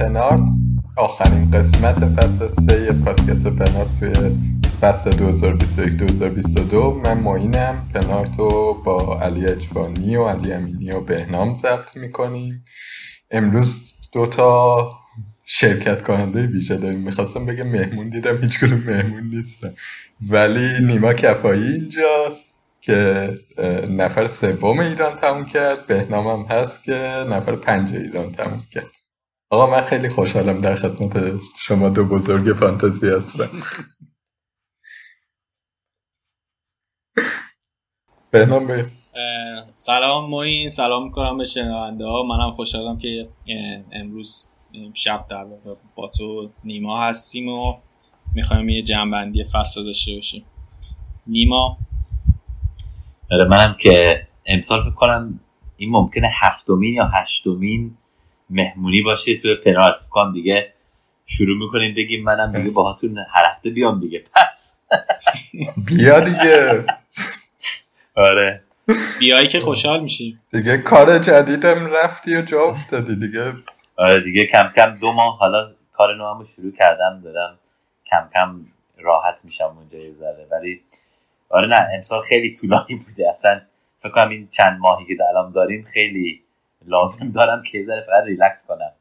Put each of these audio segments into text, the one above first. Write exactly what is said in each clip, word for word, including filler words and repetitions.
پنارت آخرین قسمت فصل سه پادکست پنارت توی فصل دو هزار و بیست و یک دو هزار و بیست و دو. من معینم. پنارتو با علی اجوانی و علی امینی و بهنام ضبط میکنیم. امروز دوتا شرکت کننده ویژه داریم. میخواستم بگم مهمون دیدم، هیچ کدوم مهمون نیستم، ولی نیما کفایی اینجاست که نفر سوم ایران تموم کرد. بهنام هم هست که نفر پنج ایران تموم کرد. آقا من خیلی خوشحالم در خدمت شما دو بزرگ فانتزی هستم. بهنام بگم. سلام معین، سلام میکنم به شنونده ها. منم خوشحالم که امروز شب در واقع با تو نیما هستیم و میخوایم یه جمع‌بندی فصل داشته باشیم. نیما برای منم که امسال فکر کنم این ممکنه هفتمین یا هشتمین مهمونی باشه توی پنارت. فکرم دیگه شروع میکنیم بگیم منم دیگه باهاتون هر هفته بیام دیگه. پس بیا دیگه. آره بیایی که خوشحال میشیم دیگه. کار جدیدم رفتی و جا افتادی دیگه. آره دیگه کم کم دو ماه حالا کار نوامو شروع کردم، دارم کم کم راحت میشم اونجا یه ذره. ولی آره نه امسال خیلی طولانی بوده. اصلا فکرم این چند ماهی که الان داریم خیلی لازم دارم که یه ذره فقط ریلکس کنم.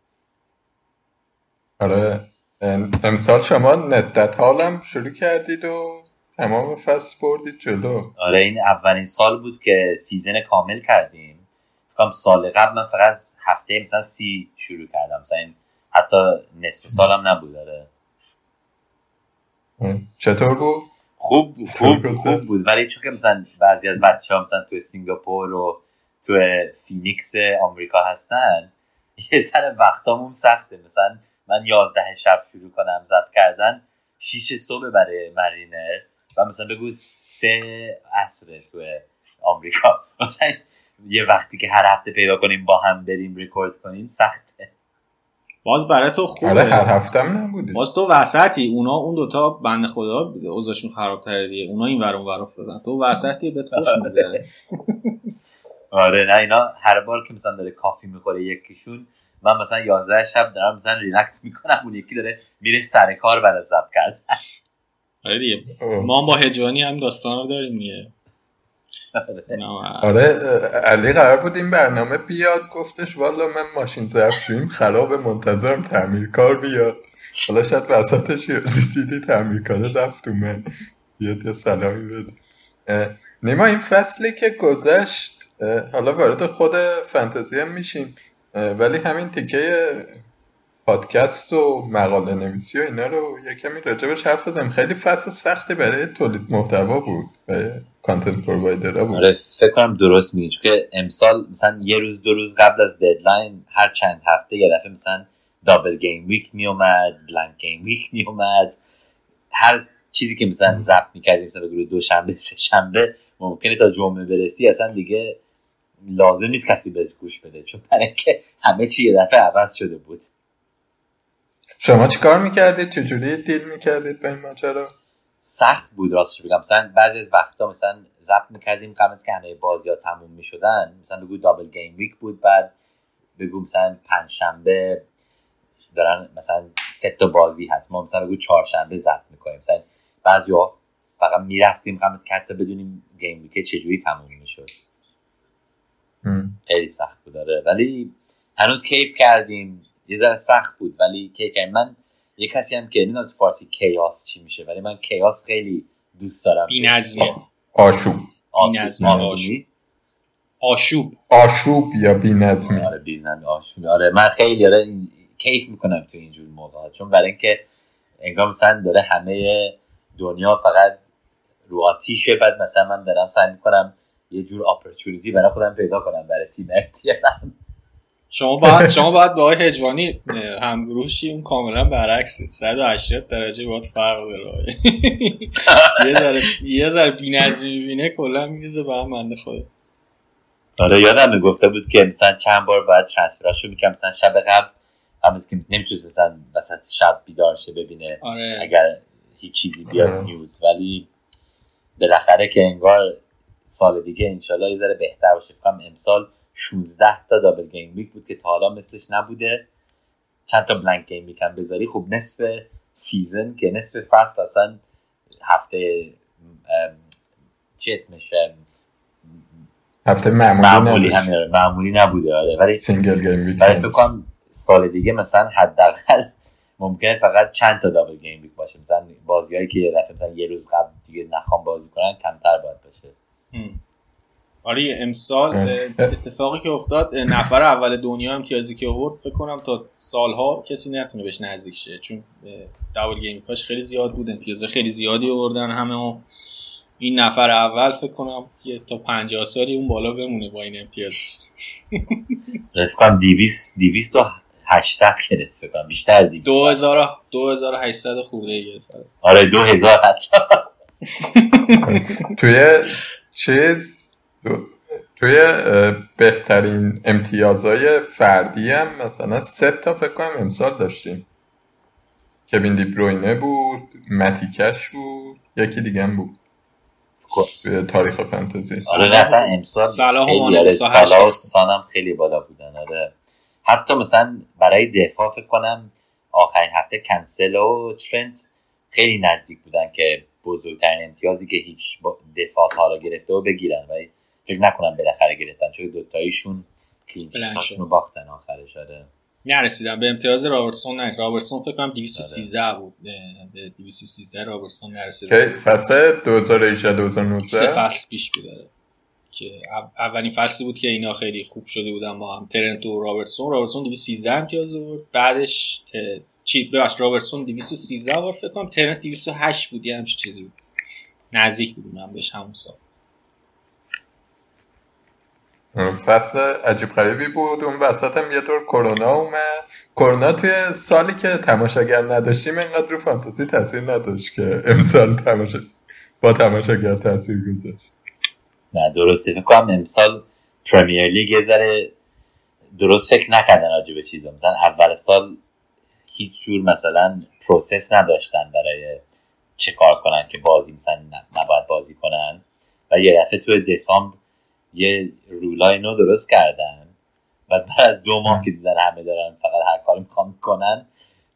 آره امسال شما ندت حالم شروع کردید و تمام فصل بردید جلو. آره این اولین سال بود که سیزن کامل کردیم. فکرم سال قبل من فقط هفته مثلا سی شروع کردم، مثلا این حتی نصف سالم نبود. آره چطور بود؟ خوب بود، خوب, خوب بود. ولی چون که مثلا بعضی از بچه ها مثلا توی سینگاپور و تو فینیکس آمریکا هستن یه سر وقتامون سخته. مثلا من یازده شب شروع کنم ضبط کردن، شیش صبح برای مرینر و مثلا بگو سه عصر تو آمریکا. مثلا یه وقتی که هر هفته پیدا کنیم با هم بریم ریکورد کنیم سخته. باز برای تو خوبه. آره هر هفتم نبوده. باز تو وسطی. اونا اون دوتا بنده خدا اوضاعشون خراب‌تره دیگه. اونا این ور اون ور افتادن، تو وسطی. بهت خوش می‌گذره. آره نه اینا هر بار که مثلا داره کافی میخوره یکیشون، من مثلا یازده شب دارم مثلا ریلکس میکنم، اون یکی داره میره سر کار بعد از ضبط کردن. آره دیگه ما با هجوانی هم داستان رو داریم دیگه. آره علی قرار بود این برنامه بیاد، گفتش والا من ماشین ظرفشوییم خراب، منتظرم تعمیرکار بیاد. حالا شاید وسطش دیدی تعمیرکار رفت اومد، بیاد یه سلامی بده. نیما این فصلی که گذشت، حالا وارد خود فانتزی هم میشیم، ولی همین تیکه پادکست و مقاله نویسی و اینا رو یکمی راجبش حرف بزنیم. خیلی فصل سختی برای تولید محتوا بود، برای کانتنت پرووایدرها بود. آره فکر کنم درست میگی، چون که امسال مثلا یه روز دو روز قبل از ددلاین هر چند هفته یه دفعه مثلا دابل گیم ویک میومد، بلانک گیم ویک میومد. هر چیزی که مثلا ضبط میکردیم مثلا بگو دوشنبه سه شنبه ممکنه تا جمعه برسی، اصلا دیگه لازم نیست کسی بهش گوش بده، چون برای که همه چی یه دفعه عوض شده بود. شما چی کار میکردید؟ چجوری دیل میکردید با این ماجرا؟ سخت بود راستش بگم. مثلا بعضی از وقتا مثلا ضبط میکردیم قبل از که همه بازی‌ها تموم میشدن، مثلا بگو دابل گیم ویک بود، بعد بگو مثلا پنج شنبه دارن مثلا سه تا بازی هست، ما مثلا بگو چهارشنبه ضبط میکنیم. مثلا بعضی‌ها فقط میرفتیم قبل از که حتی بدونیم گیم ویک چجوری تموم میشد. خیلی سخت بود داره، ولی هنوز کیف کردیم. یه ذره سخت بود ولی کیف کردیم. من یه کسی هم که نمیدونم تو فارسی کیاس چی میشه، ولی من کیاس خیلی دوست دارم. بی‌نظمی، آشوب، آشوب، آشوب آشوب یا بی‌نظمی. آره بی‌نظمی آشوب. آره من خیلی آره کیف میکنم تو اینجور موقع‌ها، چون برای اینکه انگار مثلا داره همه دنیا فقط رو آتیشه، بعد مثلا من دارم سعی میکنم یه جور اپورتونیتی برای خودم پیدا کنم برای تیم بیارم. شما باید شما باید با هجوانی همگروه شی، اون کاملا برعکسه، صد و هشتاد درجه باید فرق داره. یه ذره یه ذره بی‌نظمی می‌بینه کلا میریزه به منده خود. آره یادم گفته بود که مثلا چند بار بعد ترانسفراشو می‌کنم، مثلا شب قبل هنوز که نمی‌تونست مثلا وسط شب بیدار شه ببینه. آره. اگر هیچ چیزی بیاد آره. نیوز، ولی بالاخره که انگار سال دیگه انشالله یه ذره بهتر بشه. فکرم امسال شانزده تا دابل گیم ویک بود که تا حالا مثلش نبوده. چند تا بلانک گیم ویک هم بذاری خب نصف سیزن که نصف فصل اصلا هفته چه اسمش هفته معمولی معمولی, معمولی نبوده. آره ولی سینگل گیم ویک برای فکرم سال دیگه مثلا حداقل ممکنه فقط چند تا دابل گیم ویک باشه، مثلا بازیایی که یه دفعه مثلا یه روز قبل دیگه نخوام بازی کنن کمتر باید باشه. آره امسال اتفاقی که افتاد نفر اول دنیا امتیازی که آورد فکر کنم تا سالها کسی نتونه بهش نزدیک شه، چون دابل گیم ویکاش خیلی زیاد بود، امتیاز خیلی زیادی آوردن همه و این نفر اول فکر کنم یه تا پنجاه سالی اون بالا بمونه با این امتیاز. فکر کنم دویست تا هشتصد گرفت، فکر کنم بیشتر از دویست. دو هزار و هشتصد خورده گرفت. آره دو هزار حتی. توی چیز توی بهترین امتیازهای فردی هم مثلا سه تا فکر کنم امسال داشتیم. کوین دی بروینه بود، متیکش بود، یکی دیگه هم بود. تاریخ فانتزی. آره مثلا امسال صلاح و صلاح و سانم خیلی بالا بودن. آره حتی مثلا برای دفاع فکر کنم آخرین هفته کنسلو و ترنت خیلی نزدیک بودن که بزرگترین امتیازی که هیچ دفاع حالا گرفته و بگیرن، ولی فکر نکنم بالاخره گرفتن چون دوتاییشون کلینشیتشون رو باختن آخرش. آره نرسیدن به امتیاز رابرتسون. نه رابرتسون فکر کنم دویست و سیزده بود، به دویست و سیزده رابرتسون نرسید که فصل دو هزار و هجده دو هزار و نوزده سه فصل پیش بود که اولین فصلی بود که اینا خیلی خوب شده بودن با هم، ترنت و رابرتسون. رابرتسون دویست و سیزده امتیاز آورد، بعدش ت... چی بهش رابرتسون دویست و سیزده آورد، فکر کنم ترنت دویست و هشت بود یا همچین چیزی بود، نزدیک بود من بهش همون سال. فصل عجیب غریبی بود اون وسط هم، یه طور کرونا اومد. کرونا توی سالی که تماشاگر نداشتیم اینقدر رو فانتزی تاثیر نداشت که امسال تماشا با تماشاگر تاثیر گذاشت. نه درسته، فکر کنم امسال پرمیر لیگ یه ذره درست فکر نکردن راجع به چیزا، مثلا اول سال هیچ جور مثلا پروسس نداشتن برای چه کار کنن که بازی مثلا نباید بازی کنن، و یه دفعه تو دسامبر یه رولای نو درست کردن و بعد از دو ماه که دیدن همه دارن فقط هر کاری میخوام میکنن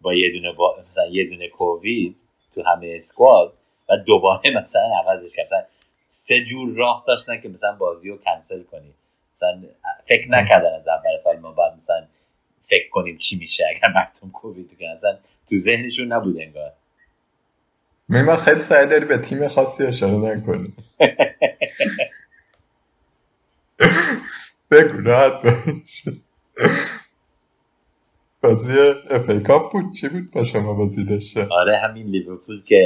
با یه دونه با... مثلا یه دونه کووید تو همه اسکواد و دوباره مثلا عوضش کردن. سه جور راه داشتن که مثلا بازی رو کنسل کنی، مثلا فکر نکردن از اول سال ما بعد مثلا فکر کنیم چی میشه اگر مردم کووید بگیرن، مثلا تو ذهنشون نبود انگار. من خیلی سعی داری به تیم خاصی اشاره نکنی. بگو راحت باش. بازی اف ای کاپ بود چی بود با شما بازی داشته؟ آره همین لیورپول که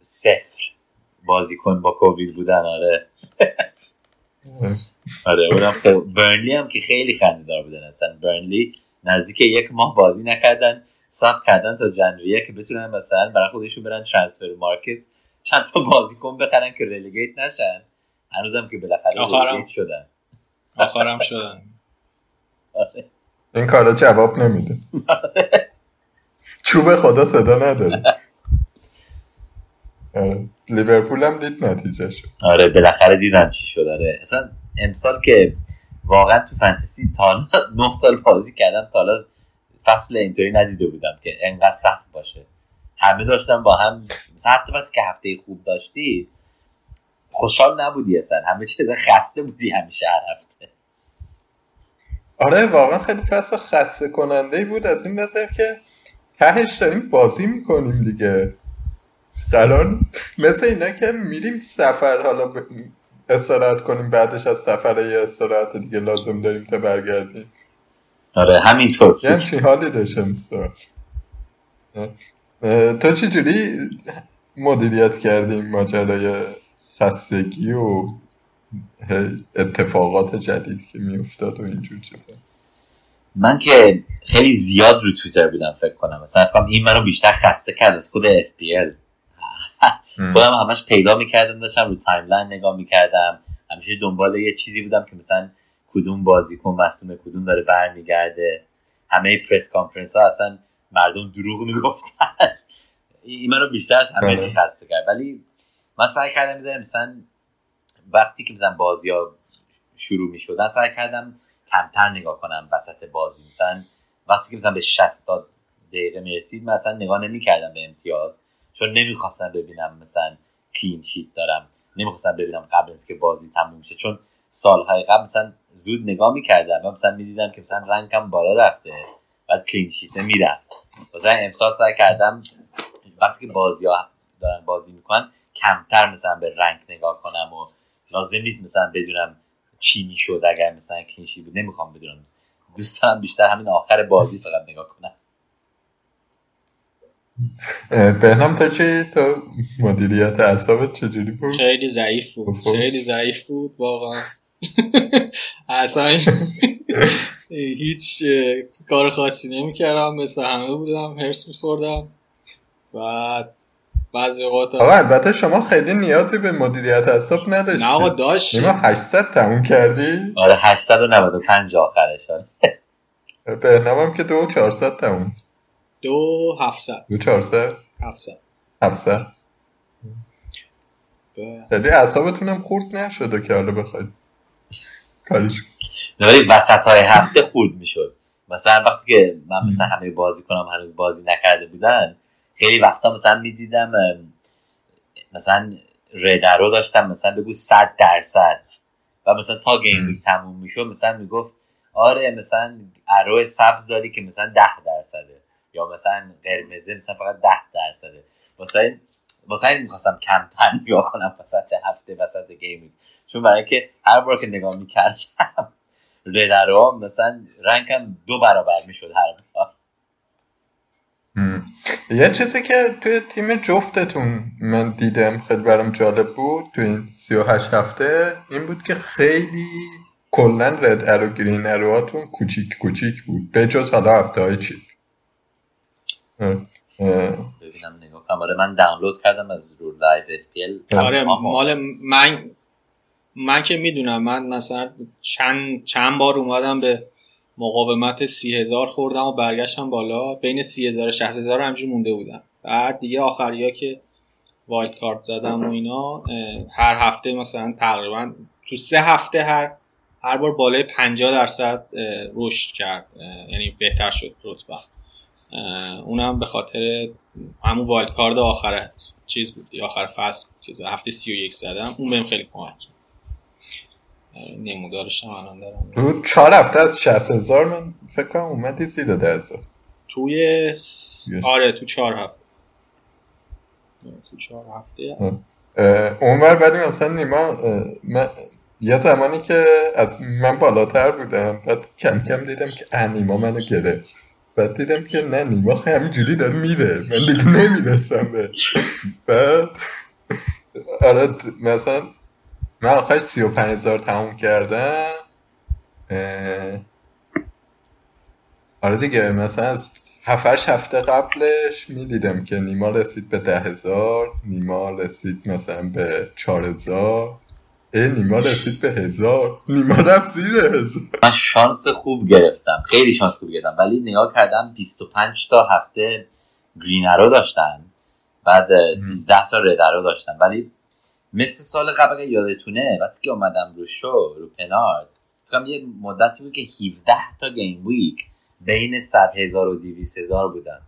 صفر بازیکن با کووید بودن. آره آره اونم برنلی هم که خیلی خنده‌دار بودن، اصلا برنلی نزدیک یک ماه بازی نکردن، صبر کردن تا ژانویه که بتونن مثلا برای خودشون برن ترانسفر مارکت چند تا بازیکن بخرن که ریلیگیت نشن. هنوزم که بالاخره ریلیگیت شدن، آخرام شدن. آره این کارا جواب نمیده. چوب خدا صدا نداره. لیورپول هم دید نتیجه شد. آره بالاخره دیدن چی شد. آره اصلا امسال که واقعا تو فانتزی تا نه سال بازی کردم تا حالا فصل اینطوری ندیده بودم که انقدر سخت باشه. همه داشتن با هم، مثلا حتی وقتی که هفته خوب داشتی خوشحال نبودی، اصلا همه چیز خسته بودی همیشه هر هفته. آره واقعا خیلی فصل خسته کننده بود از این نظر که تهش داریم بازی میکنیم دیگه. قرار مثل اینا که میریم سفر، حالا ب... استراحت کنیم، بعدش از سفر یه استراحت دیگه لازم داریم تا برگردیم. آره همینطور. یه چی حالی داشته مستوار. تو چجوری مدیریت کردیم ماجرای خستگی و اتفاقات جدید که میافتاد و اینجور چیزا؟ من که خیلی زیاد رو تویتر بودم فکر کنم، مثلا فکر کنم این منو بیشتر خسته کرد از خود اف پی ال. خودم همش پیدا میکردم، داشتم رو تایملاین نگاه میکردم، همیشه دنبال یه چیزی بودم که مثلا کدوم بازیکن مصدومه، کدوم داره برمیگرده. همه پرس کانفرنس ها اصلا مردم دروغ میگفتن. این منو بیشتر همه چی خسته کرد. ولی من سعی کردم بذارم مثلا وقتی که مثلا بازی‌ها شروع می‌شد، سعی کردم کمتر نگاه کنم وسط بازی. مثلا وقتی که مثلا به شصت دقیقه میرسید من اصلا نگاه نمی‌کردم به امتیاز، چون نمی‌خواستم ببینم مثلا کلین شیت دارم، نمی‌خواستم ببینم قبل از که بازی تموم شه، چون سال‌های قبل مثلا زود نگاه می‌کردم و مثلا می‌دیدم که مثلا رنکم بالا رفته، بعد کلین شیت میرفت. مثلا امسال سعی کردم وقتی که بازی‌ها دارن بازی می‌کنن کمتر مثلا به رنک نگاه کنم و لازم نیست مثلا بدونم چی میشد اگر مثلا کلینشی بود، نمیخوام بدونم، دوست دارم بیشتر همین آخر بازی فقط نگاه کنم. بهنام تا چی؟ تو مدیریت اعصابت چجوری بود؟ خیلی ضعیف بود، خیلی ضعیف بود واقعا. اصلا هیچ کار خاصی نمیکردم، مثل همه بودم، هرس میخوردم. بعد بعضی اوقات آقا البته شما خیلی نیازی به مدیریت اعصاب نداشتید. نه آقا داشتیم. ما هشتصد تموم کردی؟ آره هشتصد و نود و پنج آخرش. آره بهنامم که دو هزار و چهارصد تموم. دو هزار و هفتصد. دو هزار و چهارصد؟ هفتصد. هفتصد. خیلی اعصابتون هم خورد نشد که حالا بخواید کاریش کنید. ولی وسط‌های هفته خورد میشد. مثلا وقتی که من مثلا همه بازی کنم هنوز بازی نکرده بودن، خیلی وقتا مثلا میدیدم مثلا ردر رو داشتم مثلا بگو صد درصد و مثلا تا گیم تموم میشد مثلا میگفت آره مثلا ارو سبز داری که مثلا ده درصده یا مثلا قرمزه مثلا فقط ده درصده. مثلا مثلا میخواستم کمتر نگاه کنم وسط هفته وسط گیم، چون برای که هر بار که نگاه میکردم ردر رو مثلا رنگم دو برابر میشد هر بار. یه چیزی که توی تیم جفتتون من دیدم خیلی برام جالب بود توی این سی و هشت هفته این بود که خیلی کلن رد ارو گرین اروهاتون کوچیک کوچیک بود به جز حالا هفته های چیپ. ببینم نگاه کنم. آره من دانلود کردم از رو لایو اف پی ال. آره مال من من که میدونم، من مثلا چند چند بار اومدم به مقاومت سی هزار خوردم و برگشتم بالا، بین سی هزار و شصت هزار همجوری مونده بودم. بعد دیگه آخریا که وایلد کارت زدم و اینا، هر هفته مثلا تقریبا تو سه هفته هر هر بار بالای پنجاه درصد رشد کرد، یعنی بهتر شد رتبه. اونم به خاطر همون وایلد کارت آخره چیز بود، آخر فصل بود که هفته سی و یک زدم، اون بهم خیلی کمک کرد. نمودارش هم الان دارم تو چهار هفته از شصت هزار من فکر کنم اومدی زیر ده هزار توی س... آره تو چهار هفته تو چهار هفته اونور. بعد مثلا نیما من... یه زمانی که از من بالاتر بودم، بعد کم کم دیدم که نیما منو گرفت، بعد دیدم که نه نیما همینجوری داره میره، من دیگه نمیرسم به بعد. آره مثلا من آخرش سی و پنج هزار تموم کردم. آره دیگه مثلا از هفتش هفته قبلش میدیدم که نیما رسید به ده هزار، نیما رسید مثلا به چار هزار، ای نیما رسید به هزار، نیما رفت زیر هزار. من شانس خوب گرفتم، خیلی شانس خوب گرفتم. ولی نگاه کردم بیست و پنج تا هفته گرینر رو داشتن، بعد سیزده تا ردر رو داشتن. ولی مثل سال قبل اگه یادتونه وقتی که اومدم رو شو رو پنارد فکرم یه مدتی بود که هفده تا گیم ویک بین صد هزار و دویست هزار بودم.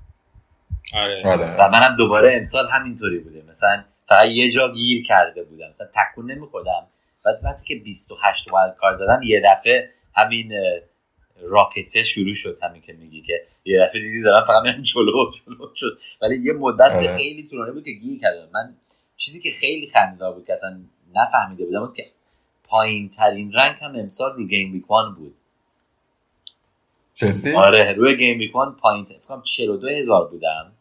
آره. آره. و منم دوباره امسال همینطوری بوده، مثلا فقط یه جا گیر کرده بودم، مثلا تکون نمیخوردم. بعد وقتی که بیست و هشت وایلد کارت زدم یه دفعه همین راکته شروع شد، همین که میگی که یه دفعه دیدی دارم فقط میرم جلو جلو شد. ولی یه مدت آره. خیلی طولانی بود که گیر کردم. من چیزی که خیلی خنده‌دار بود که اصلا نفهمیده بودم بود که پایین ترین رنگ هم امسال رو گیم ویک وان بود. جدی؟ آره روی گیم ویک وان پایین تر فکرم چهل و دو هزار بودم.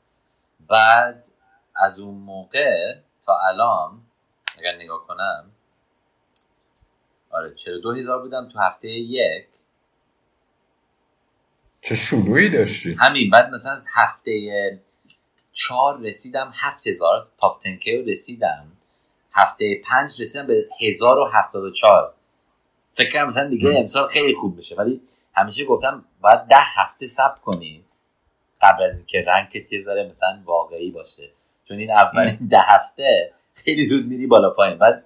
بعد از اون موقع تا الان اگر نگاه کنم آره چهل و دو هزار بودم تو هفته یک. چه شروعی داشتی؟ همین. بعد مثلا از هفته چهار رسیدم هفت هزار، تاپ ده کی رسیدم، هفته پنج رسیدم به هزار و هفتاد و چهار. فکر کنم مثلا دیگه امسال خیلی خوب میشه، ولی همیشه گفتم باید ده هفته صبر کنی قبل از اینکه رنکت یه ذره مثلا واقعی باشه، چون این اولین ده هفته خیلی زود میری بالا پایین. بعد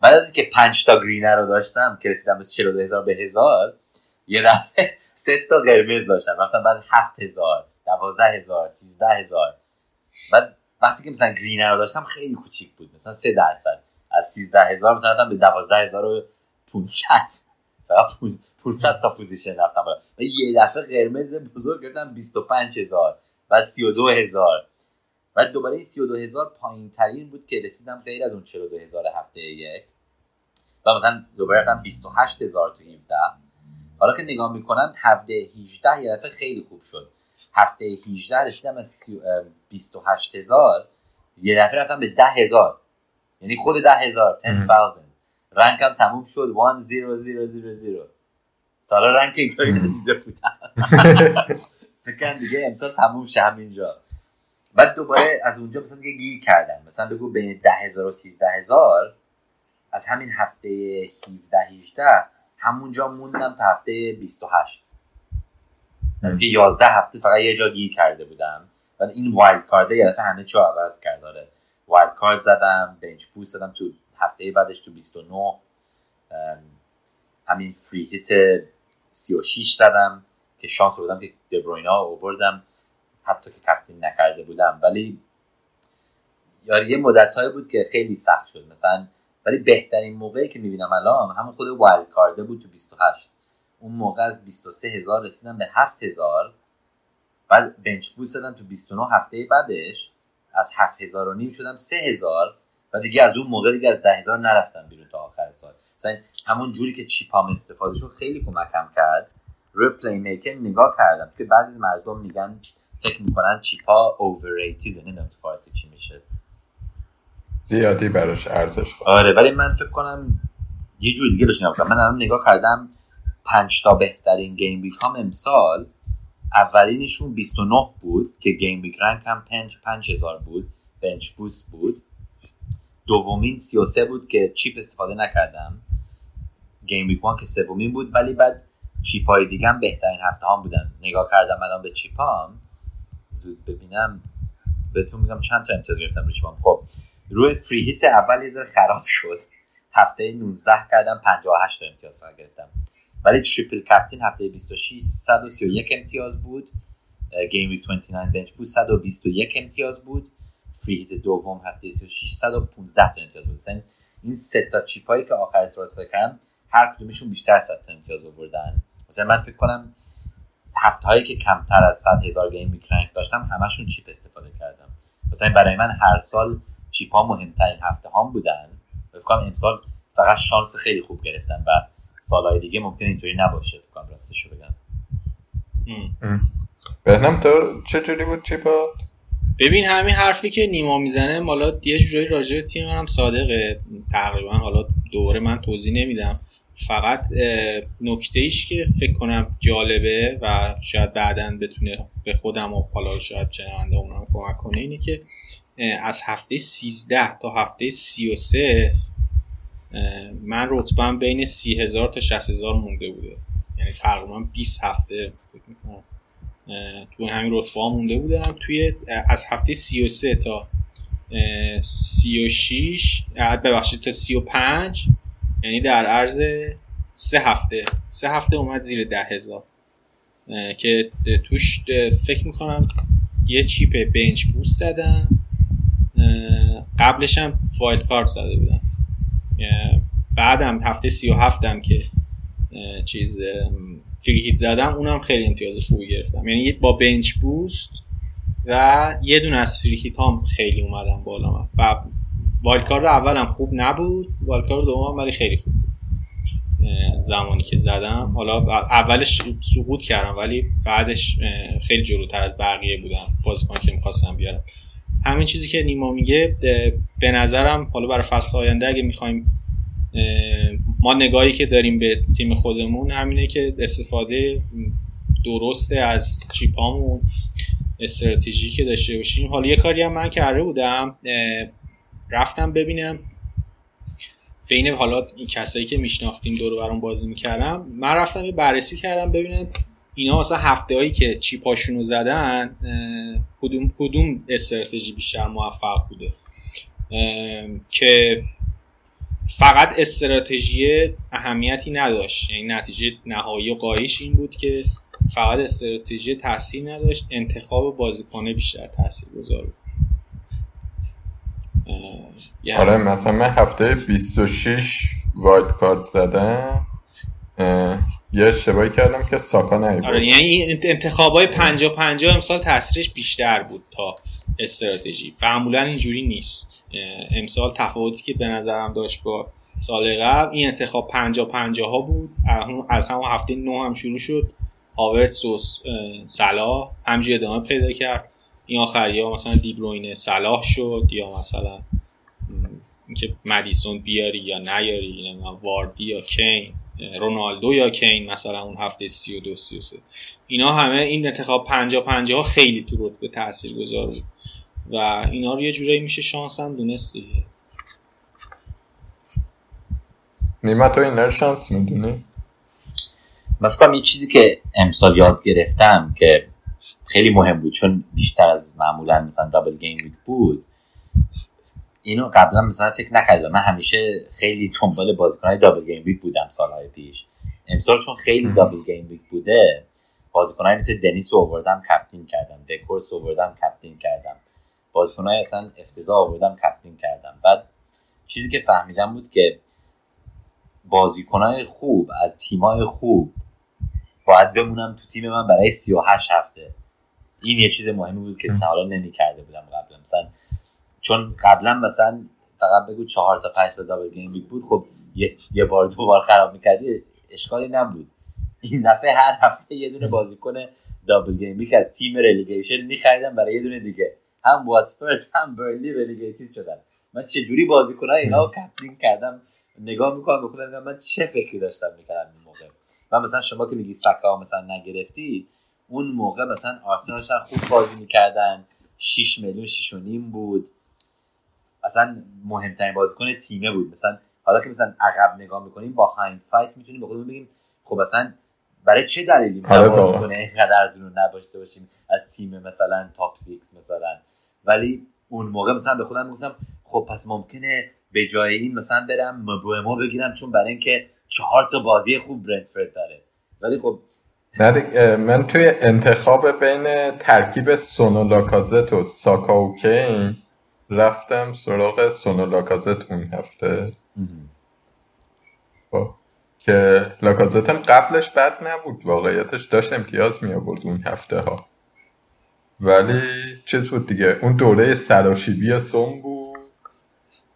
بعد از اینکه پنج تا گرینر رو داشتم که رسیدم از چهل و دو هزار به هزار، یه دفعه سه تا قرمز داشتم، رفتم بعد هفت هزار، دوازده هزار، سیزده هزار. بعد وقتی که مثلا گرینر رو داشتم خیلی کوچیک بود، مثلا سه درصد از سیزده هزار مثلا رفتم به دوازده هزار و پانصد، فقط پانصد تا پوزیشن رفتم بالا. و یه دفعه قرمز بزرگ گرفتم بیست و پنج هزار و سی و دو هزار. بعد دوباره این سی و دو هزار پایین ترین بود که رسیدم غیر از اون چهل و دو هزار هفته یک، و مثلا دوباره رفتم بیست و هشت هزار تو هفده. حالا که نگاه میکنم هفته هجده یه دفعه خیلی خوب شد، هفته هجده رسیدم از بیست و هشت هزار یه دفعه رفتم به ده هزار، یعنی خود ده هزار، ده هزار. رنکم تموم شد یک هزار تا الان رنک اینطوری ندیده بودم. فکرم دیگه امسال تموم شه همینجا. بعد دوباره از اونجا مثلا دیگه گیر کردم، مثلا بگو بین ده هزار و سیزده هزار از همین هفته هفده هجده همونجا موندم تا هفته بیست و هشت. از که یازده هفته فقط یه جا گیر کرده بودم. و این وایلد کارده یه دفعه همه چا عوض کرداره. وایلد کارد زدم، بنچ پوست زدم تو هفته بعدش تو بیست و نه، همین فری هیت سی و شش زدم که شانس بودم که دبروینه ها آوردم حتی که کپتین نکرده بودم. ولی یاری یه مدت‌هایی بود که خیلی سخت شد مثلا، ولی بهترین موقعی که می‌بینم الان همون خود وایلد کارده بود تو بیست و هشت. اون موقع از بیست و سه هزار رسیدم به هفت هزار، بعد بنچ بوست زدم تو بیست و نه هفته بعدش، از هفت هزار و نیم شدم سه هزار، و دیگه از اون موقع دیگه از ده هزار نرفتم بیرون تا آخر سال. مثلا همون جوری که چیپام استفادهشون خیلی کمکم کرد. روی پلی میکر نگاه کردم که بعضی مردم میگن فکر میکنن چیپا overrated، نمیدونم تو فارسی چی میشه، زیادی براش ارزش خواهد. آره ولی من فکر کنم یه جوری دیگه بهش نگاه کنم. من الان نگاه کردم پنج تا بهترین گیم ویک هم امسال، اولینشون بیست و نه بود که گیم ویک رنک هم پنج هزار بود، بنچ بوست بود. دومین سی و سه بود که چیپ استفاده نکردم، گیم ویک وان که سومین بود. ولی بعد چیپای دیگه هم بهترین هفته هم بودن. نگاه کردم الان به چیپام، زود ببینم بهتون میگم چند تا امتیاز گرفتم روی چیپام. خب روی فری هیت اول یه ذره خراب شد، هفته نوزده کردم پنجاه و هشت امتیاز فقط گرفتم. ولی تریپل کپتین هفته بیست و شش صد و سی و یک امتیاز بود، گیم ویک بیست و نه بنچ بوست صد و بیست و یک امتیاز بود، فری هیت دوم هفته سی و شش صد و پانزده تا امتیاز بود. مثلا این سه تا چیپایی که آخر سال استفاده کردم هر کدومشون بیشتر از صد تا امتیاز آوردن. مثلا من فکر کنم هفته‌هایی که کمتر از صد هزار گیم ویک رنک داشتم همشون چیپ استفاده کردم. مثلا برای من هر سال چیپا مهمترین هفته هام بودن. فکر کنم امسال فقط شانس خیلی خوب گرفتم و سالهای دیگه ممکنه اینطوری نباشه. فکر کنم راستش رو بگم. بهنام تو چجوری بود چیپا؟ ببین همین حرفی که نیما میزنه مالا یه جوری راجع به تیم منم صادقه تقریبا. حالا دوباره من توضیح نمیدم، فقط نکته‌ایش که فکر کنم جالبه و شاید بعداً بتونه به خودم و حالا شاید چنانده اونم کمک کنه اینه که از هفته سیزده تا هفته سی و سه من رتبه‌ام بین سی هزار تا شصت هزار مونده بوده، یعنی تقریبا بیست هفته فکر می‌کنم تو همین رتبه ها مونده بودم. توی از هفته سی و سه تا سی و شش ببخشید تا سی و پنج، یعنی در عرض سه هفته سه هفته اومد زیر ده هزار که توش فکر میکنم یه چیپ بنچ بوست زدم، قبلش هم وایلد کارت زده بودم. بعدم هفته سی و هفت هم که چیز فری هیت زدم، اونم خیلی امتیاز خوبی گرفتم، یعنی با بنچ بوست و یه دونه از فری هیت هم خیلی اومدم بالا. من و والکار اولم خوب نبود، والکار دومم ولی خیلی خوب بود. زمانی که زدم، حالا اولش سقوط کردم ولی بعدش خیلی جلوتر از بقیه بودم بازیکن که می‌خواستم بیارم. همین چیزی که نیما میگه به نظرم حالا برای فصل آینده اگه می‌خوایم، ما نگاهی که داریم به تیم خودمون همینه که استفاده درسته از چیپامون، استراتژی که داشته باشیم. حالا یه کاری هم من کرده بودم، رفتم ببینم بین حالا این کسایی که میشناختیم دور و برم بازی میکردم، من رفتم یه بررسی کردم ببینم اینا مثلا هفته‌هایی که چیپاشونو زدن کدوم کدوم استراتژی بیشتر موفق بوده، که فقط استراتژی اهمیتی نداشت، یعنی نتیجه نهایی و قایش این بود که فقط استراتژی تاثیر نداشت، انتخاب بازیکن بیشتر تاثیرگذار بود. آره مثلا من هفته بیست و شش وایلد کارت زدم، یه اشتباهی کردم که ساکا نمی‌بود. آره یعنی انتخابای پنجاه پنجاه امسال تاثیرش بیشتر بود تا استراتژی. معمولا اینجوری نیست. امسال تفاوتی که به نظرم داشت با سال قبل این انتخاب پنجاه پنجاه ها بود. از همون هفته نه هم شروع شد، هاورتس و صلاح همجوری ادامه پیدا کرد. این آخریا مثلا دیبروینه صلاح شد، یا مثلا اینکه مدیسون بیاری یا نیاری، نمیدونم واردی یا کین، رونالدو یا کین مثلا اون هفته سی و دو سی و سه، اینا همه این انتخاب پنجاه پنجاه ها خیلی تو رتبه تاثیرگذار بود و اینا رو یه جورایی میشه شانس هم دونست دیگه. نیما تو اینا رو شانس میدونی؟ من فکر کنم یه چیزی که امسال یاد گرفتم که خیلی مهم بود، چون بیشتر از معمولا مثلا دابل گیم ویک بود، اینو قبلا مثلا فکر نکردم. من همیشه خیلی دنبال بازیکن‌های دابل گیم ویک بودم سال‌های پیش. امسال چون خیلی دابل گیم ویک بوده، بازیکن‌های مثل دنیس رو آوردم کاپتین کردم، دکورس رو آوردم کاپتین کردم، بازیکن‌های اصلا افتضاح آوردم کاپتین کردم. بعد چیزی که فهمیدم بود که بازیکن‌های خوب از تیم‌های خوب باید بمونم تو تیم من برای سی و هشت هفته. این یه چیز مهمی بود که تا حالا نمی‌کرده بودم قبلا. مثلا چون قبلا مثلا فقط بگو چهار تا پنج تا دابل گیم ویک بود، خب یه, یه بار دو بار خراب می‌کردی اشکالی نبود. این دفعه هر هفته یه دونه بازیکن دابل گیم ویک از تیم ریلیگیشن می‌خریدم برای یه دونه دیگه، هم واتفورد هم برنلی ریلیگیتد شدن. من چه جوری بازیکن‌ها اینا کاپتین کردم نگاه می‌کنم به خودم، من چه فکری داشتم می‌کردم این موقع. و مثلا شما که میگی سکا مثلا نگرفتی، اون موقع مثلا آرسنال خوب بازی می‌کردن، شش میلیون شش و نیم بود، اصلا مهمترین بازیکن تیمه بود. مثلا حالا که مثلا عقب نگاه میکنیم با هایندسایت میتونیم به خودمون بگیم خب اصلا برای چه دلیلی مثلا بازیکن اینقدر ارزون نداشته باشیم از تیم مثلا تاپ سیکس مثلا. ولی اون موقع مثلا به خودم میگفتم خب پس ممکنه به جای این مثلا برم مبوئمو بگیرم، چون برای اینکه چهار تا بازی خوب برنتفورد داره. ولی خب من توی انتخاب بین ترکیب سون و لاکازت و ساکا و کین رفتم سراغ سون و لاکازت اون هفته که لاکازت هم قبلش بد نبود، واقعیتش داشت امتیاز می آورد اون هفته ها، ولی چیز بود دیگه، اون دوره سراشیبی سون بود،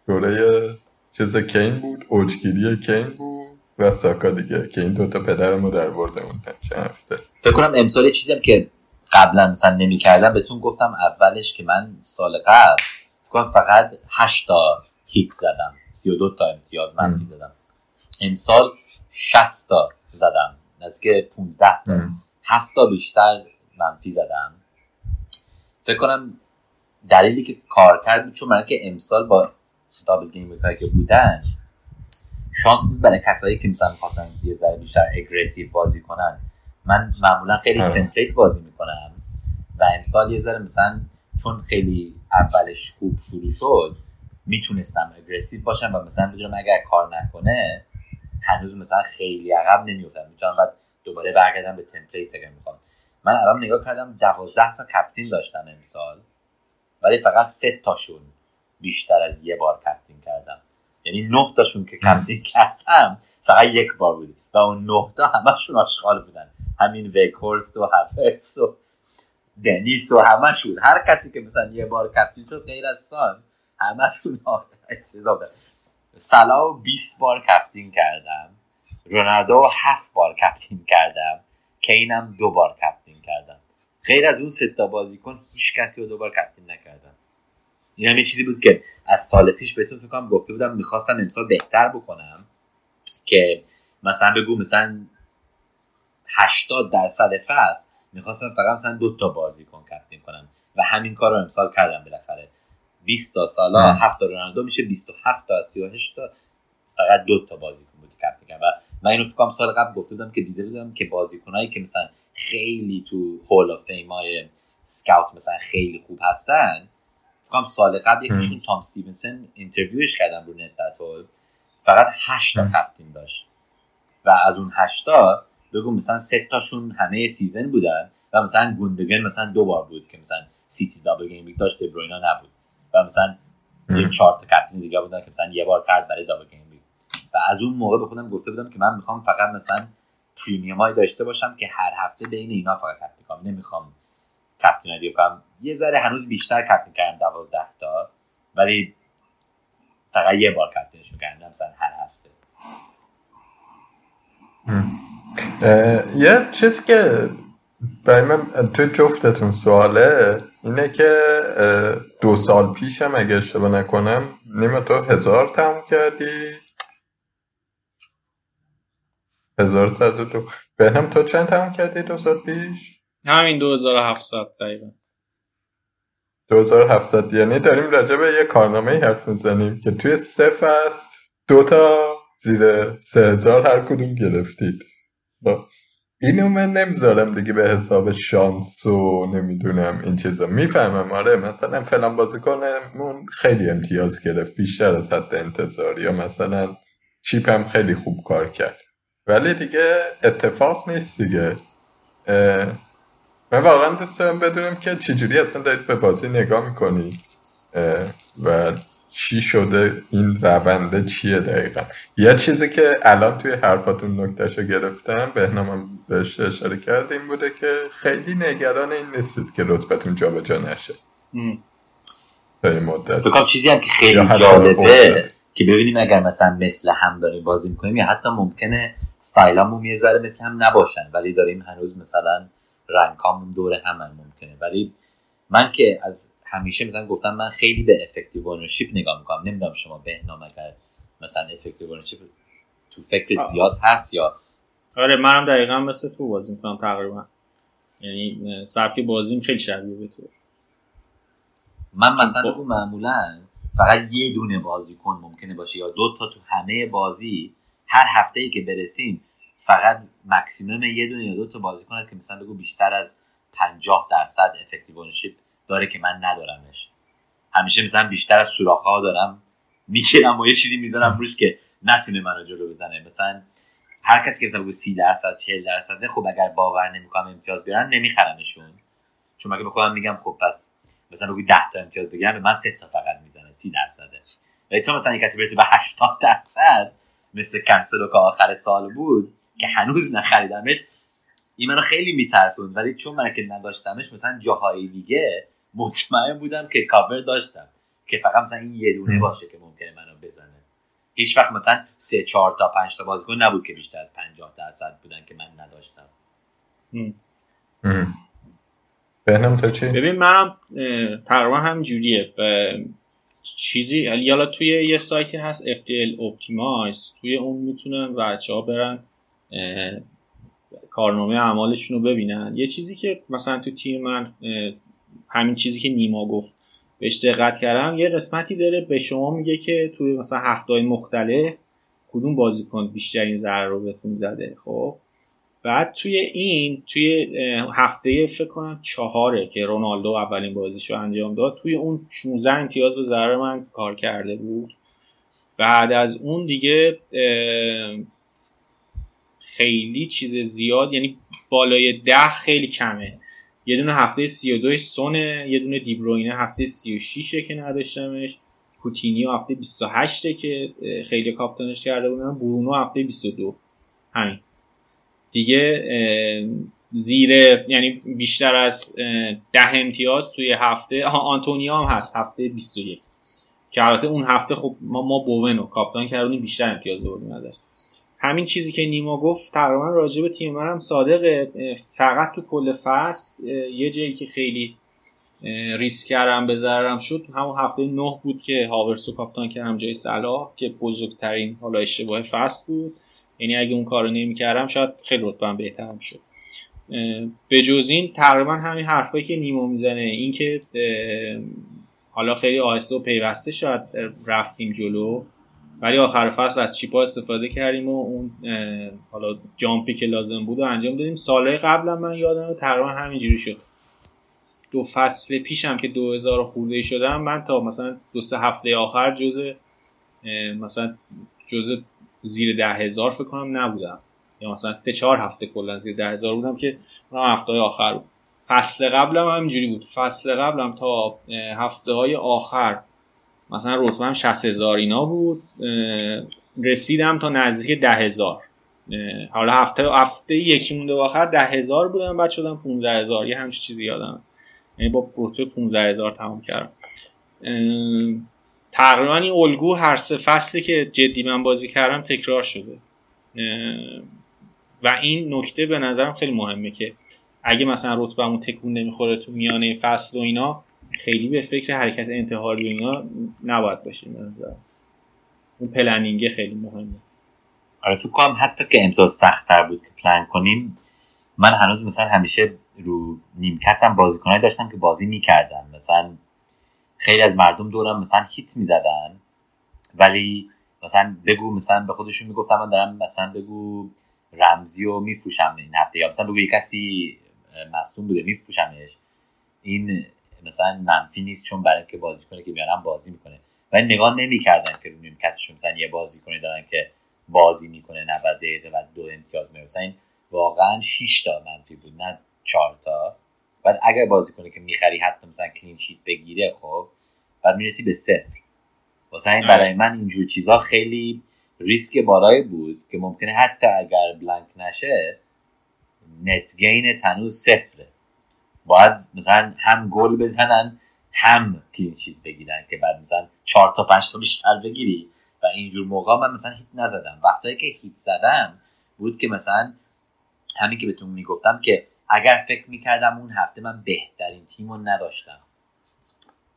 دوره چیز کین بود، اوجگیری کین بود و ساکا دیگه که این دوتا پدرمو در برده اون چند هفته. فکر کنم امسال یه چیزی هم که قبلا مثلا نمی کردم، بهتون گفتم اولش که من سال قبل فقط هشت تا هیت زدم، سی و دو تا امتیاز منفی زدم. امسال شصت تا زدم، نزدیک پانزده تا، هفت تا بیشتر منفی زدم. فکر کنم دلیلی که کار کرد بود چون من که امسال با دابل گیم ویکایی که بودن شانس بود برای کسایی که مثلا می‌خواستن یه ذره بیشتر اگریسیو بازی کنن. من معمولا خیلی تمپلیت بازی میکنم و امسال یه ذره مثلا چون خیلی اولش خوب شروع شد میتونستم اگریسیو باشم و مثلا بدونم اگر کار نکنه هنوز مثلا خیلی عقب نمیافتم، میتونم بعد دوباره برگردم به تمپلیت اگر میخوام. من الان نگاه کردم دوازده تا کاپتین داشتم امسال، ولی فقط سه تاشون بیشتر از یه بار کاپتین کردم، یعنی نه تاشون که کاپتین کردم فقط یک بار بود و اون نه تا همشون آشغال بودن، همین ویکورست و هافرتس و دنیس و همشون، هر کسی که مثلا یه بار کاپتین شد غیر از سان همشون افتضاح بودن. سلا بیست بار کاپتین کردم، رونالدو هفت بار کپتین کردم، کینم دو بار کپتین کردم، غیر از اون سه تا بازیکن هیچ کسی رو دو بار کپتین نکردم. این هم یه چیزی بود که از سال پیش بهتون فکر کنم گفته بودم می‌خواستم امسال بهتر بکنم که مثلا بگو مثلا هشتاد درصد فصل می‌خواستم فقط مثلا دو تا بازیکن کپتین کنم و همین کار رو امسال کردم. بالاخره بیست تا سالا هفت تا رونالدو میشه بیست و هفت تا سی و هشت تا فقط دو تا بازیکن بود کپ می‌کردم. و من اینو فکر کنم سال قبل گفته بودم که دیده بودم که بازیکنایی که مثلا خیلی تو هول اف فیمای اسکاوت مثلا خیلی خوب هستن، فکر کنم سال قبل یکیشون تام استیونسن اینترویوش کردم رو نت بتول، فقط هشت تا کپتین داشت و از اون هشت تا بگم مثلا سه تاشون همه سیزن بودن و مثلا گوندگن مثلا دو بار بود که مثلا سیتی دابل گیم ویک داشت، دبروینا نبود و مثلا یه چهار تا کپتین دیگه بودن که مثلا یه بار کرد برای دابل گیم ویک. و از اون موقع به خودم گفته بودم که من میخوام فقط مثلا پریمیومای داشته باشم که هر هفته بین اینا فقط کپتین کنم، نمیخوام کپتین دیگه کنم. یه ذره هنوز بیشتر کپتین کردم دوازده تا، ولی فقط یه بار کپتینشون کردم مثلا هر هفته. یه چیزی که برای من توی جفتتون سواله اینه که دو سال پیشم اگه اشتباه نکنم نیمه تو هزار تموم کردی؟ هزار صد و دو. بهنام تو چند تموم کردی دو سال پیش؟ همین دو هزار و هفتصد دقیقا. دو هزار و هفتصد یعنی داریم راجع به یه کارنامه حرف میزنیم که توی سه فصل دوتا زیر سه هزار هر کدوم گرفتید. اینو من نمیذارم دیگه به حساب شانس و نمیدونم این چیزا. میفهمم آره مثلا فلان بازیکنمون خیلی امتیاز گرفت بیشتر از حد انتظار یا مثلا چیپم خیلی خوب کار کرد، ولی دیگه اتفاق نیست دیگه. من واقعا دوست دارم بدونم که چجوری اصلا دارید به بازی نگاه میکنی و چی شده، این رونده چیه دقیقا. یه چیزی که الان توی حرفاتون نکتهشو گرفتم، بهنامم بهش اشاره کرد، این بوده که خیلی نگران این نیستید که رتبتون جا به جا نشه. فکرم چیزی هم که خیلی جالبه که ببینیم اگر مثلا مثل هم داریم بازی میکنیم یا حتی ممکنه ستایلامون یه ذره مثل هم نباشن ولی داریم هنوز مثلا رنگامون دوره هم هم ممکنه. ولی من که از همیشه مثلا گفتم من خیلی به افکتیو اونرشیپ نگاه میکنم. نمیدونم شما بهنام اگر مثلا افکتیو اونرشیپ تو فکرت زیاد هست یا؟ آره منم دقیقاً مثل تو بازی میکنم تقریبا، یعنی سبک بازیم خیلی شبیه به تو. من مثلا خب معمولا فقط یه دونه بازیکن ممکنه باشه یا دو تا تو همه بازی، هر هفته‌ای که برسیم فقط ماکسیمم یه دونه یا دو تا بازیکن هست که مثلا بگو بیشتر از پنجاه درصد افکتیو اونرشیپ داره که من ندارمش. همیشه مثلا بیشتر از سوراخ‌ها دارم میکنم و یه چیزی میذارم روش که نتونه منو جلو بزنه. مثلا هر کسی که مثلا بگو سی درصد چهل درصد، خب اگر باور نمیکنم امتیاز بیارن نمیخرمشون، چون مگه به خودم میگم خب پس مثلا بگو ده تا امتیاز بگیرم به من سه تا فقط میزنه، سی درصده. ولی تا مثلا کسی برسه به هشتاد درصد مثل کنسلو که آخر سال بود که هنوز نخریدمش، این منو خیلی میترسوند. ولی چون من که نداشتمش مثلا جاهای دیگه مطمئن بودم که کاور داشتم که فقط مثلا این یه دونه باشه که ممکنه منو بزنه. هیچ وقت مثلا سه چهار تا پنج تا بازیکن نبود که بیشتر از پنجاه درصد بودن که من نداشتم. ببینم تو چی؟ ببین منم تقریبا هم جوریه. چیزی حالا توی یه سایتی هست اف دی ال Optimize، توی اون میتونن بچه‌ها برن کارنامه اعمالشون رو ببینن. یه چیزی که مثلا تو تیم من همین چیزی که نیما گفت بهش دقت کردم، یه قسمتی داره به شما میگه که توی مثلا هفته‌های مختلف کدوم بازیکن بیشترین ضرر رو بهتون زده. خب بعد توی این توی هفته فکر کنم چهاره که رونالدو اولین بازیشو انجام داد، توی اون شانزده امتیاز به ضرر من کار کرده بود. بعد از اون دیگه خیلی چیز زیاد، یعنی بالای ده خیلی کمه. یه دونه هفته سی و دو سونه، یه دونه دیبروینه هفته سی و شش که نداشتمش، کوتینیو هفته بیست و هشت که خیلی کاپتانش کرده بودم، برونو هفته بیست و دو. همین دیگه زیر یعنی بیشتر از ده امتیاز توی هفته. آنتونیو هم هست هفته بیست و یک که البته اون هفته خب ما ما بوونو کاپتان کردیم بیشتر امتیاز دور نداشت. همین چیزی که نیما گفت تقریبا راجع به تیم منم صادقه. فقط تو کل فصل یه جایی که خیلی ریسک کردم به ضررم شد همون هفته نه بود که هاورسو کاپیتان کردم جای صلاح که بزرگترین حالا اشتباه فصل بود. یعنی اگه اون کارو نمی‌کردم شاید خیلی رتبه‌ام بهتر می‌شد. به جز این تقریبا همین حرفایی که نیما میزنه، این که حالا خیلی آهسته و پیوسته شاید رفتیم جلو ولی آخر فصل از چیپا استفاده کردیم و اون حالا جامپی که لازم بود و انجام دادیم. ساله قبلا من یادمه تقریبا همینجوری شد. دو فصل پیشم که دو هزار خورده شدم من تا مثلا دو سه هفته آخر جزء مثلا جزء زیر ده هزار فکر کنم نبودم، یا مثلا سه چهار هفته کلا زیر ده هزار بودم که اونم هفته های آخر بود. فصل قبلم هم همینجوری بود. فصل قبلم تا هفته های آخر مثلا رتبه‌ام شصت هزار اینا بود، رسیدم تا نزدیک ده هزار. حالا هفته هفته یکی مونده آخر ده هزار بودم، بعد شدم پانزده هزار، یه همچین چیزی یادم، یعنی با رتبه پانزده هزار تمام کردم. تقریبا این الگو هر سه فصلی که جدی من بازی کردم تکرار شده و این نکته به نظرم خیلی مهمه که اگه مثلا رتبه‌مون تکون نمیخوره تو میانه فصل و اینا، خیلی به فکر حرکت انتحاری و اینا نباید باشیم. به نظر اون پلنینگ خیلی مهمه. آره فکر کنم حتی که امسال سخت‌تر بود که پلن کنیم. من هنوز مثلا همیشه رو نیمکتم بازیکنایی داشتم که بازی می‌کردن، مثلا خیلی از مردم دورم مثلا هیت می‌زدن ولی مثلا بگو مثلا به خودشون میگفتم من دارم مثلا بگو رمزی رو میفروشم این هفته، یا مثلا بگو یک کسی مصدوم بوده میفروشمش، این مثلا منفی نیست چون برای که بازی کنه که میارم بازی میکنه. و نگاه نمیکردن که رو نیمکتشون مثلا یه بازی کنه دارن که بازی میکنه نود دقیقه و دو امتیاز میاره، مثلا این واقعا شش تا منفی بود نه چهار تا. بعد اگر بازی کنه که میخری حتی مثلا کلین شیت بگیره خب بعد میرسی به صفر. واسه این برای من اینجور چیزا خیلی ریسک بالایی بود که ممکنه حتی اگر بلانک نشه نت گین هنوز صفره، باید مثلا هم گل بزنن هم کلین شیت بگیرن که بعد مثلا چهار تا پنج تا بیشتر بگیری. و اینجور موقع من مثلا هیت نزدم. وقتایی که هیت زدم بود که مثلا همین که بهتون میگفتم که اگر فکر میکردم اون هفته من بهترین تیم رو نداشتم،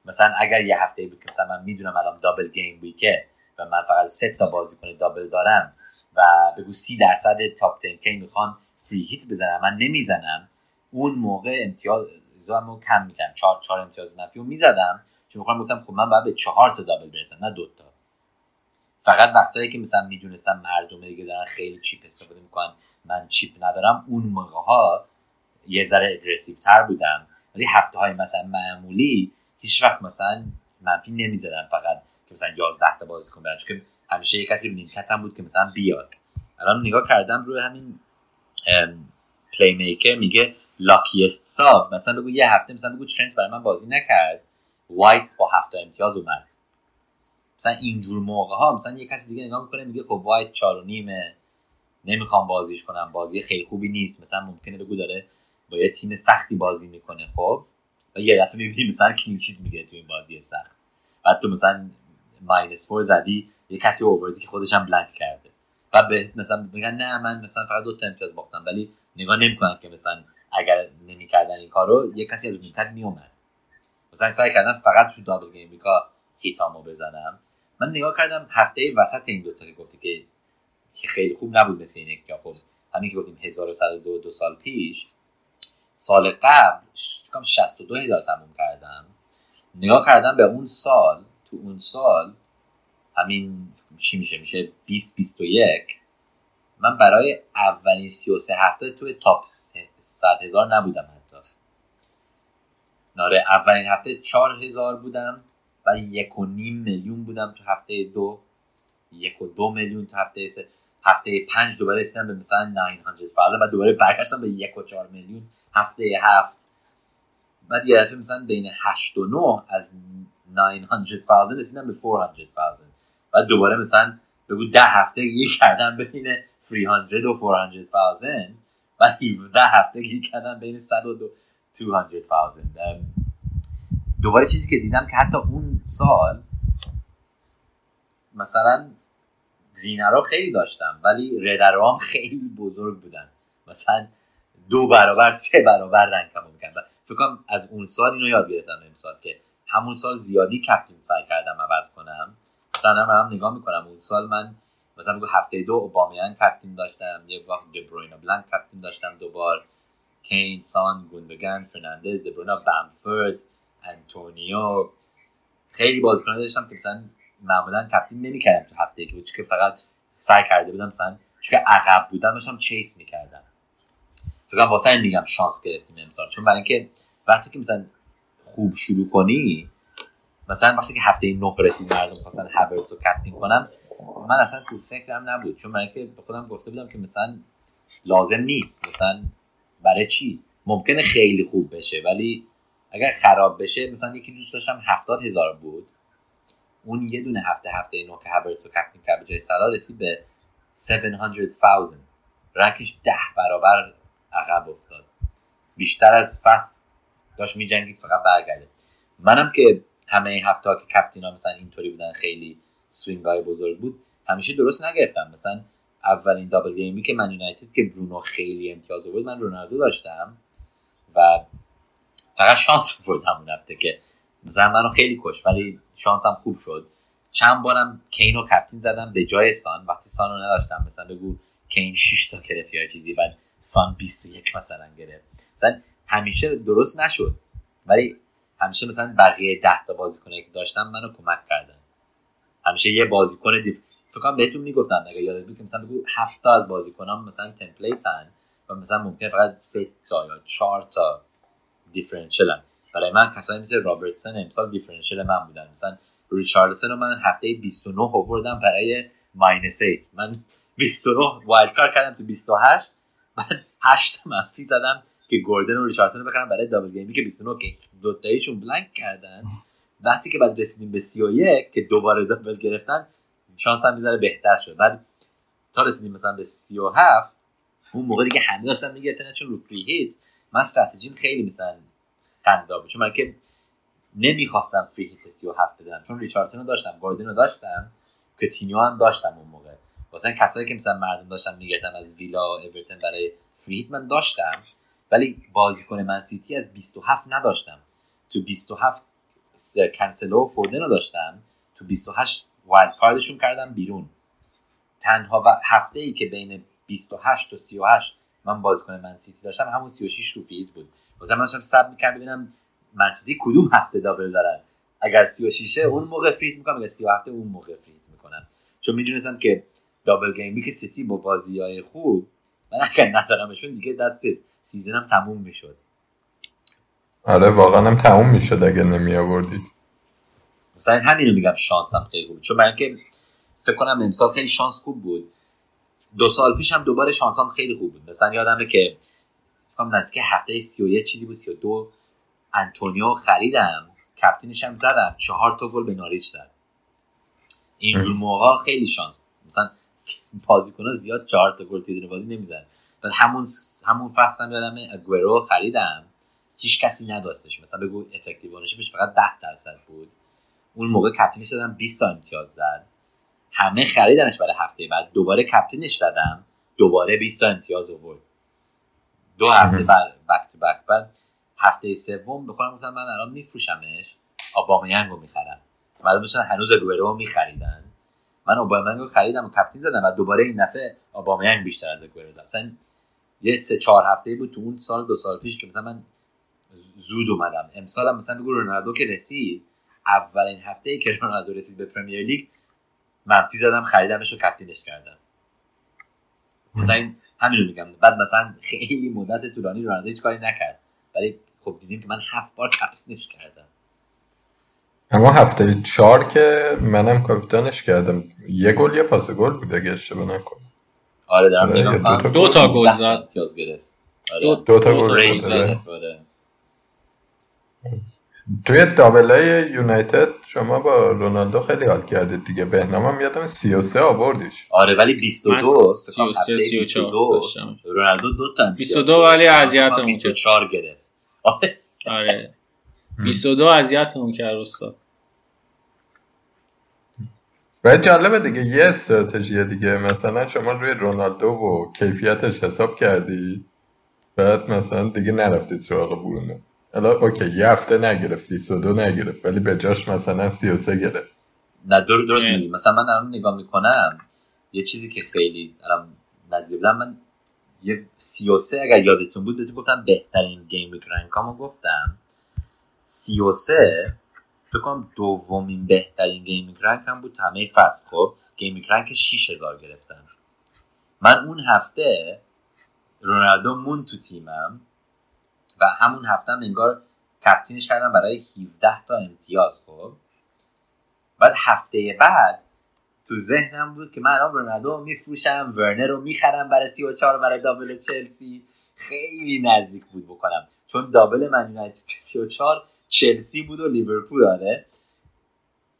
مثلا اگر یه هفته بود که مثلا من میدونم الان دابل گیم ویکه و من فقط سه تا بازیکن دابل دارم و بگو سی درصد تاپ ده کی میخوان فری هیت بزنم من نمیزنم، اون موقع امتیازمو کم میکنم، چهار چهار امتیاز منفیو میزدم چون میخوام گفتم خب من باید به چهار تا دابل برسم نه دو تا. فقط وقتایی که مثلا میدونستم مردم دیگه دارن خیلی چیپ استفاده میکنن من چیپ ندارم، اون موقع ها یه ذره اگریسیو تر بودم. ولی هفته های مثلا معمولی هیچ وقت مثلا منفی نمیزدم، فقط که مثلا یازده تا بازیکن برن، چون که همیشه یه کسی رو نیمکتم بود که مثلا بیاد. الان نگاه کردم روی همین پلی میکر میگه لاکیست ساب، مثلا بگو یه هفته مثلا بگو ترنت برای من بازی نکرد، وایت با هفت امتیاز اومد. مثلا اینجور موقع ها مثلا یه کسی دیگه نگاه میکنه میگه خب وایت چهار و نیم نمیخوام بازیش کنم، بازی خیلی خوبی نیست، مثلا ممکنه بگو داره با یه تیم سختی بازی میکنه خب و یه دفعه میبینی مثلا کلین شیت میگیره تو این بازی سخت، بعد تو مثلا ماینس چهار زدی یه کسی اووردی که خودش هم بلانک کرده و به مثلا میگن نه من مثلا فقط دو تا امتیاز باختم، ولی نگاه نمیکنن که مثلا اگر نمیکردن این کارو یه کسی از اونجا میومد. مثلا سعی کردم فقط تو دابل گیم میکا هیتامو بزنم. من نگاه کردم هفته وسط این دو تا گفتی که خیلی خوب نبود، مثل این که خب همین که گفتیم هزار و صد و دو دو سال پیش، سال قبل چون شصت و دو هزار تموم کردم. نگاه کردم به اون سال، تو اون سال همین چی میشه میشه بیست بیست و یک من برای اولین سی و سه هفته تو تاپ صد هزار نبودم، حتی ناره اولین هفته چهار هزار بودم و یک و نیم میلیون بودم تو هفته دو، یک و دو میلیون تو هفته سه. هفته پنج دوباره رسیدم به مثلا نه صد و دوباره برگشتم به یک و چهار میلیون هفته هفت. بعد یه دفعه مثلا بین هشت و نه از نه صد هزار رسیدم به چهارصد هزار. بعد دوباره مثلا بگو ده هفته یک کردم بین سیصد و چهارصد هزار. بعد هفده هفته یک کردم بین صد و دویست هزار. دوباره چیزی که دیدم که حتی اون سال مثلا رینرها خیلی داشتم ولی ردرها هم خیلی بزرگ بودن، مثلا دو برابر سه برابر رنگ کمو میکردن. فکر کنم از اون سال اینو یاد گرفتم امسال، که همون سال زیادی کپتین سعی کردم عوض کنم. مثلا من هم نگاه میکنم اون سال من مثلا میگم هفته دو اوبامیان کپتین داشتم، یک وقت دبروینه بلانک کپتین داشتم، دوبار کین، سان، گوندوگان، فرناندز، دبروینه، بامفورد، انتونیو. خیلی بازیکن‌ها داشتم که مثلا معمولا کپتین نمی‌کردم تو هفته که بود، چون که فقط سعی کرده بودم مثلا چون که عقب بودم داشتم چیس می‌کردم. فکر کنم واسه این میگم شانس گرفتیم امسال، چون برای اینکه وقتی که مثلا خوب شروع کنی، مثلا وقتی که هفته نه رسید مردم خواستن هاورتز رو کپتین کنم، من اصلا تو فکرم نبود، چون من که به خودم گفته بودم که مثلا لازم نیست، مثلا برای چی؟ ممکنه خیلی خوب بشه ولی اگر خراب بشه، مثلا یکی دوست داشتم هفتاد هزار بود، اون یه دونه هفته هفته اینو که هاورتز رو کپتین کرد به جای سلا رسید به هفتصد هزار، رنکش ده برابر عقب افتاد، بیشتر از فصل داشت می‌جنگید فقط برگرده. منم که همه هفته ها که کپتینا مثلا اینطوری بودن، خیلی سوینگای بزرگ بود، همیشه درست نگرفتم. مثلا اولین دابل گیمی که من یونایتد که برونو خیلی امتیاز بود، من رونالدو داشتم و فقط شانس آوردم اون هفته که مثلا منو خیلی کش ولی شانسم خوب شد. چند بارم کینو کپتین زدم به جای سان، وقتی سانو نداشتم، مثلا بگو کین شش تا گرفت یا چیزی بعد سان بیست و یک مثلا گرفت، مثلا همیشه درست نشد ولی همیشه مثلا بقیه ده تا بازیکنی که داشتم منو کمک کردن. همیشه یه بازیکن دیف فکر کنم بهتون میگفتم اگه یادت بود که مثلا بگو هفت تا از بازیکنام مثلا تمپلیتن و مثلا ممکنه فقط سه تا یا چهار تا دیفرنشیلن. برای من کسایی مثل رابرتسون امسال دیفرنشیل من بودن، مثلا ریچاردسون رو من هفته بیست و نه آوردم برای ماینس هشت، من بیست و نه وایلد کارت کردم تو بیست و هشت، من هشت منفی زدم که گوردن و ریچاردسون رو بخرم برای دابل گیمی که بیست و نه که دو تایشون بلانک کردن. وقتی که بعد رسیدیم به سی و یک که دوباره دابل گرفتن، شانس هم میذاره بهتر شد. بعد تا رسیدیم مثلا به سی و هفت، اون موقع دیگه همه داشتن میگرفتن، چون رو فری هیت من استراتژیم خیلی مثلا خنده بود، چون من که نمیخواستم فری هیت سی و هفت بزنم، چون ریچاردسون رو داشتم، گوردن رو داشتم، کوتینیو هم داشتم اون موقع. واسه کسایی که مثلا مردم داشتن میگرفتن از ویلا و اورتون برای فری هیت من داشتم، ولی بازیکن من سیتی از بیست و هفت نداشتم. تو بیست و هفت کانسلو و فودن رو داشتم، تو بیست و هشت وایلد کاردشون کردم بیرون. تنها و هفته‌ای که بین بیست و هشت تا سی و هشت من بازیکن من سیتی داشتم همون سی و شش رو فیت بود. مثلا من داشتم ساب می‌کردم ببینم من سیتی کدوم هفته دابل دارن، اگر سی و شش اون موقع فیت می‌کنم، اگر سی و هفت اون موقع فیت می‌کنم، چون می‌دونستم که دابل گیمی که سیتی با بازی‌های خوب من اگر ندارمشون دیگه دت سیزنم تموم میشد. آره واقعا هم تموم میشد اگه نمی آوردید. مثلا همین رو میگم شانسم خیلی خوب، چون من که فکر کنم امسال خیلی شانس خوب بود. دو سال پیش هم دوباره شانسم خیلی خوب بود. مثلا یادمه که فکر کنم نزدیک هفته سی و یک چیزی بود، سی و دو انتونیو خریدم، کپتینش هم زدم، چهار تا گل به ناریچ زد. این موقع خیلی شانس بود. مثلا بازیکن‌ها زیاد چهار تا گل تو یه بازی نمیزنن. بعد همون همون فصل هم یادمه اگوئرو خریدم، هیچ کسی نداشتش، مثلا بگو افکتیوانش فقط ده درصد بود، اون موقع کپتینش دادم بیست تا امتیاز زد، همه خریدنش برای هفته بعد، دوباره کپتینش دادم دوباره بیست تا امتیاز آورد، دو هفته بعد بک تو بک. بعد هفته سوم بخوام گفتم من الان میفروشمش، اوبامیانگو میخرم، بعد مثلا هنوز اگوئرو میخریدن، من اوبامیانگو خریدم و کپتین زدم و دوباره این دفعه اوبامیانگ بیشتر از اگوئرو زد. مثلا یه سه چهار هفته بود تو اون سال دو سال پیش که مثلا من زود اومدم. امسال هم مثلا بگو رونالدو که رسید، اولین هفته‌ای که رونالدو رسید به پرمیر لیگ منفی زدم، خریدمش و کپتینش کردم. مثلا همین رو میگم. بعد مثلا خیلی مدت طولانی رونالدو هیچ کاری نکرد، ولی خب دیدیم که من هفت بار کپتینش کردم. اما هفته چهار که منم کپتینش کردم، یه گل یه پاس گل بود اگه اشتباه نکنم. آره دارم میگم دو تا گل زد، تیاز گرفت. آره دو تا گل زد. توی دابلای یونایتد شما با رونالدو خیلی حال کردید دیگه. بهنامم یادم سی و سه آوردیش. آره ولی بیست و دو سی و سه سی و چهار داشتم. رونالدو دو تا بیست و دو ولی اذیتمون بیست و چهار گرفت. آره بیست و دو اذیتمون کرد استاد. باید جالبه دیگه، یه استراتژی دیگه، مثلا شما روی رونالدو و کیفیتش حساب کردی بعد مثلا دیگه نرفتید سراغ برونو. الان اوکی یه هفته نگرفت، بیست و دو نگرفت، ولی به جاش مثلا سی و سه گرفت. نه درست درست میگی. مثلا من الان نگاه میکنم یه چیزی که خیلی الان نظیر، من یه سی و سه اگر یادتون بود بهتون گفتم بهترین گیم ویک رنکامو گفتم، سی و سه فکر کنم دومین بهترین گیم ویک رنکم بود همه فصل. خب گیم ویک رنک شش هزار گرفتم. من اون هفته رونالدو مون تو تیمم و همون هفته هم انگار کپتینش کردم برای هفده تا امتیاز. خب بعد هفته بعد تو ذهنم بود که من الان رونالدو رو میفروشم، ورنر رو میخرم برای سی و چهار برای دابل چلسی. خیلی نزدیک بود بکنم، چون دابل من یونایتد سی و چهار چلسی بود و لیورپول. آره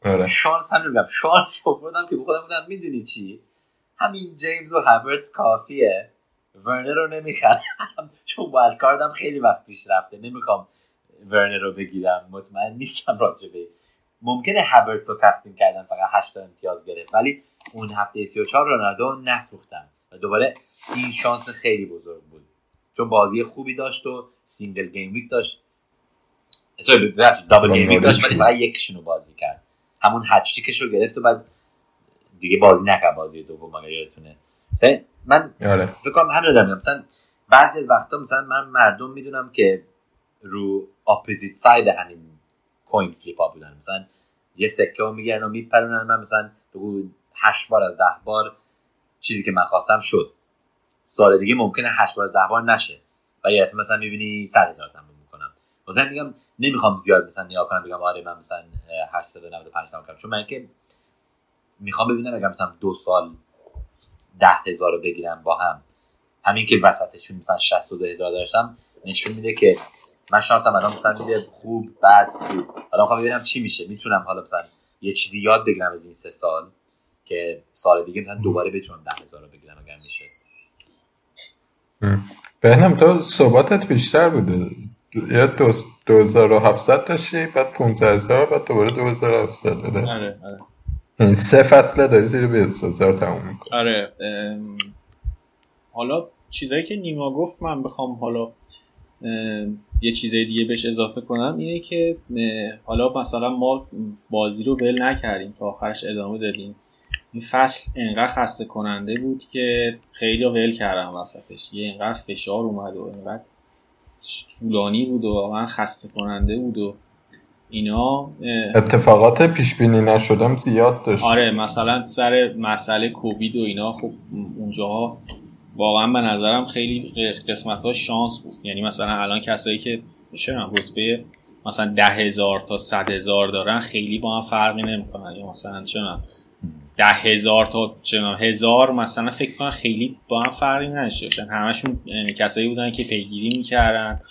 آره شانس هم نمیگم، شانس بودم که بخودم بودم میدونی چی، همین جیمز و هاورتز کافیه، ورنر رو نمیخرم چون وایلد کاردم خیلی وقت پیش رفته، نمیخوام ورنر رو بگیرم، مطمئن نیستم راجبه. ممکنه هاورتز رو کپتین کردم فقط هشت امتیاز گرفت، ولی اون هفته سی و چهار رونالدو نفروختم و دوباره این شانس خیلی بزرگ بود چون بازی خوبی داشت و سینگل گیم ویک داشت، سوری دابل گیم ویک داشت، ولی فقط یکشونو بازی کرد، همون هتریکش رو گرفت و بعد دیگه بازی نکرد بازی دوم. اگه یادتونه مثلا من آره. فکر کنم همین رو دارم میگم، مثلا بعضی از وقتا مثلا من مردم میدونم که رو اپوزیت ساید همین کوین فلیپ ها بودن، مثلا یه سکه رو میگیرن و میپرونن. من مثلا بگو هشت بار از ده بار چیزی که من خواستم شد، سال دیگه ممکنه هشت بار از ده بار نشه و یه دفعه مثلا میبینی صد هزار تموم میکنم. مثلا میگم نمیخوام زیاد مثلا نیا کنم بگم آره من مثلا هشتصد و نود و پنج تا کردم، چون من که میخوام ببینم بگم مثلا دو سال ده هزار رو بگیرم با هم، همین که وسطشون مثلا شصت و دو هزار داشتم نشون میده که من شانسم الان مثلا میده خوب بد خوب. حالا میخوام ببینم چی میشه، میتونم حالا مثلا یه چیزی یاد بگیرم از این سه سال که سال دیگه مثلا دوباره بتونم ده هزار رو بگیرم اگر میشه. بهنام تو ثباتت بیشتر بوده، یا دو هزار و هفتصد داشتی بعد پانزده هزار بعد دوباره دو هزار و هفتصد. آره آره سه فصله داری زیر بیست هزار تموم میکنی. آره ام... حالا چیزایی که نیما گفت من بخوام حالا ام... یه چیزای دیگه بهش اضافه کنم اینه که حالا مثلا ما بازی رو بل نکردیم تا آخرش ادامه دادیم. این فصل انقدر خسته کننده بود که خیلی ول کردم وسطش، یه انقدر فشار اومد و انقدر طولانی بود و من خسته کننده بود و اینا. اتفاقات پیش بینی نشدم زیاد داشت. آره مثلا سر مسئله کووید و اینا، خب اونجاها واقعا به نظرم خیلی قسمت ها شانس بود. یعنی مثلا الان کسایی که چرا رتبه مثلا ده هزار تا صد هزار دارن خیلی با هم فرقی نمیکنن، یا مثلا چرا ده هزار تا چرا هزار مثلا فکر کنم خیلی با هم فرقی نداشتن. همشون کسایی بودن که پیگیری میکردن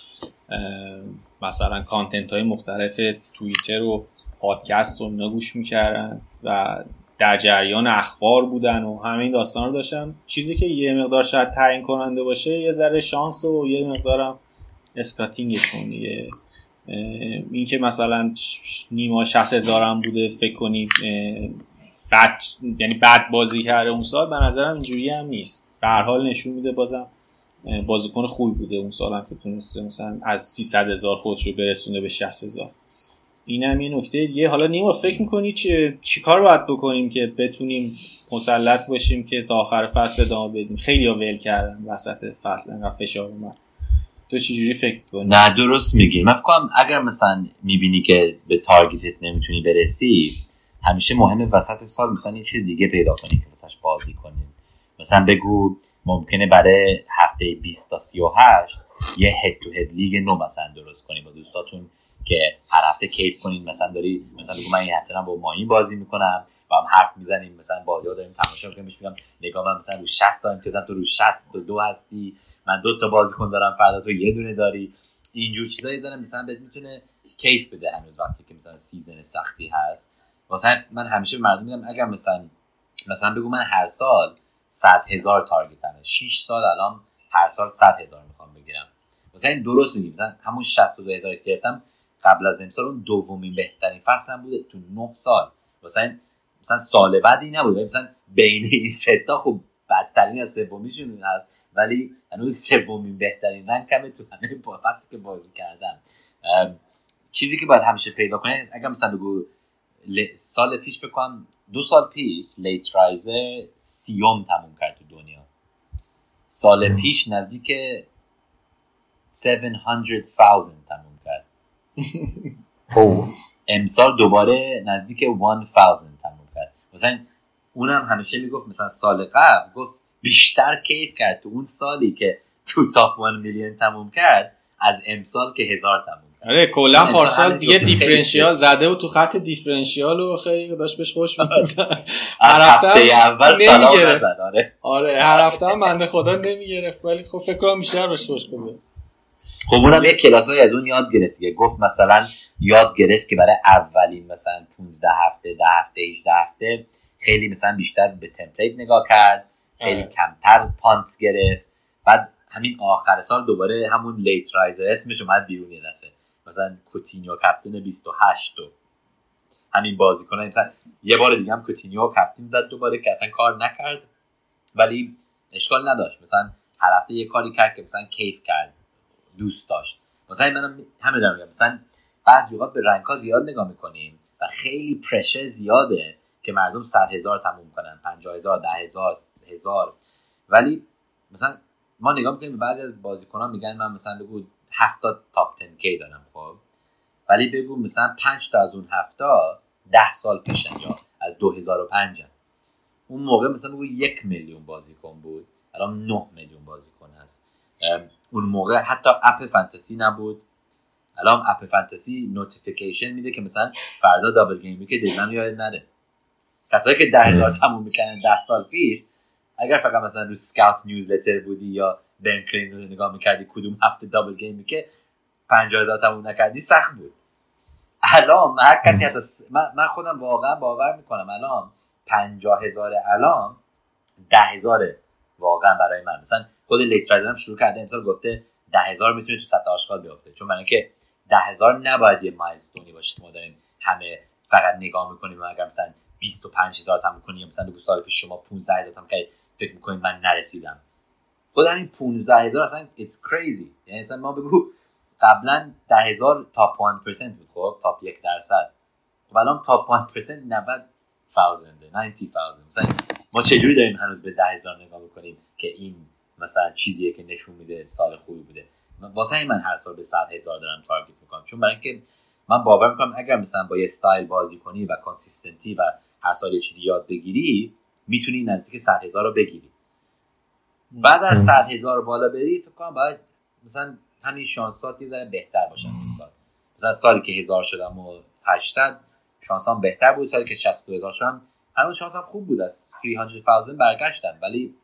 مثلا کانتنت های مختلف توییتر و پادکست رو اینا گوش میکردن و در جریان اخبار بودن و همین داستان رو داشتن. چیزی که یه مقدار شاید تعیین کننده باشه یه ذره شانس و یه مقدارم اسکاتینگشون دیگه. این که مثلا نیما شصت هزار هم بوده فکر کنی بد، یعنی بد بازی کرده اون سال، به نظرم اینجوری هم نیست. به هر حال نشون میده بازم بازیکن خوبی بوده اون سال هم که تونسته مثلا از سیصد هزار خودش رو برسونه به شصت هزار. این هم یه نکته دیگه. حالا نیما فکر میکنی چه چی کار باید بکنیم که بتونیم مسلط باشیم که تا آخر فصل ادامه بدیم؟ خیلی ها ویل کردن وسط فصل، انقدر فشار اومد. تو چجوری فکر میکنی؟ نه درست میگی. من فکر کنم اگر مثلا میبینی که به تارگتت نمیتونی برسی، همیشه مهمه وسط سال مثلا یه چیز دیگه پیدا کنی که واسش بازی کنی. مثلا بگو ممکنه برای هفته بیست تا سی و هشت یه هد تو هد لیگ نو مثلا درست کنی با دوستاتون که هر هفته کیف کنین. مثلا داری مثلا بگو من این هفته هم با ماهی بازی میکنم و هم حرف میزنیم، مثلا بازی ها داریم تماشا میکنیم، بهش میگم نگاه من مثلا رو شصت تا امتیازم، تو رو شصت و دو هستی، من دو تا بازیکن دارم، فردا تو یه دونه داری. اینجور چیزایی دارم مثلا بهت میتونه کیف بده هنوز وقتی که مثلا سیزن سختی هست. مثلا من همیشه به مردم میگم اگر مثلا مثلا بگو من هر سال صد هزار تارگتمه، شش سال الان هر سال صد هزار میخوام بگیرم. مثلا درست میگی مثلا همون شصت و دو هزار گرفتم قبل از امسال، اون دومین بهترین فصلم بوده تو نه سال. مثلا مثلا سال بعدی نبود، مثلا بین این سه تا خب بدترین از سومیشون هست، ولی هنوز سومین بهترین رنگ کمه تو همه با وقتی که بازی کردن. چیزی که باید همیشه پیدا کنه، اگه مثلا بگو سال پیش فکر کنم دو سال پیش لیت رایزر سیوم تموم کرد تو دنیا، سال پیش نزدیک هفتصد هزار تموم کرد، امسال دوباره نزدیک هزار تموم کرد. مثلا اونم همیشه میگفت مثلا سال قبل گفت بیشتر کیف کرد تو اون سالی که تو تاپ یک میلیون تموم کرد از امسال که هزار تموم کرد. آره کلا پارسال دیگه دیفرنشیال زده و تو خط دیفرنشیال و خیلی داشت بهش خوش می‌گذشت. هر هفته اول سلام نزد. آره آره هر هفته بنده خدا نمیگرفت، ولی خب فکر کنم بیشتر بهش خوش بده. خب اونم یک کلاسای از اون یاد گرفت دیگه، گفت مثلا یاد گرفت که برای اولین مثلا پانزده هفته ده هفته هجده هفته خیلی مثلا بیشتر به تمپلیت نگاه کرد، خیلی آه. کمتر پانتس گرفت. بعد همین آخر سال دوباره همون لیت رایزر اسمش اومد بیرون یه دفعه، مثلا کوتینیو کاپتن بیست و هشت و همین بازیکن‌ها، مثلا یه بار دیگه هم کوتینیو کاپتن زد دوباره که اصلا کار نکرد، ولی اشکال نداشت، مثلا هر هفته یه کاری کرد که مثلا کیف کرد، دوست داشت. مثلا منم همه دارم میگم مثلا بعضی وقت به رنگ‌ها زیاد نگاه می‌کنیم و خیلی پرشر زیاده که مردم صد هزار تموم کنن، پنجاه هزار، ده هزار، هزار، ولی مثلا ما نگاه میکنیم بعضی از بازیکنان میگن من مثلا بگو هفتاد تاپ ده کی دارم، خب ولی بگو مثلا پنج تا از اون هفتاد ده سال پیشن یا از دو هزار و پنج هم. اون موقع مثلا بگو یک میلیون بازیکن بود، الان نه میلیون بازیکن هست. اون موقع حتی اپ فانتزی نبود، الان اپ فانتزی نوتیفیکیشن میده که مثلا فردا دابل گیمی که دیدم یاد نره. کسایی که ده هزار تموم میکنن ده سال پیش، اگر فقط مثلا رو سکاوت نیوزلتر بودی یا بن کرین رو نگاه میکردی کدوم هفته دابل گیمی که پنجاه هزار تموم نکردی سخت بود. الان هر کسی حتی س... من... من خودم واقعا باور میکنم الان پنجاه هزار الان ده هزاره واقعا برای من. مثلا خود لیترایزرم شروع کرده امسال گفته ده هزار میتونه تو سطح آشغال بیفته، چون برای اینکه ده هزار نباید یه مایلستونی باشه که ما داریم همه فقط نگاه میکنیم. اگر مثلا بیست و پنج هزار تا می‌کنی یا مثلا دو سال پیش شما پانزده هزار تا می‌کنی، فکر می‌کنید من نرسیدم. خود همین پانزده هزار اصلا it's crazy. یعنی مثلا ما بگو قبلا ده هزار تاپ یک درصد بود، خب تاپ یک درصد. خب الان تاپ یک درصد نود هزار، نود هزار. مثلا ما چجوری داریم هنوز به ده هزار نگاه می‌کنیم که این مثلا چیزیه که نشون میده سال خوبی بوده. واسه من هر سال به صد هزار دارم تارگت می‌کنم، چون برای اینکه من باور می‌کنم اگر مثلا با یه استایل بازی کنی و کانسیستنتی و هر سال یه چیزی یاد بگیری، میتونی نزدیک صد هزار رو بگیری. بعد از صد هزار بالا بری فکر کنم باید مثلا همین شانسات یه ذره بهتر باشن. مثلا مثلا سالی که هزار شدم و هشتصد شانسام بهتر بود، سالی که شصت و دو هزار شدم هنوز شانسام خوب بود، از سیصد هزار برگشتم، ولی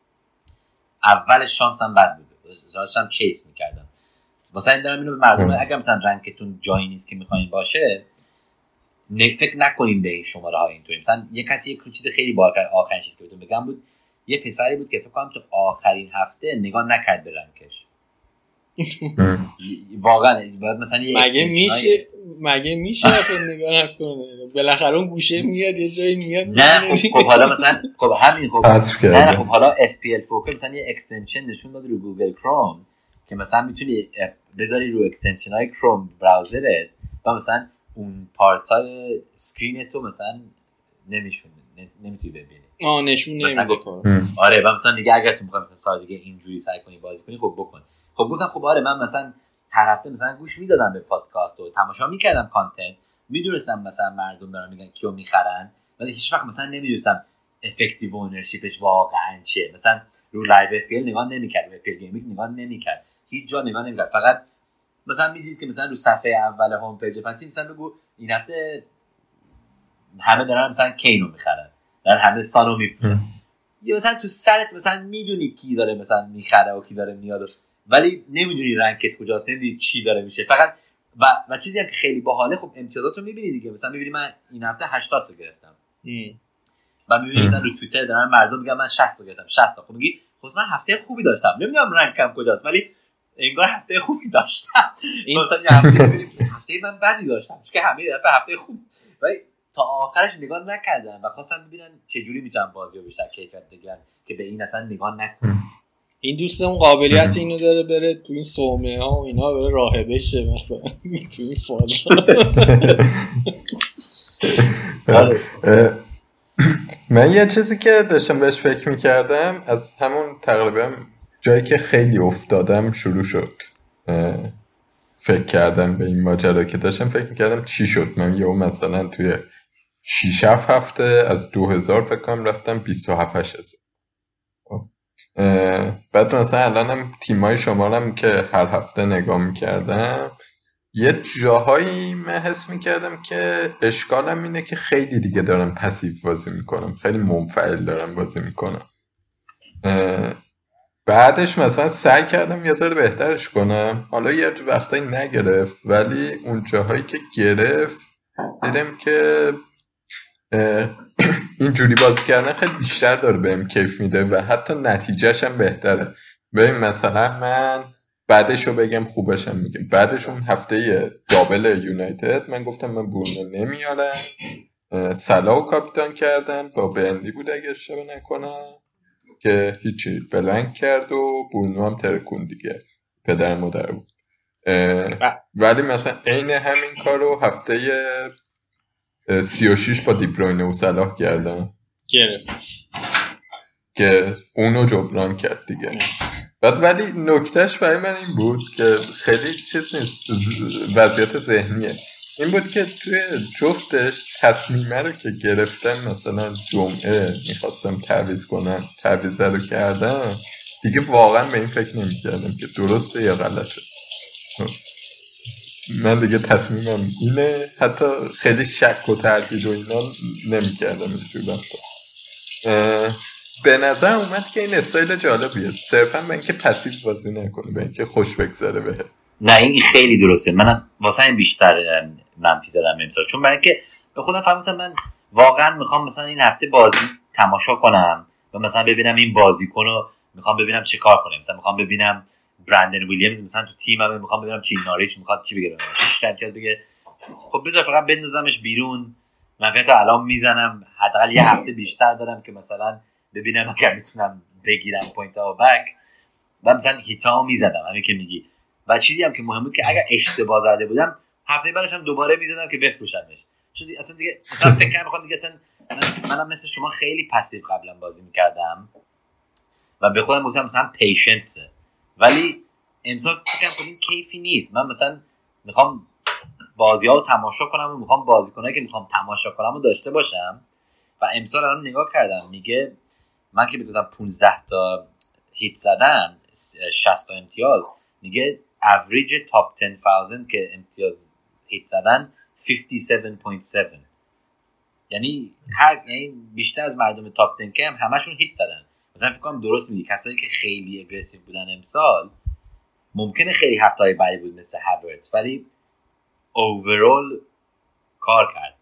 اول شانسم بد بود، داشتم چیس می‌کردم. مثلا دارم اینو به مردم اگه مثلا رنکتون جایی نیست که می‌خواید باشه، نه فکر نکنین به این شماره ها اینطوری. مثلا یه کسی یک چیز خیلی باحال آخرین چیزی که بهتون بگم بود، یه پسری بود که فکر کنم تو آخرین هفته نگاه نکرد به رنکش. واقعا بعد مثلا مگه میشه مگه میشه آخر نگاه نکنه، بالاخره اون گوشه میاد یه جایی میاد. نه خب حالا مثلا خب همین خب نه خب حالا اف پی ال فوکل مثلا یه اکستنشن نشون داد رو گوگل کروم که مثلا میتونی بذاری رو اکستنشن های کروم براوزرت و مثلا اون پارتای اسکرین تو مثلا نمیشونه، نمیتونی ببینی. آه نشون نمیده. آره و مثلا دیگه اگر تو می‌خوای مثلا سال دیگه اینجوری سعی کنی بازی کنی خب بکن. خب گفتم خب آره من مثلا هر هفته مثلا گوش میدادم به پادکست و تماشا میکردم کانتنت، میدونستم مثلا مردم دارن میگن کیو میخرن، ولی هیچ وقت مثلا نمیدونستم افکتیو اونرشیپش واقعا چیه. مثلا رو لایو اف پی ال نگاه نمیکردم، اف پی ال گیمینگ نگاه نمیکرد، هیچ جا نگاه نمیکرد، فقط مثلا میدید که مثلا رو صفحه اول هوم پیج فنسی مثلا بگو این هفته همه دارن مثلا کینو میخرن، دارن همه سانو میفروشن. یا مثلا تو سرت مثلا میدونی کی داره مثلا میخره و کی داره میاد، ولی نمیدونی رنکت کجاست، نمیدونی چی داره میشه فقط. و و چیزی هم که خیلی باحاله، خب امتیازاتو میبینی دیگه. مثلا میبینی من این هفته هشتاد تا گرفتم و میبینی مثلا رو توییتر دارن مردم میگن من شصت تا گرفتم، شصت تا. خب میگی خب من هفته خوبی داشتم، نمیدونم رنکم کجاست ولی انگار هفته خوبی داشتم. این مثلا هفته, هفته من بدی داشتم چون که همه دفعه هفته خوب. ولی تا آخرش نگاه نکردن و خواستن ببینن چجوری میتونن بازیو بیشتر کیفیت بگیرن که به این اصلا نگاه نکنن. این دوستمون قابلیت اینو داره بره تو این صومعه ها و اینا بره راهبه شه مثلا تو این فاز. من یه چیزی که داشتم بهش فکر میکردم از همون تقریبا جایی که خیلی افتادم شروع شد، فکر کردم به این ماجرا که داشتم فکر میکردم چی شد من یهو مثلا توی شش هفته از دو هزار فکر کنم رفتم بیست و هفت هزار. بعد مثلا الانم تیمای شمالم که هر هفته نگاه میکردم یه جاهایی من حس میکردم که اشکالم اینه که خیلی دیگه دارم پسیف بازی میکنم، خیلی منفعل دارم بازی میکنم. بعدش مثلا سعی کردم یه ذره بهترش کنم، حالا یه وقتایی نگرفت ولی اون جاهایی که گرفت دیدم که اینجوری بازی کردن خیلی بیشتر داره بهم کیف میده و حتی نتیجهش هم بهتره. ببین مثلا من بعدشو بگم خوبشم میگم، بعدش اون هفته دابل یونایتد من گفتم من برونو نمیارم، سلاو کاپیتان کردم با برنلی بود اگه اشتباه نکنم که هیچی بلنگ کرد و برونو هم ترکون دیگه، پدر مادر بود. ولی مثلا عین همین کارو هفته سی و شیش با دیبروینه و صلاح کردم گرفت که اونو جبران کرد دیگه. بعد ولی نکتهش برای من این بود که خیلی چیز نیست، وضعیت ذهنیه این بود که توی جفتش تصمیمه رو که گرفتم مثلا جمعه میخواستم تعویض کنم، تعویضه رو کردم دیگه واقعا به این فکر نمیکردم که درسته یا غلطه. من دیگه تصمیمم اینه، حتی خیلی شک و تردید و اینا نمی کردم. به نظر اومد که این استایل جالبیه، صرفا به اینکه پسیو بازی نکنه، به اینکه خوش بگذره بهت. نه این خیلی درسته، منم واسه این بیشتر منفی زدم امسال، چون برای اینکه به خودم فهمیدم من واقعا میخوام مثلا این هفته بازی تماشا کنم و مثلا ببینم این بازیکنو میخوام ببینم چه کار کنه، مثلا میخوام ببینم برندن ویلیامز مثلا تو تیمم میخوام ببینم چی ناریچ میخواد چی بگیره، شش تا امتیاز بگه. خب بذار فقط بندازمش بیرون، من فقط الان میزنم حداقل یه هفته بیشتر دارم که مثلا ببینم اگه میتونم بگیرم پوینت ها بک و مثلا هیتا میزدم همین که میگی. و چیزی هم که مهم بود که اگر اشتباه زده بودم هفته بعدش هم دوباره میزدم که بفروشمش، چون اصلا دیگه اصلا فکر نمی‌خوام دیگه. اصلا منم مثل شما خیلی پسیو قبلا بازی میکردم و به خودم گفتم مثلا پیشنسه، ولی امسال فکرم کنیم کیفی نیست. من مثلا میخوام بازی ها رو تماشا کنم و میخوام بازیکنایی که میخوام تماشا کنم رو داشته باشم. و امسال الان نگاه کردم میگه من که بگم پانزده تا هیت زدم شصت تا امتیاز، میگه اوریج تاپ ده هزار که امتیاز هیت زدن پنجاه و هفت ممیز هفت. یعنی هر یعنی بیشتر از مردم تاپ ده که هم همشون هیت زدن. مثلا فکر کنم درست میگی، کسایی که خیلی اگریسیو بودن امسال ممکنه خیلی هفته‌های بعدی بود مثل هاورتس، ولی اوورال کار کرد.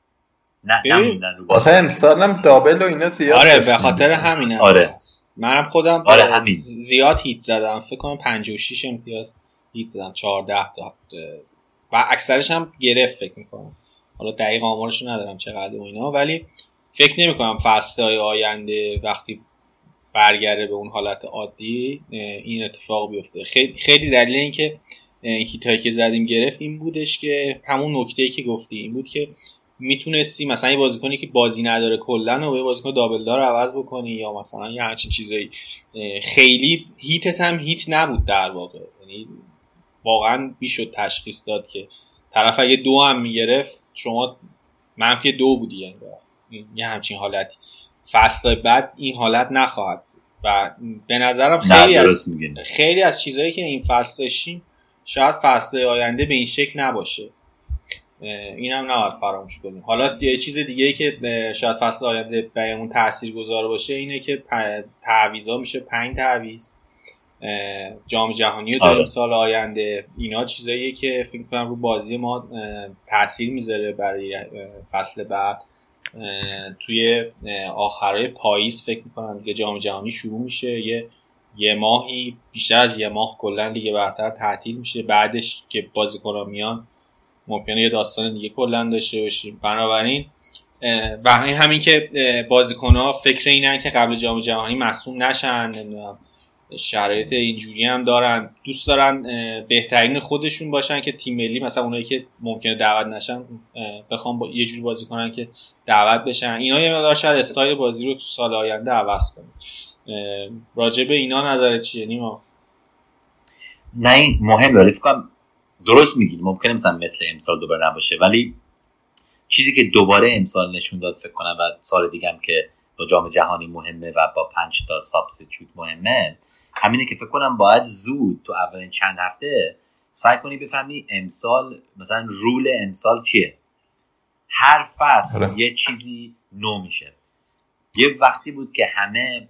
نه نمیدن رو واسه امسالم دابل و اینا زیاد. آره به خاطر همینه. آره منم خودم آره همین زیاد هیت زدم، فکر کنم پنجاه و شش امتیاز هیت زدم، چهارده تا و اکثرش هم گرفت فکر میکنم. حالا دقیق آمارشو ندارم چقدر و اینا، ولی فکر نمیکنم فصل‌های آینده وقتی برگره به اون حالت عادی این اتفاق بیفته. خیلی خیلی دلیل این که هیتایی که زدیم گرفت این بودش که همون نکته‌ای که گفتی این بود که میتونستی مثلا یه بازیکنی که بازی نداره کلا رو به بازیکن دابل دار عوض بکنی یا مثلا یه همچین چیزایی. خیلی هیتت هم هیت نبود در واقع، یعنی واقعا میشد تشخیص داد که طرف اگه دو هم میگرفت شما منفی دو بودی انگار. یه همچین حالتی فصل بعد این حالت نخواهد و به نظرم خیلی از خیلی از چیزایی که این فصل داشتیم شاید فصل آینده به این شکل نباشه، اینم نباید فراموش کنیم. حالا یه چیز دیگه‌ای که شاید فصل آینده بهمون تاثیرگذار باشه اینه که تعویضا میشه پنج تعویض، جام جهانی رو داریم سال آینده، اینا چیزاییه که فکر کنم رو بازی ما تاثیر میذاره برای فصل بعد. توی آخرای پاییز فکر می‌کنم دیگه جام جهانی شروع میشه، یه یه ماهی بیشتر از یه ماه کلا دیگه برتر تعطیل میشه، بعدش که بازیکن‌ها میان ممکنه یه داستان دیگه کلا داشته باشیم. بنابراین و همین که بازیکن‌ها فکر اینن که قبل جام جهانی مصدوم نشن، شرایط اینجوری هم دارن، دوست دارن بهترین خودشون باشن که تیم ملی مثلا اونایی که ممکنه دعوت نشن بخوام با یه جوری بازی کنن که دعوت بشن. اینا یه مقدار شاید استایل بازی رو تو سال آینده عوض کنن. راجع به اینا نظرت چیه نیما؟ نه این مهمه، ولی فکر کنم درست میگید ممکنه مثلا مثل امسال دوباره نباشه، ولی چیزی که دوباره امسال نشون داد فکر کنم و سال دیگه هم که با جام جهانی مهمه و با پنج تا سابستیتیوت مهمه، همینه که فکر کنم باید زود تو اولین چند هفته سعی کنی بفهمی امسال مثلا رول امسال چیه. هر فصل هره. یه چیزی نو میشه. یه وقتی بود که همه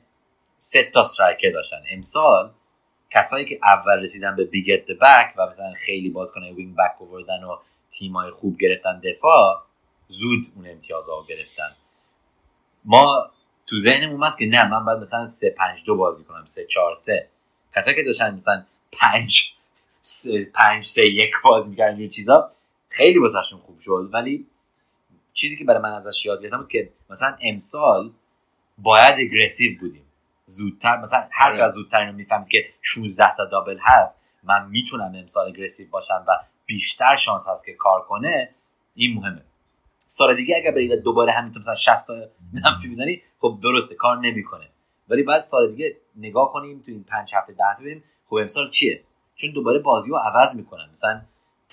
سه تا استرایکر داشتن، امسال کسایی که اول رسیدن به بیگت د بک و مثلا خیلی بازیکنای وینگ بک آوردن و تیمای خوب گرفتن دفاع، زود اون امتیازها رو گرفتن. ما تو ذهنمون هست که نه من باید مثلا سه پنج دو بازی کنم، سه چهار سه. کسایی که داشتن مثلا پنج سه پنج سه یک بازی می‌کردن این چیزا خیلی واسهشون خوب شد. ولی چیزی که برای من ازش یاد گرفتم بود که مثلا امسال باید اگریسیو بودیم، زودتر مثلا هر چقدر زودتر اینو میفهمم که شانزده تا دابل هست، من میتونم امسال اگریسیو باشم و بیشتر شانس هست که کار کنه. این مهمه. سال دیگه اگه بری و دوباره همینطور مثلا شصت تا منفی بزنی، خب درسته کار نمیکنه، ولی بعد سال دیگه نگاه کنیم تو این پنج هفته ده تا ببینیم خب امسال چیه، چون دوباره بازیو عوض میکنن، مثلا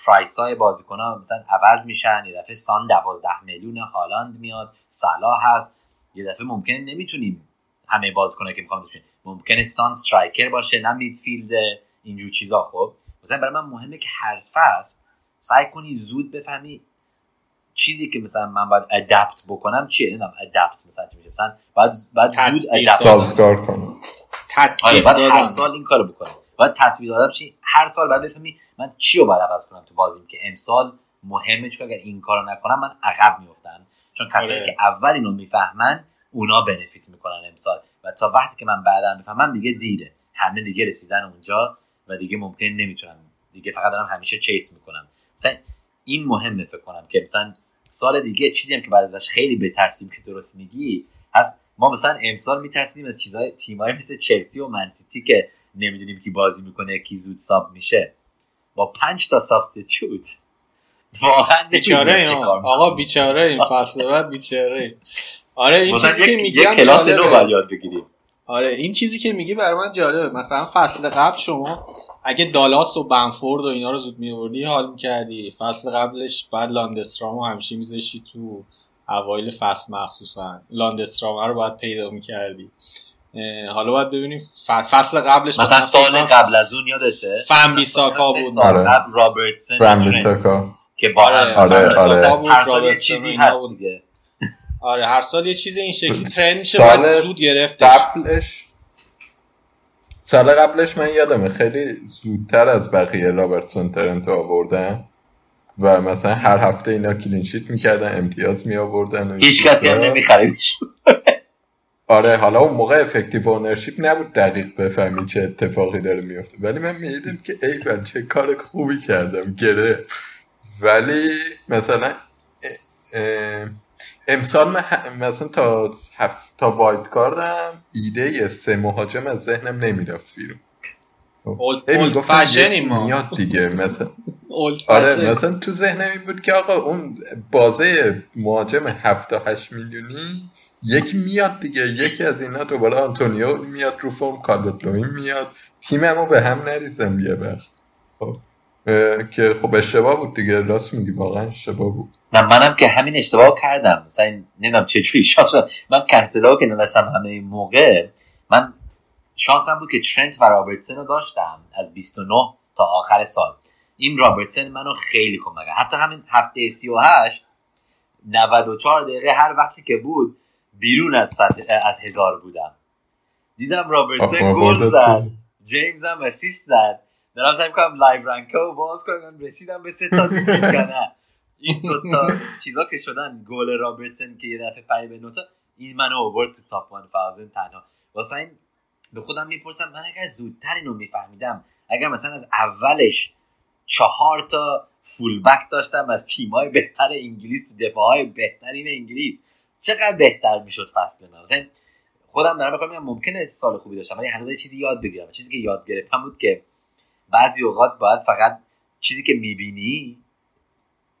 پرایس های بازیکن‌ها مثلا عوض میشن، یه دفعه سان دوازده میلیون هالند میاد، صلاح هست، یه دفعه ممکنه نمیتونیم همه بازیکن‌ها که میخوام بشین، ممکنه سان استرایکر باشه نه میدفیلد اینجور چیزا. خب مثلا برای من مهمه که هر فصل سعی کنی زود بفهمی چیزی که مثلا من باید ادپت بکنم چیه. نمیدونم ادپت مثلا چی میشه، مثلا باید باید زود ادپت سازگار کنم، تطبیق دادم. آره، هر سال این کارو بکنم، باید تصویر دادم چی هر سال باید بفهمی من چی رو باید عوض کنم تو بازیم که امسال مهمه، چون اگر این کارو نکنم من عقب میافتم، چون کسایی که اول اینو میفهمن اونا بنفیت میکنن امسال، و تا وقتی که من بعداً بفهمم دیگه دیره، همه دیگه رسیدن اونجا و دیگه ممکن نمیتونم، دیگه فقط دارم همیشه چیس میکنم. مثلا این مهمه فکر کنم که مثلا سال دیگه چیزی هم که بعد ازش خیلی بترسیم که درست میگی از ما، مثلا امسال میترسیم از چیزای تیمایی مثل چلسی و منسیتی که نمیدونیم کی بازی میکنه، کی زود ساب میشه، با پنج تا سابستیتیوت واقعا بیچاره آقا، بیچاره این فصل بعد بیچاره. آره این چیزی که میگم کلاس نو باید یاد بگیریم. آره این چیزی که میگی برای من جالبه. مثلا فصل قبل شما اگه دالاس و بنفورد و اینا رو زود میوردی حال میکردی، فصل قبلش بعد لاندسترام رو همیشه میذاشتی تو اوایل فصل، مخصوصا لاندسترام رو باید پیدا میکردی. حالا باید ببینیم فصل قبلش مثلا, مثلا سال قبل از اون یادته فامبیساکا بود، سال قبل رابرتسن فامبیساکا که بارا فامبیساکا بود، رابرتسن اینا بود دیگه. آره هر سال یه چیز این شکلی ترند میشه، بعد زود گرفتش. قبلش سال قبلش من یادمه خیلی زودتر از بقیه رابرتسون ترنتو آوردن و مثلا هر هفته اینا کلین شیت میکردن، امتیاز می آوردن، هیچ کسی هم نمیخریدش. آره حالا اون موقع افکتیو اونرشیپ نبود دقیق بفهمی چه اتفاقی داره میفته، ولی من میدیدم که ای ول چه کار خوبی کردم گره. ولی مثلا اه اه امسال من مثلا تا هفت تا وایلد کاردم ایده سه مهاجم از ذهنم نمیرفت بیرون. اولد فشنی ما میاد دیگه مثلا. آره مثلا تو ذهنم این بود که آقا اون بازه مهاجم هفت تا هشت میلیونی یک میاد دیگه، یکی از اینا دوباره آنتونیو میاد رو فرم، کالوتلوین میاد، تیممو به هم نریزم یه وقت. که خب اشتباه بود دیگه، راست میگی واقعا اشتباه بود. نه منم که همین اشتباه کردم، مثلا نمیدونم چجوری شانس بود. من کنسلو که نداشتم همه این موقع، من شانسم بود که ترنت و رابرتسن رو داشتم از بیست و نه تا آخر سال. این رابرتسن منو خیلی کمک کرد، حتی همین هفته سی و هشت نود و چهار دقیقه هر وقتی که بود بیرون از سطح از هزار بودم، دیدم رابرتسن گل زد، جیمز هم اسیست زد، دارم سعی می‌کنم لایو رنکو باز کنم، رسیدم به سه تا دیجیت کنه. این دو تا چیزا که شدن، گل رابرتسن که یه دفعه پری به نوتا، این منو آورد تو تاپ وان فازن تنها. واسه این به خودم میپرسم من اگر زودتر اینو میفهمیدم، اگر مثلا از اولش چهار تا فول بک داشتن و از تیم‌های بهتر انگلیس تو دفاع‌های بهترین انگلیس. چقدر بهتر میشد فصل ما. مثلا خودم دارم میگم ممکنه سال خوبی داشتم ولی هنوز چیزی یاد بگیرم. چیزی که یاد گرفتم بود که بعضی اوقات باید فقط چیزی که میبینی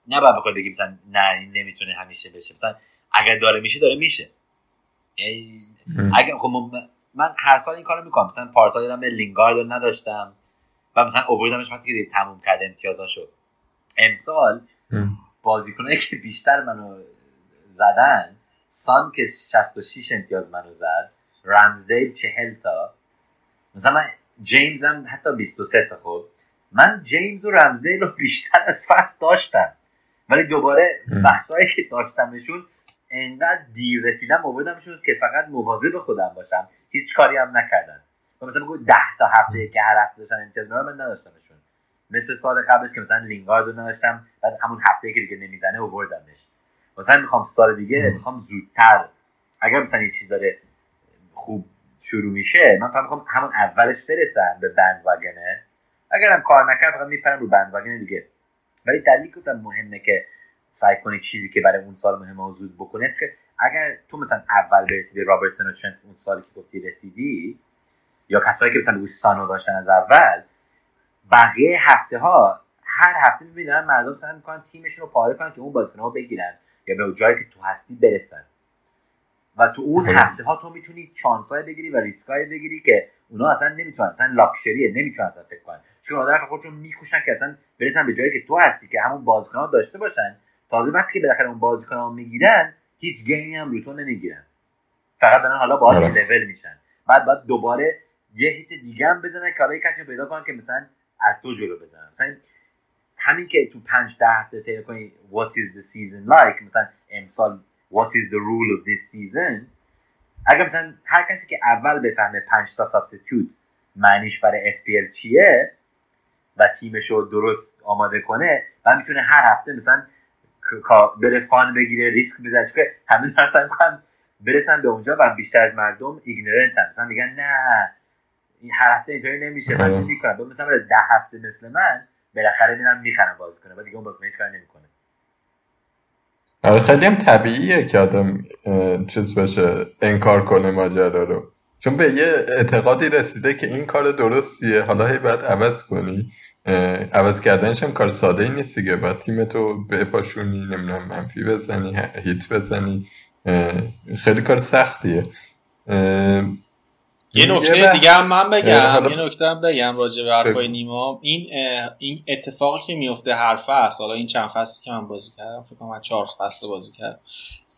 نه باید بخوای بگی مثلا نه نمیتونه همیشه بشه، مثلا اگه داره میشه داره میشه. یعنی اگه خب من هر سال این کارو میکنم، مثلا پارسال یادم لینگارد نداشتم و مثلا اووردمش وقتی که تموم کرد امتیازاشو. امسال بازیکنایی که بیشتر منو زدن، سان که شصت و شش امتیاز منو زد، رمزدیل چهل تا، مثلا من جیمز هم حتی بیست و سه تا. خب من جیمز و رمزدیل رو بیشتر از فصل داشتم ولی دوباره وقتایی که داشتمشون انقدر دیر رسیدم آوردمشون که فقط مواظب خودم باشم، هیچ کاری هم نکردن. مثلا بگو ده تا هفته که هر هفته داشتن امتیاز می‌دادن من نداشتمشون، مثل سال قبلش که مثلا لینگارد رو نداشتم بعد همون هفته که دیگه نمیزنه آوردمش. مثلا میخوام سال دیگه میخوام زودتر، اگر مثلا یه چیز داره خوب شروع میشه من فقط میخوام همون اولش برسم به بند واگنه، اگرم کار نکنه فقط میپرم رو بند واگن دیگه. ولی دلیل گفتم مهمه که سعی کنی چیزی که برای اون سال مهمه و زود بکنه، که اگر تو مثلا اول برسی به رابرتسون و چنت اون سالی که گفتی رسیدی، یا کسایی که مثلا سانو داشتن از اول، بقیه هفته ها هر هفته میبینن مردم سعی میکنن تیمشون رو پاره کنن که اون بازیکن‌ها بگیرن یا به جایی که تو هستی برسن، و تو اون هفته ها تو میتونی چانسای بگیری و ریسکای بگیری که اونا اصلا نمیتونن، مثلا لاکچریه نمیتونن اصلا فکر کنن، چون آدم خودشون میکوشن که اصلا برسن به جایی که تو هستی که همون بازیکن‌ها داشته باشن. تازه وقتی که بالاخره اون بازیکن‌ها میگیرن هیچ گیمی هم رو تو نمیگیرن، فقط دارن حالا باهات لول میشن، بعد بعد دوباره یه هیت دیگه هم بزنن کارای کسی پیدا کنن که مثلا از تو جلو بزنن. مثلا همین که تو پنج ده هفته پیدا کنی what is the season like، مثلا امسال what is the rule of this season، اگر مثلا هر کسی که اول بفهمه پنج تا سابستیتیوت معنیش برای اف پی ال چیه و تیمشو درست آماده کنه و میتونه هر هفته مثلا بره فان بگیره، ریسک بزنه، چون همه درستن کنن برسن به اونجا و بیشتر از مردم ایگنورنت هم. مثلا میگن نه این هر هفته اینطوری نمیشه من نمیکنم، مثلا برای ده هفته مثل من بالاخره میرم میخرم باز کنه و دیگه اون باز میت کار نمیکنه. آره خیلی هم طبیعیه که آدم چیز باشه انکار کنه ماجرا رو، چون به یه اعتقادی رسیده که این کار درستیه، حالا هی باید عوض کنی. عوض کردنش هم کار ساده ای نیست دیگه، باید تیمتو بپاشونی، نمیدونم منفی بزنی، هیت بزنی، خیلی کار سختیه. یه نکته دیگه هم من بگم، یه نکته هم بگم راجع به حرفای نیما. این این اتفاقی که میفته هر فصل، حالا این چند فصلی که من بازی کردم، فکر کنم من چهار فصل بازی کردم،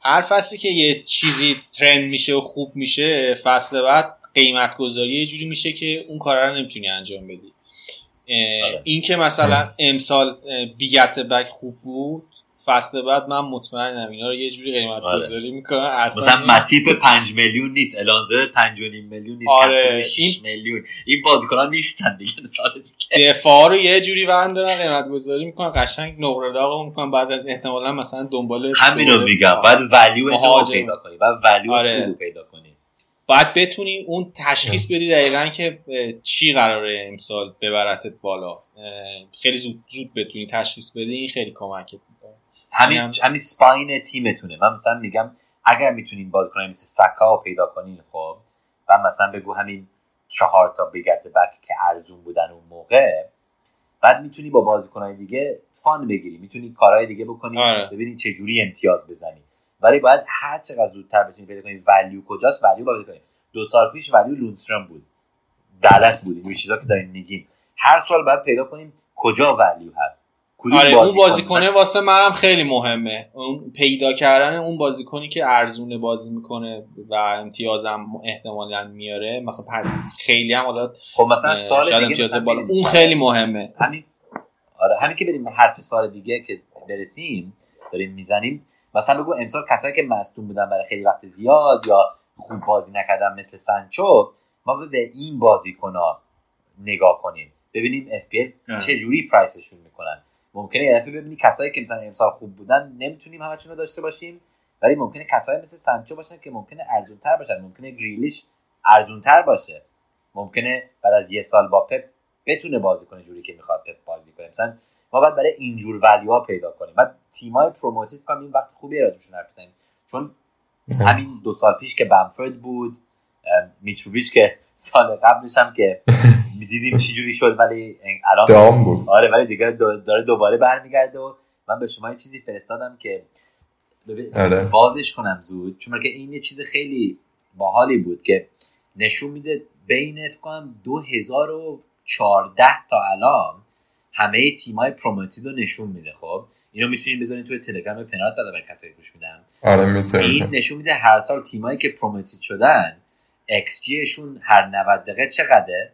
هر فصلی که یه چیزی ترند میشه و خوب میشه، فصل بعد قیمت گذاری یه جوری میشه که اون کارا رو نمیتونی انجام بدی. این که مثلا امسال بیگت بک خوب بود، فصل بعد من مطمئنم اینا رو یه جوری قیمت گذاری میکنن. اصلا مثلا متیپ پنج میلیون نیست، الانزر پنج و نیم میلیون نیست، آره شش میلیون، این بازیکن‌ها نیستن دیگه. سال دیگه دفاع رو یه جوری برن دارن قیمت گذاری میکنن، قشنگ نقره داغ میکنن، بعد از احتمالاً مثلا دنبال همین رو میگم، بعد ولیو رو پیدا کنی، بعد ولیو آره. رو پیدا کنی، بعد بتونی اون تشخیص بدی دقیقاً که چی قراره امسال ببرتت بالا، خیلی زود زود بتونی تشخیص بدی، این خیلی کمکت. همین همین سپاین تیمتونه. من مثلا میگم اگر میتونین بازیکنای مثل سکا رو پیدا کنین، خب و مثلا بگو همین چهار تا بیگت بک که ارزون بودن اون موقع، بعد میتونی با بازیکنای دیگه فان بگیری، میتونی کارهای دیگه بکنی، ببینین چه جوری امتیاز بزنی. ولی باید هر چقدر زودتر بتونی پیدا کنی ولیو کجاست، ولیو باید کنی. دو سال پیش ولیو لونسترام بود، دالاس بود، این چیزا که دارین میگین. هر سال باید پیدا کنیم کجا ولیو هست. آره بازی اون بازیکنه واسه منم خیلی مهمه، اون پیدا کردن اون بازیکنی که ارزونه بازی میکنه و امتیازم احتمالاً میاره، مثلا خیلی هم حالا خب مثلا سال دیگه امتیاز بالا، اون خیلی مهمه. همین آره همین که بریم حرف سال دیگه که برسیم داریم میزنیم، مثلا بگو امسال کسایی که مصدوم بودن برای خیلی وقت زیاد یا خوب بازی نکردن مثل سانچو، ما به این بازیکن‌ها نگاه کنیم ببینیم اف پی ال چه جوری پرایسشون میکنن. ممکنه یه دفعه ببینی کسایی که مثلا امسال خوب بودن نمیتونیم همشون رو داشته باشیم، ولی ممکنه کسایی مثل سانچو باشن که ممکنه ارزونتر باشن، ممکنه گریلیش ارزونتر باشه، ممکنه بعد از یه سال با پپ بتونه بازی کنه جوری که میخواد پپ بازی کنه. مثلا ما باید برای اینجور ولیوها پیدا کنیم، بعد تیمای پروموتیت کنیم. این وقت خوبی راجبشون حرف بزنیم، چون همین دو سال پیش که بامفورد بود، میتروویچ که سال قبلش هم که میدیدیم چی جوری شد، ولی الان بود. آره ولی دیگه داره دوباره برمیگرده و من به شما یه چیزی فرستادم که بازش کنم زود، چون که این یه چیز خیلی باحالی بود که نشون میده بین فکر کنم دو هزار و چهارده تا الان همه تیمای پروموتید رو نشون میده. خب اینو میتونیم بذارین توی تلگرام پنات بعد برای کسایی گوش میدم. آره میتونم. این نشون میده هر سال تیمایی که پروموتید شدن ایکس جی شون هر نود دقیقه چقدره،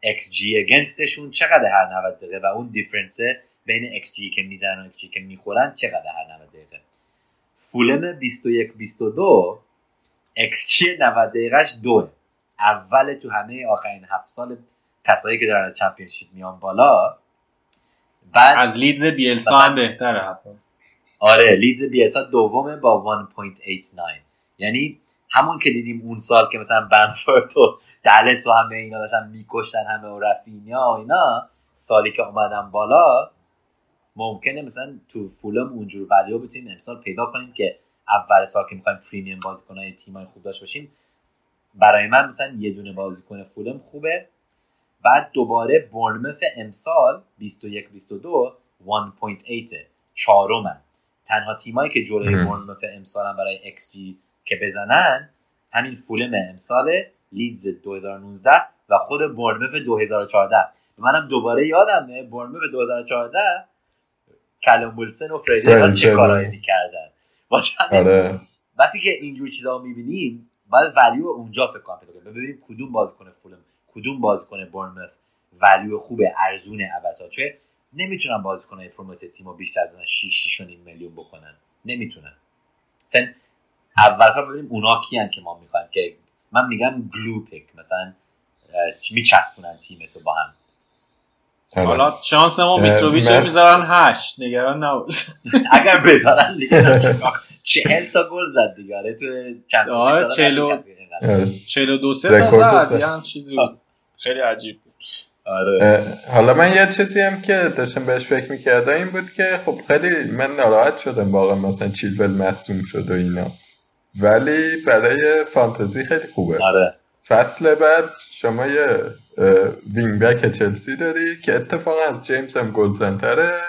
ایکس جی اگینست شون چقدره هر نود دقیقه، و اون دیفرنس بین ایکس جی که میزنن و ایکس جی که میخورن چقدره هر نود دقیقه. فولم بیست و یک بیست و دو ایکس جی نود دقیقهش دو، اول تو همه آخرین هفت سال کسایی که دارن از چمپیونشیپ میان بالا. بعد از لیدز بیلسا هم بهتره. آره لیدز بیلسا دومه با یک و هشتاد و نه. یعنی همون که دیدیم اون سال که مثلا بنفورد و دلس و همه اینا داشتن میکشتن، همه و رفینیا و اینا، سالی که اومدن بالا ممکنه مثلا تو فولم اونجور ولیو بتونیم امسال پیدا کنیم که اول سال که میخوایم پریمیوم بازیکنای تیمای خوب داشت باشیم. برای من مثلا یه دونه بازیکن فولم خوبه. بعد دوباره بورنموث امسال بیست و یک بیست و دو یک و هشت چهارمن. تنها تیمایی که جلوی بورنموث امسالن برای ایکس جی که بزنن همین فولم امسال، لیدز دو هزار و نوزده و خود بورنموث دو هزار و چهارده. منم دوباره یادمه بورنموث دو هزار و چهارده کلم ویلسن و فردی چه کارایی می‌کردن. آره. وقتی که اینجور چیزا رو می‌بینیم باید ولیو اونجا فکر کنم پیدا کنیم، ببینیم کدوم بازیکن فولم، کدوم بازیکن بورنموث ولیو خوبه، ارزونه عوضا. چه نمیتونن بازیکنای پروموت تیمو بیشتر از شش و شش میلیون بکنن، نمیتونن. مثلا عوضا ببینیم اونا کیان که ما میخوایم، که من میگم گلو پک، مثلا میچسبونن تیمتو با هم. حالا شانس ما میتروویچ رو میذارن هشت، نگران نباش. اگر بذارن دیگه چهل تا گل زد دیگه. آره تو چمپیونشیپ چهل و دو تا زد، یه هم چیزی خیلی عجیب بود. آره حالا من یه چیزی هم که داشتم بهش فکر میکردم این بود که خب خیلی من ناراحت شدم واقعا مثلا چیلول مصدوم شد و اینا، ولی برای فانتزی خیلی خوبه. آره فصل بعد شما یه وینگ بک چلسی داری که اتفاقا از جیمز هم گلزن‌تره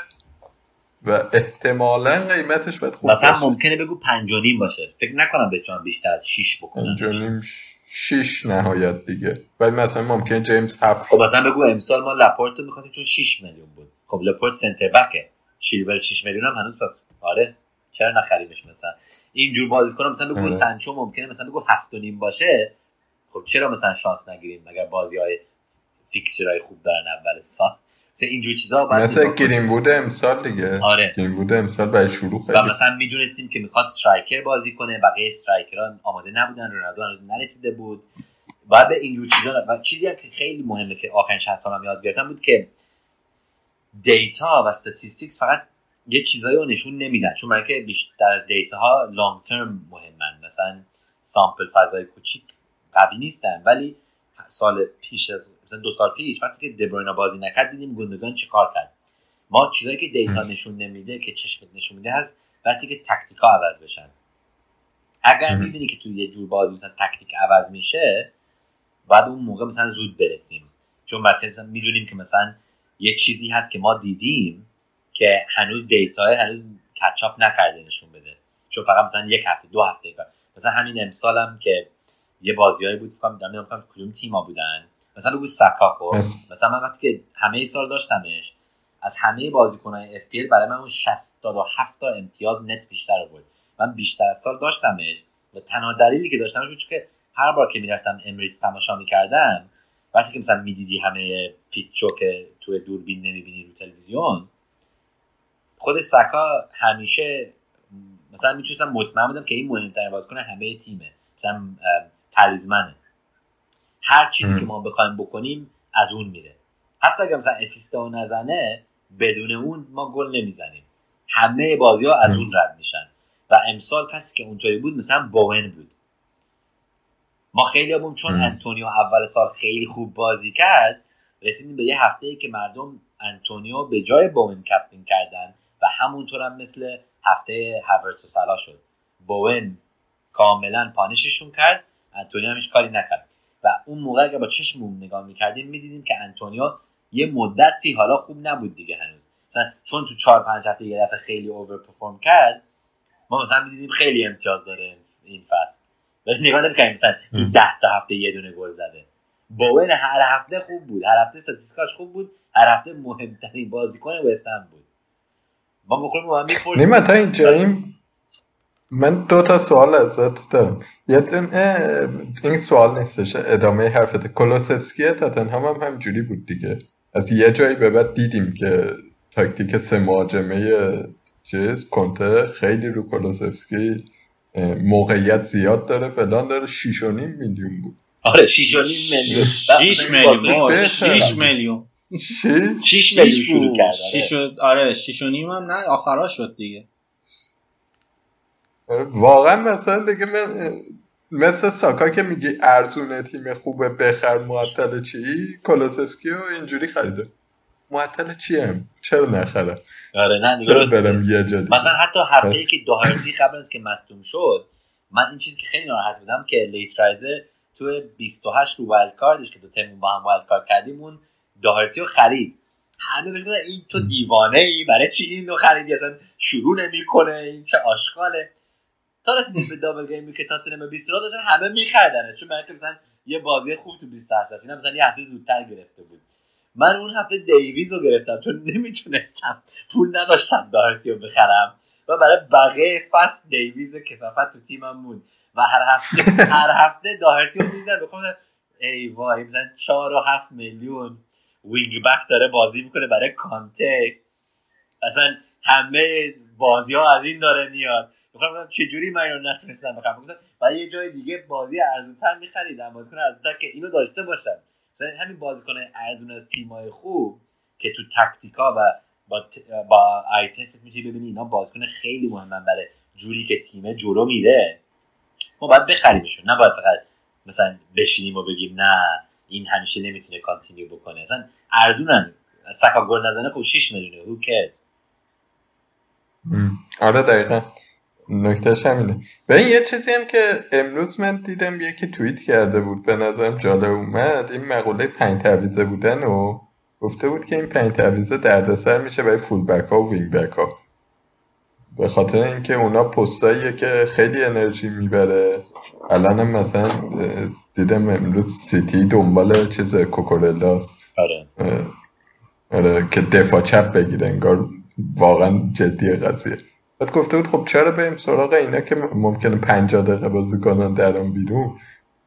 و احتمالاً قیمتش باید خوب باشه. مثلا ممکنه بگو پنج و نیم باشه، فکر نکنم بتونم بیشتر از شش بکنم. پنج و نیم شش نهایت دیگه، ولی مثلا ممکنه جیمز هفت. خب مثلا بگو امسال ما لاپورتو می‌خواستیم چون شش میلیون بود. خب لاپورت سنتر بکه، چیلول شش میلیون هم هنوز پس آره چرا نخریمش؟ مثلا اینجور بازیکن مثلا بگو سانچو ممکنه مثلا بگو هفت و نیم باشه. خب چرا مثلا شانس نگیریم مگر بازی‌های فیکسچرای خوب دارن اول سال، مثلا اینجور چیزا. بعد مثلا گرین وود امسال دیگه. آره گرین وود امسال برای شروع خیلی و مثلا میدونستیم که میخواد استرایکر بازی کنه، بقیه استرایکران آماده نبودن، رونالدو هنوز نرسیده بود. بعد به اینجور چیزا و چیزی هم که خیلی مهمه که آخرین چند سالم یاد گرفتم بود که دیتا و استاتستیکس فقط یه چیزایی رو نشون نمیدن، چون برای بیشتر از دیتاها لانگ ترم مهمن. مثلا سامپل سایزهای کوچیک قوی نیستن، ولی سال پیش از مثلا دو سال پیش وقتی که دبروینا بازی نکرد دیدیم گوندوگان چیکار کرد. ما چیزایی که دیتا نشون نمیده که چشمت نشون میده هست وقتی که تاکتیکا عوض بشن. اگر میبینی که تو یه جور بازی مثلا تاکتیک عوض میشه بعد اون موقع مثلا زود برسیم، چون مرکز میدونیم که مثلا یه چیزی هست که ما دیدیم که هنوز دیتا هنوز کچاپ نکرده نشون بده، چون فقط مثلا یک هفته دو هفته کار. مثلا همین امسالم که یه بازیایی بود فکر می‌کنم نمی‌دونم کدوم تیم‌ها بودن، مثلا بگو سکا. خب مثلا من وقتی که همه سال داشتمش از همه بازیکن‌های اف پی ال برای من اون شصت تا هفتاد امتیاز نت بیشتر بود. من بیشتر از سال داشتمش و تنها دلیلی که داشتمش بود که هر بار که می‌رفتم امریتس تماشا می‌کردم، وقتی که مثلا می‌دیدی همه پیچو که تو دوربین نمی‌بینی رو تلویزیون، خود سکا همیشه مثلا می‌تونستم مطمئن بودم که این مهم‌ترین بازیکن همه تیمه، مثلا تالیزمنه. هر چیزی ام. که ما بخوایم بکنیم از اون میره. حتی اگه مثلا اسیست اون نزنه بدون اون ما گل نمیزنیم. همه بازی‌ها از ام. اون رد میشن و امسال کسی که اونطوری بود مثلا باون بود. ما خیلی همون چون ام. انتونیو اول سال خیلی خوب بازی کرد رسیدیم به یه هفته‌ای که مردم آنتونیو به جای بوون کاپتین کردن و همونطور هم مثل هفته هاورتز و سلا شد. بوون کاملا پانیششون کرد، آنتونیو هم هیچ کاری نکرد و اون موقع که با چشممون نگاه می‌کردیم می‌دیدیم که آنتونیو یه مدتی حالا خوب نبود دیگه هنوز، مثلا چون تو چهار پنج هفته یه دفعه خیلی اوور پرفورم کرد، ما مثلا می‌دیدیم خیلی امتیاز داره این فصل، ولی نگاه نمی‌کنیم مثلا ده تا هفته یه دونه گل زده. بوون هر هفته خوب بود، هر هفته استاتستیکاش خوب بود، هر هفته مهمترین بازیکن وست هم بود. ما بخوریم و هم میپرسیم نیمه تا اینجاییم. من دو تا سوال ازت دارم، یادم این سوال نیستش ادامه حرفت. کولوسفسکیه تاتنهام هم همجوری بود دیگه، از یه جایی به بعد دیدیم که تاکتیک سه مهاجمه چیز کنته خیلی رو کولوسفسکی موقعیت زیاد داره فلان داره. شیش و نیم میلیون بود. آره شش و نیم میلیون شش میلیون شش میلیون شش میلیون شروع کرد. شش آره شش و نیم هم نه آخرا شد دیگه. واقعا مثلا دیگه من مثل ساکا که میگی ارزونه تیم خوبه بخر معطل چی، کولوسفسکی رو اینجوری خریده معطل چی هم چرا نخرم. آره نه دیگه مثلا حتی حرفی که دوهرتی قبل از که مصدوم شد، من این چیزی که خیلی ناراحت بودم که لیترایزر تو بیست و هشت رو وایلد کاردش که دو تیمون با هم وایلد کارت کردیم اون داهرتی رو خرید. همه بهش گفتن این تو دیوانه ای، برای چی اینو خریدی، اصلا شروع نمیکنه، این چه آشغاله. تا رسیدیم به دابل گیمی که تاتنهم بیست و نه داشتن همه میخریدنش، چون برای که مثلا یه بازی خوب تو بیست و هشت داشت، اینا مثلا یه هفته زودتر گرفته بود. من اون هفته دیویز رو گرفتم چون نمیتونستم، پول نداشتم داهرتی رو بخرم و برای بقیه فصل دیویز کثافت تو تیمم موند و هر هفته هر هفته داهرتی رو میزدن بخوام ای وای مثلا چهار و هفت میلیون وینگ بک داره بازی میکنه برای کانته، اصلا همه بازی ها از این داره میاد. بخوام چجوری من اینو نتونستم بخرم، گفتم برای یه جای دیگه بازی ارزونتر میخریدم، بازیکن ارزونتر که اینو داشته باشن. مثلا همین بازیکن ارزون از تیمای خوب که تو تاکتیکا و با با آی تست میتونی ببینی اینا بازیکن خیلی مهمن برای جوری که تیمه جلو میره، ما باید بخریمشون. نه باید فقط مثلا بشینیم و بگیم نه این همیشه نمیتونه کانتینیو بکنه، مثلا ارزونن. ساکا گل نزنه خب شیش میلیونه who cares. آره دقیقاً نکتهش همینه. ببین یه چیزی هم که امروز من دیدم یکی توییت کرده بود به نظرم جالب اومد، این مقوله پنج تعویضه بودن و گفته بود که این پنج تعویضه دردسر میشه برای فول بک ها و وینگ بک ها، به خاطر اینکه اونا پستاییه که خیلی انرژی میبره. الان هم مثلا دیدم امروز سیتی دنبال چیز کوکورلاست آره آره که دفاع چپ بگیره، انگار واقعا جدیه قضیه. بعد گفته بود خب چرا بریم سراغ اینا که ممکنه پنجاه دقیقه بازی کنن درام بیرون،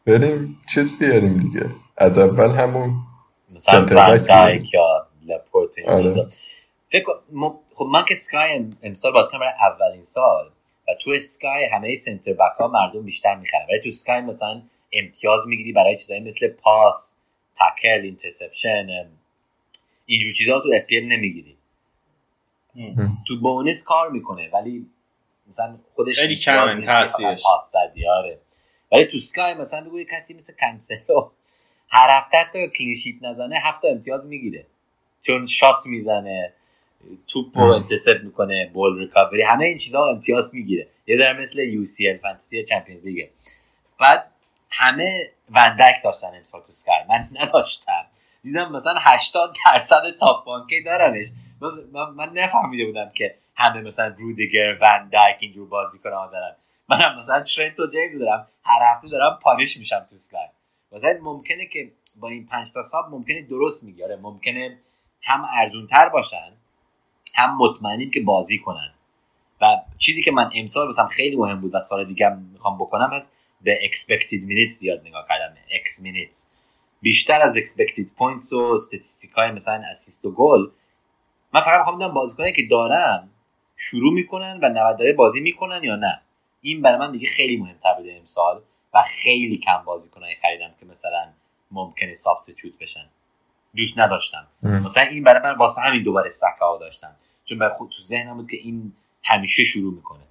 بریم چیز بیاریم دیگه از اول همون مثلا فنسدایک یا لپورت این آره. فکر م... خب من که اسکای امسال باز کنم برای اولین سال و تو اسکای همه سنتر بک ها مردم بیشتر میخرن، ولی تو اسکای مثلا امتیاز میگیری برای چیزایی مثل پاس، تکل، اینترسپشن، اینجور چیزها تو اف پی ال نمیگیری. تو بونس کار میکنه ولی مثلا خودش خیلی کم تاثیرش پاس زدیاره، ولی تو اسکای مثلا بگو کسی مثل کانسلو هر هفته تا کلیشیت نزنه هفت تا امتیاز میگیره چون شات میزنه، توپو انترسپت میکنه، بول ریکاوری، همه این چیزها امتیاز میگیره. یه ذره مثل یو سی ال فانتزی چمپیونز لیگ. بعد همه وندک داشتن امسال تو اسکای، من نداشتم. دیدم مثلا هشتاد درصد تاپ بانکی دارنش. من, من, من نفهمیده بودم که همه مثلا رودیگر، وندک اینجور بازیکن‌ها دارن، منم مثلا ترنت و جیمز دارم، هر هفته دارم پانیش میشم تو اسکای. مثلا ممکنه که با این پنج تا ساب ممکنه درست میگیره، ممکنه هم ارزونتر باشن هم مطمئنیم که بازی کنن. و چیزی که من امسال واسم خیلی مهم بود و سال دیگه میخوام بکنم از به expected minutes زیاد نگاه کردم، x minutes بیشتر از expected points و استاتستیکای مثلا اسیست و گل. من فقط میخوام بدونم بازیکنایی که دارم شروع میکنن و نود دقیقه بازی میکنن یا نه. این برای من دیگه خیلی مهمتر بوده امسال و خیلی کم بازیکنایی خریدم که مثلا ممکنه سابستیتوت بشن، دوست نداشتم. مثلا این برای من واسه همین دوباره سکاو داشتم چون برای خود تو ذهنم بود که این همیشه شروع میکنه.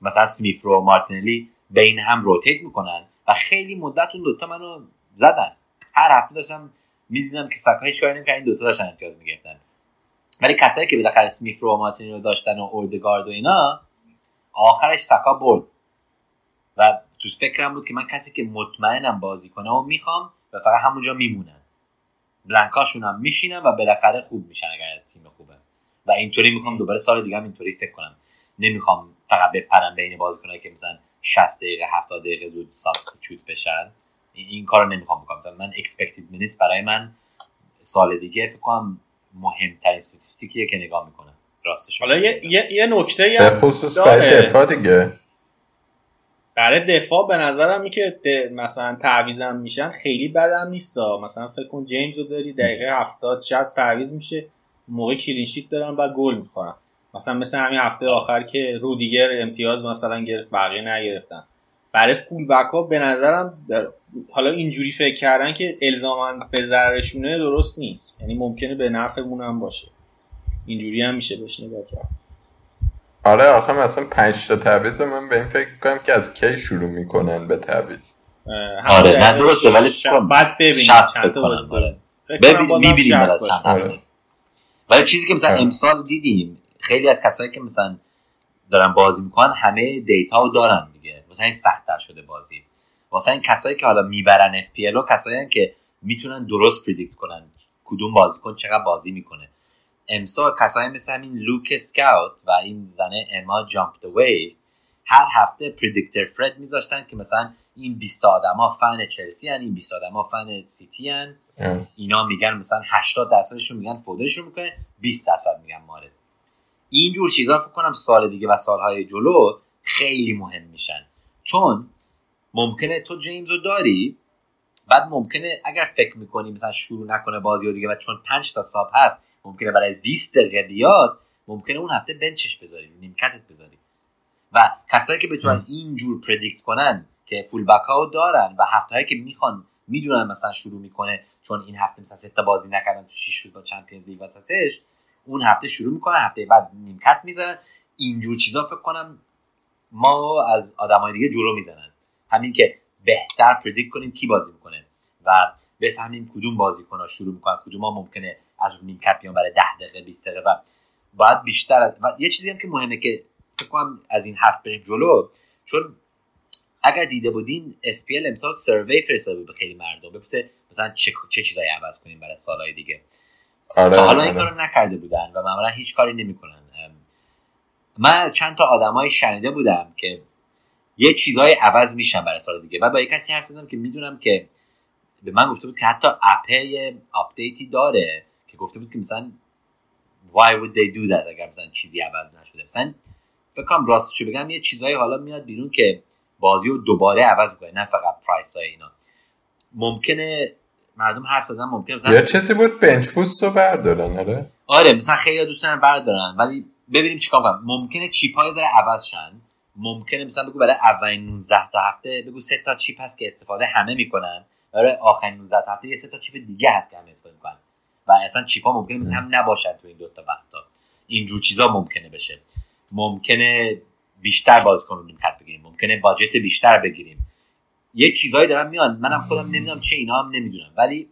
مثلا اسمیث رو مارتینلی بین هم روتیت میکنن و خیلی مدت اون دوتا منو زدن، هر هفته داشتم میدیدم که ساکا هیچ کاری نمی‌کنه، این دوتا داشتن امتیاز می‌گرفتن. ولی کسایی که بالاخره اسمیت رو ماتینی رو داشتن و اوردگارد و اینا، آخرش ساکا برد. و تو فکرم بود که من کسی که مطمئنم بازی کنه و میخوام و فقط همونجا میمونم، بلانکاشون هم میشینم و بالاخره خوب میشن اگر از تیم خوبه. و اینطوری میخوام دوباره سال دیگه هم اینطوری فکر کنم. نمیخوام فقط بپرم بین بازیکنایی که مثلا شصت دقیقه هفتاد دقیقه زود سابستیچوت بشن. این, این کارو نمیخوام بکنم. من اکسپکتد مینیتس برای من سال دیگه فکر کنم مهمترین استاتستیکیه که نگاه میکنم راستش. حالا یه یه نکته‌ای هم خصوص برای دفاع دیگه، برای دفاع به نظرم اینکه مثلا تعویضم میشن خیلی بدم نیستا. مثلا فکر کن جیمز رو داری دقیقه هفتاد شصت تعویض میشه، موقع کلین شیت دارن بعد گل میخورن. مثلا مثل همین هفته آخر که رودیگر امتیاز مثلا گرفت بقیه نگرفتن. برای فول بک ها به نظرم حالا اینجوری فکر کردن که الزاما به ضررشونه درست نیست، یعنی ممکنه به نفعمون هم باشه، اینجوری هم میشه بهش نگاه کرد. آره آخه مثلا پنج تا تعویض من به این فکر کنم که از کی شروع میکنن به تعویض. آره نه درسته ولی بعد ببینیم چند تا باز کنن میبینیم باز چند. ولی چیزی که مثلا امسال دیدیم خیلی از کسایی که مثلا دارن بازی میکنن همه دیتا رو دارن دیگه، مثلا این سخت‌تر شده بازی. واسه این کسایی که حالا میبرن اف پی ال و کسایی که میتونن درست پردیکت کنن کدوم بازیکن چقدر بازی میکنه. امسال کسایی مثل همین لوک اسکاوت و این زنه اما جامپ د ویو هر هفته پردیکتر فرد میذاشتن که مثلا این بیست آدما فن چلسی ان، این بیست آدما فن سیتی ان، اینا میگن مثلا هشتاد درصدشون میگن فودشون میکنه، بیست درصد میگن مارز. اینجور چیزا فکر کنم سال دیگه و سالهای جلو خیلی مهم میشن، چون ممکنه تو جیمز رو داری بعد ممکنه اگر فکر میکنی مثلا شروع نکنه بازی رو دیگه و چون پنج تا ساب هست ممکنه برای بیست دقیقه بیاد، ممکنه اون هفته بنچش بذاری، نیمکتت بذاری. و کسایی که بتونن اینجور پردیکت کنن که فول بک ها رو دارن و هفته‌هایی که میخوان میدونن مثلا شروع میکنه چون این هفته مثلا سه تا بازی نکردن تو شش روز با چمپیونز لیگ وسطش، اون هفته شروع میکنه هفته بعد نیمکت میزنن. اینجور چیزا فکر کنم ما از آدمای دیگه جلو میزنن، همین که بهتر پردیکت کنیم کی بازی میکنه و بفهمیم کدوم بازیکن‌ها شروع میکنن، کدوم‌ها ممکنه از اون نیمکت بیان برای ده دقیقه بیست دقیقه. و بعد بیشتر و یه چیزی هم که مهمه که فکر کنم از این حرف بریم جلو، چون اگر دیده بودین اف پی ال امسال سروی فرستاده بود به خیلی مردم بپرسه مثلا چه چه چیزایی عوض کنیم برای سالهای دیگه. آره حالا این کارو نکرده بودن و معمولا هیچ کاری نمیکنن. من از چند تا آدمای شنیده بودم که یه چیزای عوض میشن برای سال دیگه و با یه کسی حرف زدم که میدونم که به من گفته بود که حتی اپه آپدیتی داره که گفته بود که مثلا why would they do that اگر مثلا چیزی عوض نشده. مثلا فکر کنم راستشو بگم یه چیزایی حالا میاد بیرون که بازی رو دوباره عوض میکنه، نه فقط پرایس های اینا. ممکنه مردم حرف زدن ممکنه مثلا یه چیزی بود بنچ بوست رو بردارن. آره آره مثلا خیلی دوستان بردارن ولی ببینیم چیکار کنم. ممکنه چیپ های ذره عوض شن، ممکنه مثلا بگو برای اولین نوزده تا هفته بگو سه تا چیپ هست که استفاده همه میکنن، برای آخرین نوزده تا هفته یه سه تا چیپ دیگه هست که همه استفاده میکنن و اصلا چیپا ممکنه مثلا هم نباشن تو این دو تا وقتا. اینجور چیزا ممکنه بشه، ممکنه بیشتر بازیکن رو نیمکت بگیریم، ممکنه باجت بیشتر بگیریم. یه چیزایی دارن میان منم خودم نمیدونم چه اینا هم نمیدونم، ولی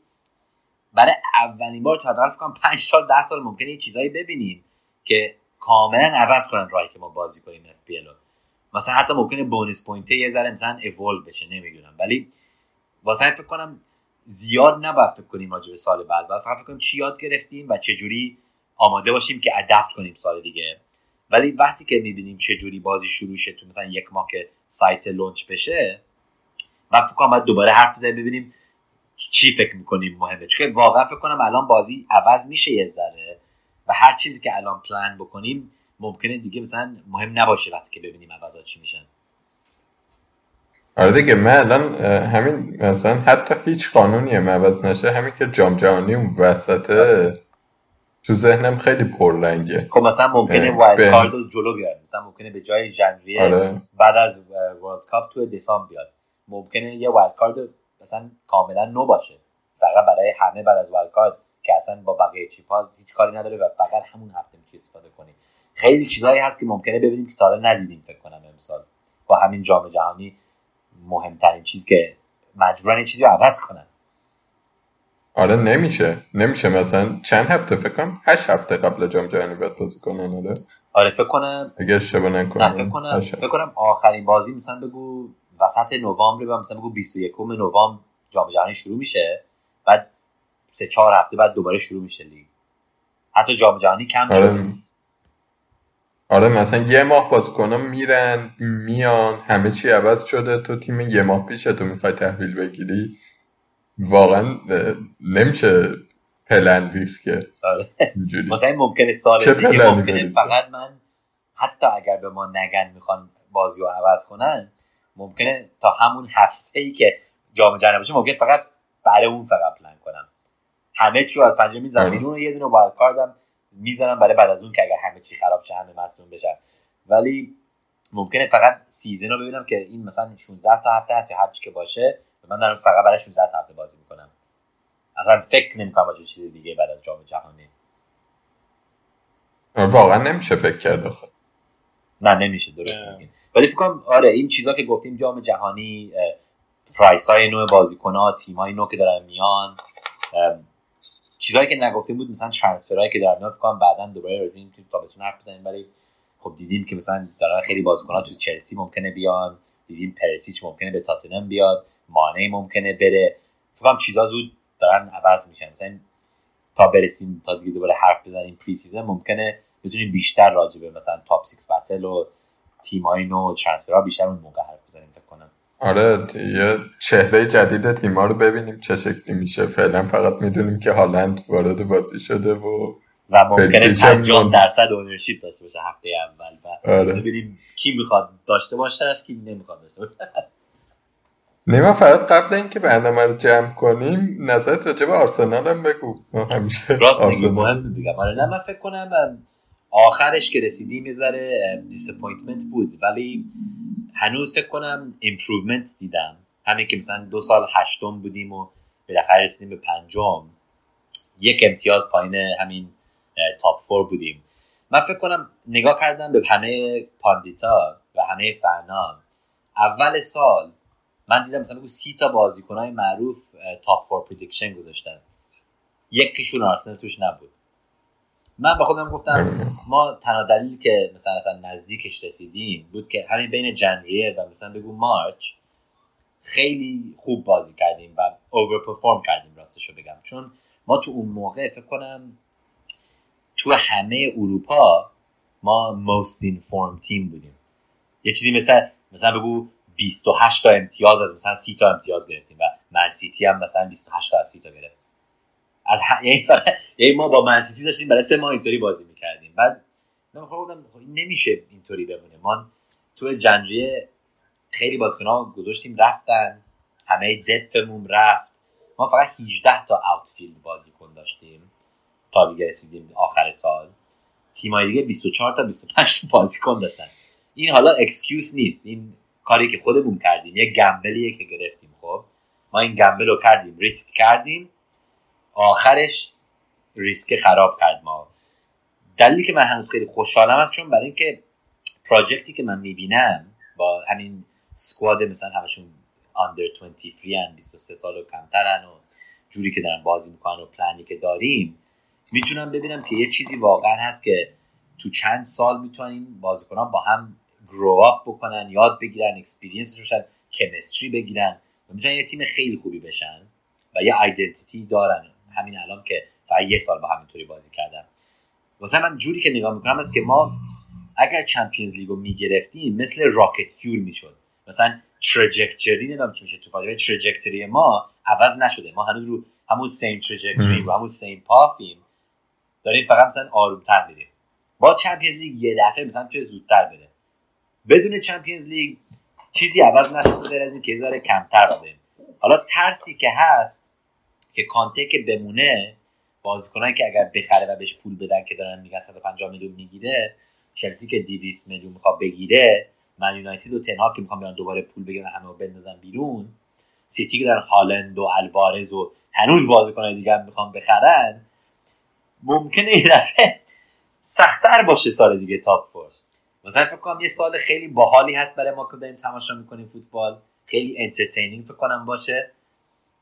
برای اولین بار تو حداقل فکر کنم پنج سال ده سال ممکنه یه چیزایی ببینیم که کاملا عوض کنن راهی که ما بازی کنیم اف پی ال. مثلا حتی ممکنه بونس پوینت یه ذره مثلا ایولو بشه، نمیدونم. ولی واسه فکر کنم زیاد نباید فکر کنیم راجع به سال بعد، باید فقط فکر کنیم چی یاد گرفتیم و چه جوری آماده باشیم که ادپت کنیم سال دیگه. ولی وقتی که می‌بینیم چه جوری بازی شروع شه تو مثلا یک ماه که سایت لانچ بشه، بعد فکر کنم بعد دوباره حرف بزنیم ببینیم چی فکر می‌کنیم مهمه، چون واقعا فکر کنم الان بازی عوض میشه یه ذره و هر چیزی که الان پلان بکنیم ممکنه دیگه مثلا مهم نباشه وقتی که ببینیم عوضات چی میشن. آره دیگه من الان همین مثلا حتی هیچ قانونی هم عوض نشه، همین که جام جهانی اون وسطه تو ذهنم خیلی پررنگه. خب مثلا ممکنه وایلد کارت رو جلو بیارن، مثلا ممکنه به جای ژانویه آره. بعد از ورلد کاپ تو دسامبر بیاد، ممکنه یه وایلد کارت مثلا کاملا نو باشه فقط برای همه بعد از وایلد کارت که اصلا با بقیه چیپا هیچ کاری نداره و فقط همون هفته میتونی استفاده کنی. خیلی چیزایی هست که ممکنه ببینیم که تا حالا ندیدیم. فکر کنم امسال با همین جام جهانی مهمترین چیز که مجبورن چیزی رو عوض کنن. آره نمیشه نمیشه مثلا چند هفته فکر کنم هشت هفته قبل جام جهانی بعد بازی کنن. آره آره فکر کنم اگه اشتباه نکنم فکر کنم فکر کنم آخرین بازی مثلا بگو وسط نوامبر یا مثلا بگو بیست و یکم نوامبر جام جهانی شروع میشه، بعد سه چهار هفته بعد دوباره شروع میشه لیگ. حتی جام جهانی کم آره. شد. آره مثلا یه ماه بازیکن‌ها میرن میان همه چی عوض شده، تو تیم یه ماه پیش تو میخوای تحویل بگیری، واقعا نمیشه پلن ریف که آره. مثلا ممکنه سال دیگه ممکنه فقط من حتی اگر به ما نگن میخوان بازیو عوض کنن ممکنه تا همون هفته‌ای که جام جهانی باشه ممکنه فقط برای اون فقط پلن کنم، همه چی رو از پنجره میذارم بیرون، یه دونه وایلد کاردم میذارم برای بعد از اون که اگر همه چی خراب شه همه مصدوم بشن. ولی ممکنه فقط سیزن رو ببینم که این مثلا شانزده تا هفته هست یا هر چی که باشه، من دارم فقط برای شانزده تا هفته بازی میکنم، اصلا فکر نمیکنم با چیز دیگه بعد از جام جهانی. واقعا نمیشه فکر کرد آخه. نه نمیشه، درست میگین. ولی فکر کنم آره این چیزا که گفتیم جام جهانی، پرایس‌های نوع بازیکن‌ها، تیم‌های نو که دارن میان، چیزایی که نگفتیم بود مثلا ترانسفرایی که در میاد، فکر کنم بعداً دوباره راجع به این تیم تابستون حرف بزنیم. ولی خب دیدیم که مثلا دارن خیلی بازیکن‌ها تو چلسی ممکنه بیان، دیدیم پرسیچ ممکنه به تاتنهام بیاد، مانعی ممکنه بره، فکر کنم چیزا زود دارن عوض میشن. مثلا تا برسیم تا دیگه دوباره حرف بزنیم پری سیزن ممکنه بتونیم بیشتر راجع به مثلا تاپ شش بتل و تیم‌های نو ترانسفرها بیشتر اون موقع حرف بزنیم فکر کنم. آره یه چهره جدید تیم‌ها رو ببینیم چه شکلی میشه. فعلا فقط میدونیم که هالند وارد بازی شده و و ممکنه پنجاه درصد اونرشیپ داشته باشه هفته اول و آره. ببینیم کی میخواد داشته باشه کی نمیخواد داشته باشه. نه فقط قبل اینکه برنامه رو جمع کنیم نظر راجع به آرسنال هم بگو. همیشه راست میگی مهم دیگه. آره من فکر کنم آخرش که رسیدیم یه ذره دیساپوینتمنت بود، ولی هنوز فکر کنم ایمپروومنت دیدم. همین که مثلا دو سال هشتم بودیم و بالاخره رسیدیم به پنجم، یک امتیاز پایین همین تاپ فور بودیم. من فکر کنم نگاه کردم به همه پاندیتا و همه فنا اول سال، من دیدم مثلا سی تا بازیکنای معروف تاپ فور پردیکشن گذاشتن، یکیشون آرسنال توش نبود. من با خودم گفتم ما تنها دلیل که مثلا اصلا نزدیکش رسیدیم بود که همین بین ژانویه و مثلا بگو مارچ خیلی خوب بازی کردیم و اوورپرفورم کردیم راستشو بگم، چون ما تو اون موقع فکر کنم تو همه اروپا ما most informed تیم بودیم. یه چیزی مثلا مثلا بگو بیست و هشت تا امتیاز از مثلا سی تا امتیاز گرفتیم و من سیتی هم مثلا بیست و هشت تا از سی تا گرفت. از یعنی فقط یعنی ما با منسیتی داشتیم برای سه ماه اینطوری بازی میکردیم. بعد من خودم نمیشه اینطوری بمونه. ما تو ژانویه خیلی بازیکن‌ها گذاشتیم رفتن، همه دپتمون رفت، ما فقط هجده تا آوتفیلد بازیکن داشتیم تا دیگه رسیدیم آخر سال. تیمای دیگه بیست و چهار تا بیست و پنج تا بازیکن داشتن. این حالا اکسکیوز نیست، این کاری که خودمون کردیم، یه گامبلیه که گرفتیم. خب ما این گامبل رو کردیم، ریسک کردیم، آخرش ریسک خراب کرد ما. دلیلی که من هنوز خیلی خوشحالم است چون برای اینکه پروژکتی که من میبینم با همین سکواد مثلا همشون under بیست و سه ان، بیست و سه سال و کمترن و جوری که دارن بازی میکنن و پلنی که داریم، میتونم ببینم که یه چیزی واقعا هست که تو چند سال میتونیم بازیکنان با هم گرو آپ بکنن، یاد بگیرن، اکسپریانس بشن، کیمستری بگیرن و میتونن یه تیم خیلی خوبی بشن و یه آیدنتیتی دارن. همین الان که فقط یه سال با همینطوری بازی کردم، واسه من جوری که نگاه میکنم است که ما اگر چمپیونز لیگو میگرفتیم مثل راکت فیول میشد. مثلا تراجکتوری نمیدونم چی میشه تو فاجعه، تراجکتوری ما عوض نشده، ما هنوز رو همون سیم تراجکتوری و همون سیم پافیم داریم، فقط مثلا آرومتر میریم. با چمپیونز لیگ یه دفعه مثلا تو زودتر بره. بدون چمپیونز لیگ چیزی عوض نشده غیر از اینکه ذره کمتر بده. حالا ترسی که هست که کانته که بمونه، بازیکنایی که اگر بخره و بهش پول بدن که دارن میگن صد و پنجاه میلیون میگیره، چلسی که دویست میلیون میخواد بگیره، من یونایتد و تنها که میخوان بیان دوباره پول بگیرن همه رو بندازن بیرون، سیتی که دارن هالند و الوارز و هنوز بازیکنای دیگه هم میخوان بخرن، ممکنه یه دفعه سخت‌تر باشه سال دیگه تاپ فور. مثلا فکر کنم یه سال خیلی باحالی هست برای ما که داریم تماشا میکنیم فوتبال، خیلی انترتینینگ فکر کنم باشه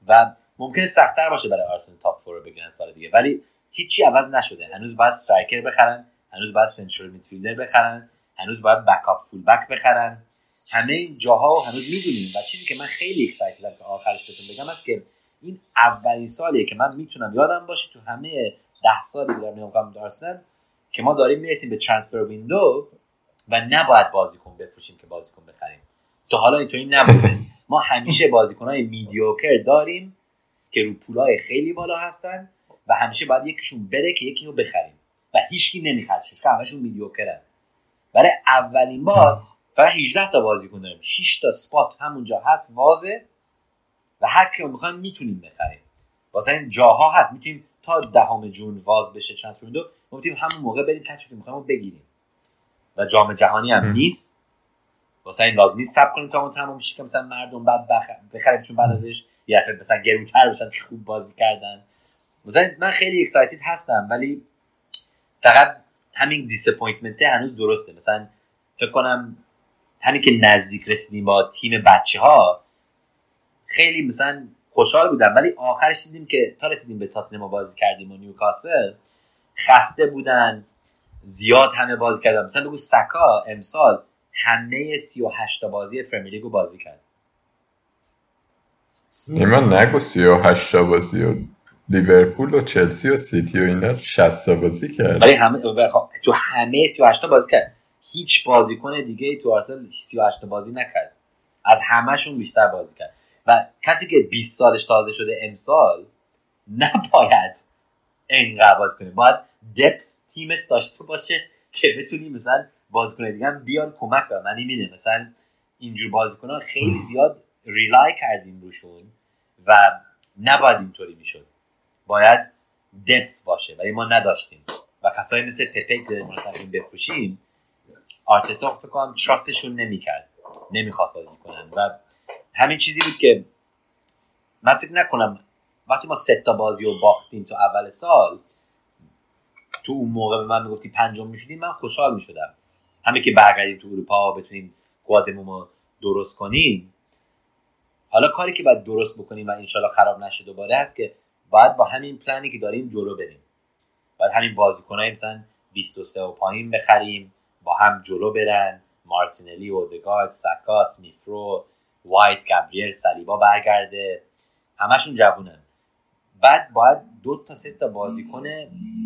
و ممکنه سخت‌تر باشه برای آرسنال تاپ چهار رو بگیرن سال دیگه، ولی هیچی عوض نشده. هنوز باید استرایکر بخرن، هنوز باید سنترال میدفیلدر بخرن، هنوز باید بکاپ فول بک بخرن. همه این جاها هنوز میدونیم. و چیزی که من خیلی اکسایتدم که آخرش بهتون بگم است که این اولین سالیه که من میتونم یادم باشه تو همه ده سالی که دارم نگاه می‌کنم که ما داریم میرسیم به ترانسفر ویندو و نباید بازیکن بفروشیم که بازیکن بخریم. تا حالا اینطوری نبوده. ما همیشه بازیکن‌های میدیوکر داریم که رو پولای خیلی بالا هستن و همیشه باید یکیشون بره که یکی رو بخریم و هیچکی نمیخرشش که همشون میدیوکرن. برای اولین بار فقط هجده تا بازیکن داریم، شش تا اسپات همونجا هست واضحه و هر کی رو میخوایم میتونیم بخریم. واسه این جاها هست، میتونیم تا دهم جون واز بشه ترانسفر ویندو، میتونیم همون موقع بریم کسی که میخوایم بگیریم. و جام جهانی هم نیست، واسه این لازم نیست صبر کنیم تا اون تمام بشه که مثلا مردم بعد بخریم، چون بعد ازش یا فقط مثلا گرونتر بشن که خوب بازی کردن. مثلا من خیلی اکسایتد هستم، ولی فقط همین دیساپوینتمنت هنوز درسته. مثلا فکر کنم همین که نزدیک رسیدیم با تیم بچه‌ها خیلی مثلا خوشحال بودم، ولی آخرش دیدیم که تا رسیدیم به تاتنهام بازی کردیم و نیوکاسل خسته بودن، زیاد همه بازی کردن. مثلا بگو سکا امسال همه سی و هشت تا بازی پرمیر لیگ بازی کرد. من نگو سی و هشت تا بازی و لیورپول و چلسی و سیتی و اینا شصت تا بازی کرد، ولی همه تو همه سی و هشت تا بازی کرد. هیچ بازیکن دیگه تو آرسنال سی و هشت تا بازی نکرد، از همه‌شون بیشتر بازی کرد. و کسی که بیست سالش تازه شده امسال نباید انقدر بازی کنه، باید دپ تیمت داشته باشه که بتونی مثلا بازیکن دیگه هم بیان کمک کنه. من میبینم مثلا اینجور بازیکن‌ها خیلی زیاد ریلای کردیم روشون و نباید اینطوری میشد، باید دپث باشه، ولی ما نداشتیم. و کسایی مثل پپه که داریم بفروشیم، آرتتا فکر کنم تراستشون نمیکرد، نمیخواد بازی کنن. و همین چیزی بود که من فکر نکنم وقتی ما سه تا بازی رو باختیم تو اول سال، تو اون موقع به من میگفتی پنجم میشدیم من خوشحال میشدم. همین که برگردیم تو اروپا بتونیم سکوادمون رو درست کنیم. حالا کاری که باید درست بکنیم و انشالله خراب نشه دوباره هست که باید با همین پلنی که داریم جلو بریم. باید همین بازیکنای مثلا بیست و سه و پایین بخریم، با هم جلو برن، مارتینلی، اودگارد، ساکا، میفرو، وایت، گابریل، سالیبا برگرده، همشون جوونن. بعد باید دو تا سه تا بازیکن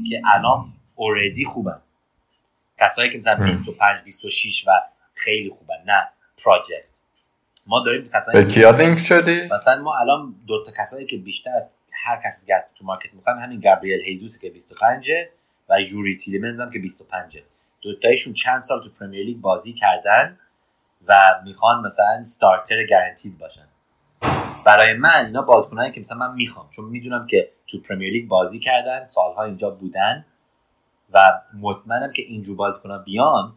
که الان اوردی خوبن، کسایی که مثلا بیست و پنج بیست و شش و خیلی خوبن، نه پروژه ما داریم. کسایی که لینک شدی مثلا ما الان دو تا کسایی که بیشتر از هر کسی دیگه است تو مارکت می‌خوام، همین گابریل هیزوس که بیست و پنج و یوری تیلمنز هم که بیست و پنج، دو تایشون چند سال تو پرمیر لیگ بازی کردن و میخوان مثلا استارتر گارانتید باشن. برای من اینا بازیکنایی که مثلا من میخوام، چون میدونم که تو پرمیر لیگ بازی کردن، سالها اینجا بودن و مطمئنم که اینجور بازیکن‌ها بیان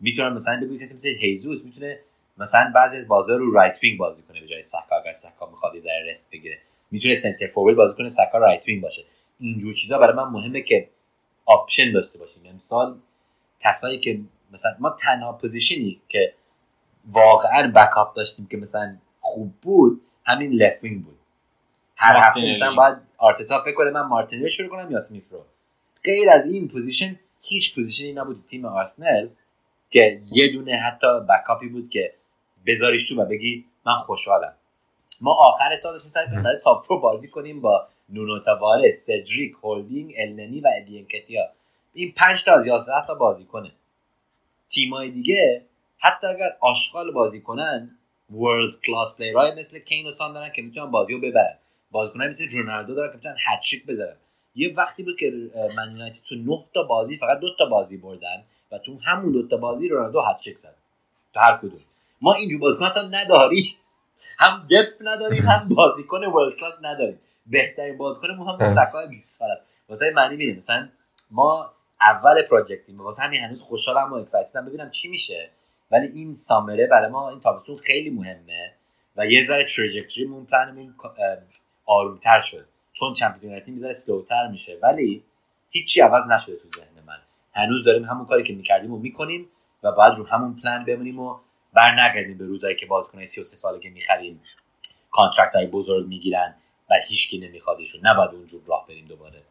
میتونن مثلا بگوی کسی مثل هیزوس میتونه مثلا بعضی از بازی رو رایت وینگ بازی کنه به جای ساکا، اگر ساکا میخواد یه ذره رست بگیره میتونه سنتر فورورد بازی کنه، ساکا رایت وینگ باشه. اینجور چیزا برای من مهمه که آپشن داشته باشیم. امسال کسایی که مثلا ما تنها پوزیشنی که واقعا بکاپ داشتیم که مثلا خوب بود همین لفت وینگ بود. هر هفته مثلا باید آرتتا فکر کنه من مارتینلی شروع کنم یا سمیفرو. غیر از این پوزیشن هیچ پوزیشنی نبود تیم آرسنال که یه دونه حتی بکاپی بود که بذاریش تو و بگی من خوشحالم. ما آخر سال تیم سعی کردیم تاپ فور بازی کنیم با نونو تاوارز، سدریک، هولدینگ، النی و ادین کتیا. این پنج تا از یازده تا بازیکنه. تیمای دیگه حتی اگر آشغال بازی کنن، ورلد کلاس پلیرای مثل کین و سان دارن که میتونن بازیو ببرن. بازیکنای مثل رونالدو دارن که میتونن هتریک بزنن. یه وقتی بود که من یونایتد تو نه تا بازی فقط دو تا بازی بردن و تو همون دو تا بازی رونالدو هتریک زد. تو هر کدوم. ما اینجور بازیکن تا نداری، هم دپ نداریم، هم بازیکن ورلد کلاس نداریم. بهترین بازیکنمون هم سکای بیست ساله. واسه معنی میبینیم مثلا ما اول پروژکتیم، واسه همین هنوز خوشحالم و اکسایتدم ببینم چی میشه. ولی این سامره برای ما این تابستون خیلی مهمه و یه ذره تراجکتوریمون، پلنمون آرومتر شد، چون چمپیونز لیگ میذاره سلوتر میشه، ولی هیچی عوض نشده تو ذهن من. هنوز داریم همون کاری که میکردیم و میکنیم و بعد رو همون پلن بمونیم و برنگردیم به روزایی که بازیکن‌های سی و سه سالگی می‌خریم، کانترکت‌های بزرگ میگیرن، و هیچکی نمیخوادشون، نباید اونجور راه بریم دوباره.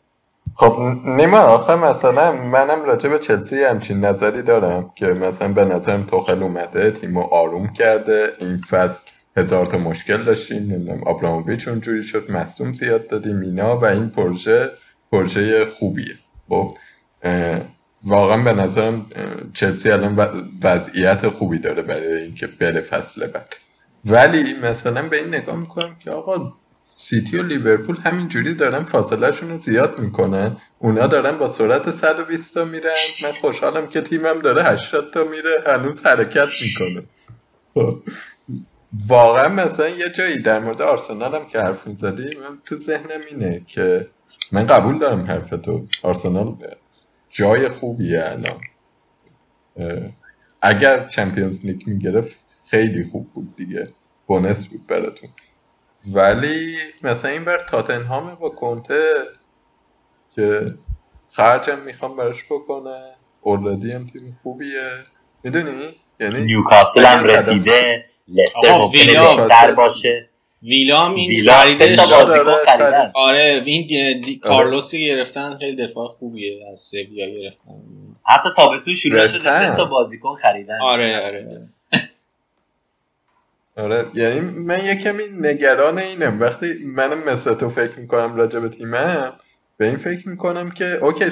خب نیما آخه مثلا منم راجع به چلسی همچین نظری دارم که مثلا به نظرم توخل اومده تیمو آروم کرده، این فصل هزار تا مشکل داشتیم، نمیدونم آبراموویچ اونجوری شد، مصدوم زیاد دادیم مینا، و این پروژه پروژه خوبیه. خب واقعا به نظرم چلسی الان وضعیت خوبی داره برای اینکه بره فصل بعد، ولی مثلا به این نگاه میکنم که آقا سیتی و لیورپول همینجوری دارن فاصله شون رو زیاد میکنن، اونا دارن با سرعت صد و بیست تا میرن، من خوشحالم که تیمم داره هشتاد تا میره، هنوز حرکت میکنه. واقعا مثلا یه جایی در مورد آرسنال هم که حرف میزدیم تو ذهنم اینه که من قبول دارم حرفتو، آرسنال جای خوبیه الان، اگر چمپیونز لیگ میگرفت خیلی خوب بود دیگه، بونس بود براتون، ولی مثلا این بر تاتنهامه با کنته که خرجم میخوام براش بکنه، اوردی هم تیم خوبیه، میدونی؟ یعنی نیوکاسل هم رسیده، لستر ممکنه بهتر باشه، ویلا هم این خریده، آره این کارلوسی گرفتن خیلی دفاع خوبیه، از سویا گرفتن، حتی تابستون شروع شده سه تا بازیکن خریدن. آره آره آره یعنی من یه کمی نگران اینم، وقتی منم مثل تو فکر میکنم راجع به تیمم، به این فکر میکنم که اوکی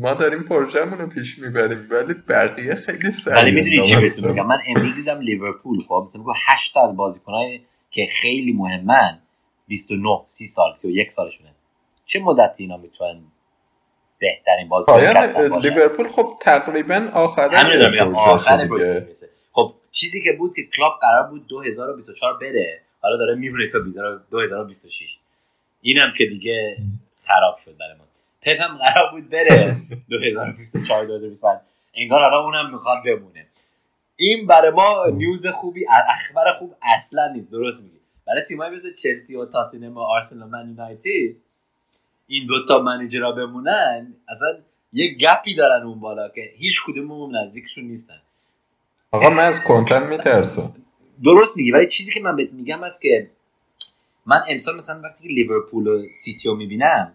ما داریم پروژمون رو پیش میبریم، ولی بقیه خیلی سریع. ولی میدونی چی بهتون میگم، من امروز دیدم لیورپول خب مثلا میگم هشت تا از بازیکنای که خیلی مهمن بیست و نه سی سال سی و یک سالشونه، چه مدتی اینا میتونن بهترین بازیکن کسب کنن؟ لیورپول خب تقریبا آخره پروژه. خب چیزی که بود که کلاب قرار بود دو هزار و بیست و چهار بره، حالا داره میمونه تا دو هزار و بیست و شش، اینم که دیگه خراب شد برامون. پپ هم قرار بود بره دو هزار و بیست و چهار دو هزار و بیست و پنج، انگار حالا اونم میخواد بمونه. این برای ما نیوز خوبی، اخبار خوب اصلا نیست. درست میگی، برای تیمای مثل چلسی و تاتنهام و آرسنال و یونایتد این دو تا منیجرها بمونن، اصلا یه گپی دارن اون بالا که هیچ کدوممون نزدیکشون نیستن. آقا من از کنتم میترسم. درست میگی، ولی چیزی که من بهت میگم است که من امسال مثلا وقتی که لیورپول و سیتی رو میبینم،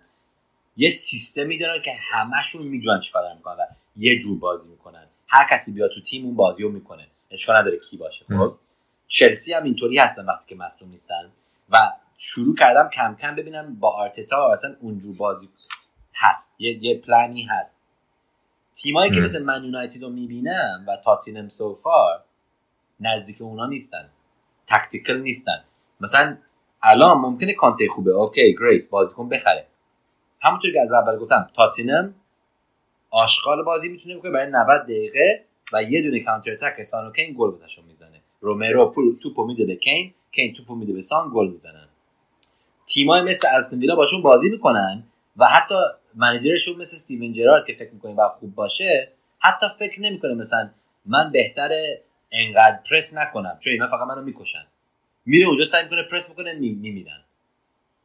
یه سیستمی دارن که همشون میدونن چیکار میکنن و یه جور بازی میکنن، هر کسی بیاد تو تیم اون بازیو میکنه، اشکال نداره کی باشه. خب چلسی هم اینطوری هستن وقتی که مصدوم نیستن، و شروع کردم کم کم ببینم با آرتتا اصلا اونجور بازی هست، یه یه پلانی هست. تیمایی که مثل من یونایتد رو میبینم و تاتنهام سوفار نزدیک اونا نیستن، تکتیکال نیستن. مثلا الان ممکنه کانته خوبه، اوکی گریت، بازیکن بخره، همونطور که از اول گفتم تاتنهام آشغال بازی میتونه بکنه برای نود دقیقه و یه دونه کانتر اتاک سانو کین گل بزنشون میزنه، رومرو پول توپو میده به کین، کین توپو میده به سان، گل میزنن. تیمای مثل استون ویلا باشون بازی میکنن و حتی منیجرشون مثل استیون جرارد که فکر میکنه بعد خوب باشه، حتی فکر نمیکنه مثلا من بهتره انقدر پرس نکنم چون اینا فقط منو میکشن، میره اونجا سعی میکنه پرس بکنه، میمیرن.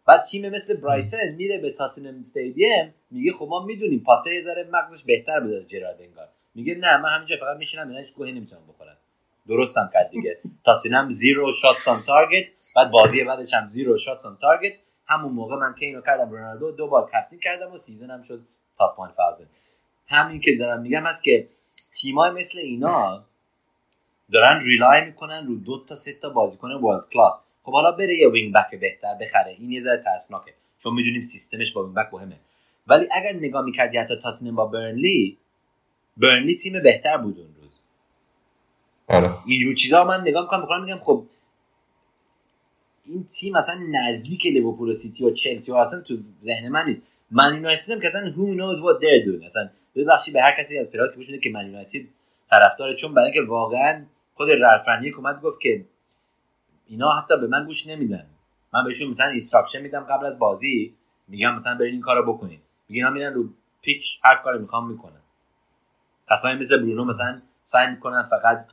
بعد تیم مثل برایتن میره به تاتنهام استادیوم میگه خب ما میدونیم پاتر یه ذره مغزش بهتر بود از جرارد، انگار میگه نه من همینجا فقط میشینم، اینا هیچ گوهی نمیتونن بخورن. درستم کرد دیگه، تاتنهام زیرو شاتس آن تارگت، بعد بازی بعدش هم زیرو شاتس آن تارگت. همون موقع من که اینو کردم رونالدو دو بار کپتین کردم و سیزنم شد تاپ هزار. همین که دارم میگم هست که تیمای مثل اینا دارن ریلای میکنن رو دو تا سه تا بازیکن ورلد کلاس. خب حالا بره یه وینگ بک بهتر بخره، این یه ذره ترسناکه چون میدونیم سیستمش با وینگ بک مهمه. ولی اگر نگاه میکردی حتی تاتنهام با برنلی، برنلی تیم بهتر بود اون روز. آره اینجور چیزا من نگاه میکنم میخوام میگم خب این تیم اصلا نزدیک لیورپول و سیتی و چلسی و اصلا تو ذهن من نیست. من یونایتد که اصلا who knows what they're doing، اصلا ببخشید به هر کسی از پرات که بشونه که من یونایتد طرفدار، چون برای اینکه واقعا خود رالف رنیک اومد گفت که اینا حتی به من گوش نمیدن، من بهشون مثلا اینستراکشن میدم قبل از بازی، میگم مثلا برین این کارو بکنین، میگن اینا میرن رو پیچ هر کاری میخوام میکنن. کسایی مثل برونو مثلا سعی میکنن فقط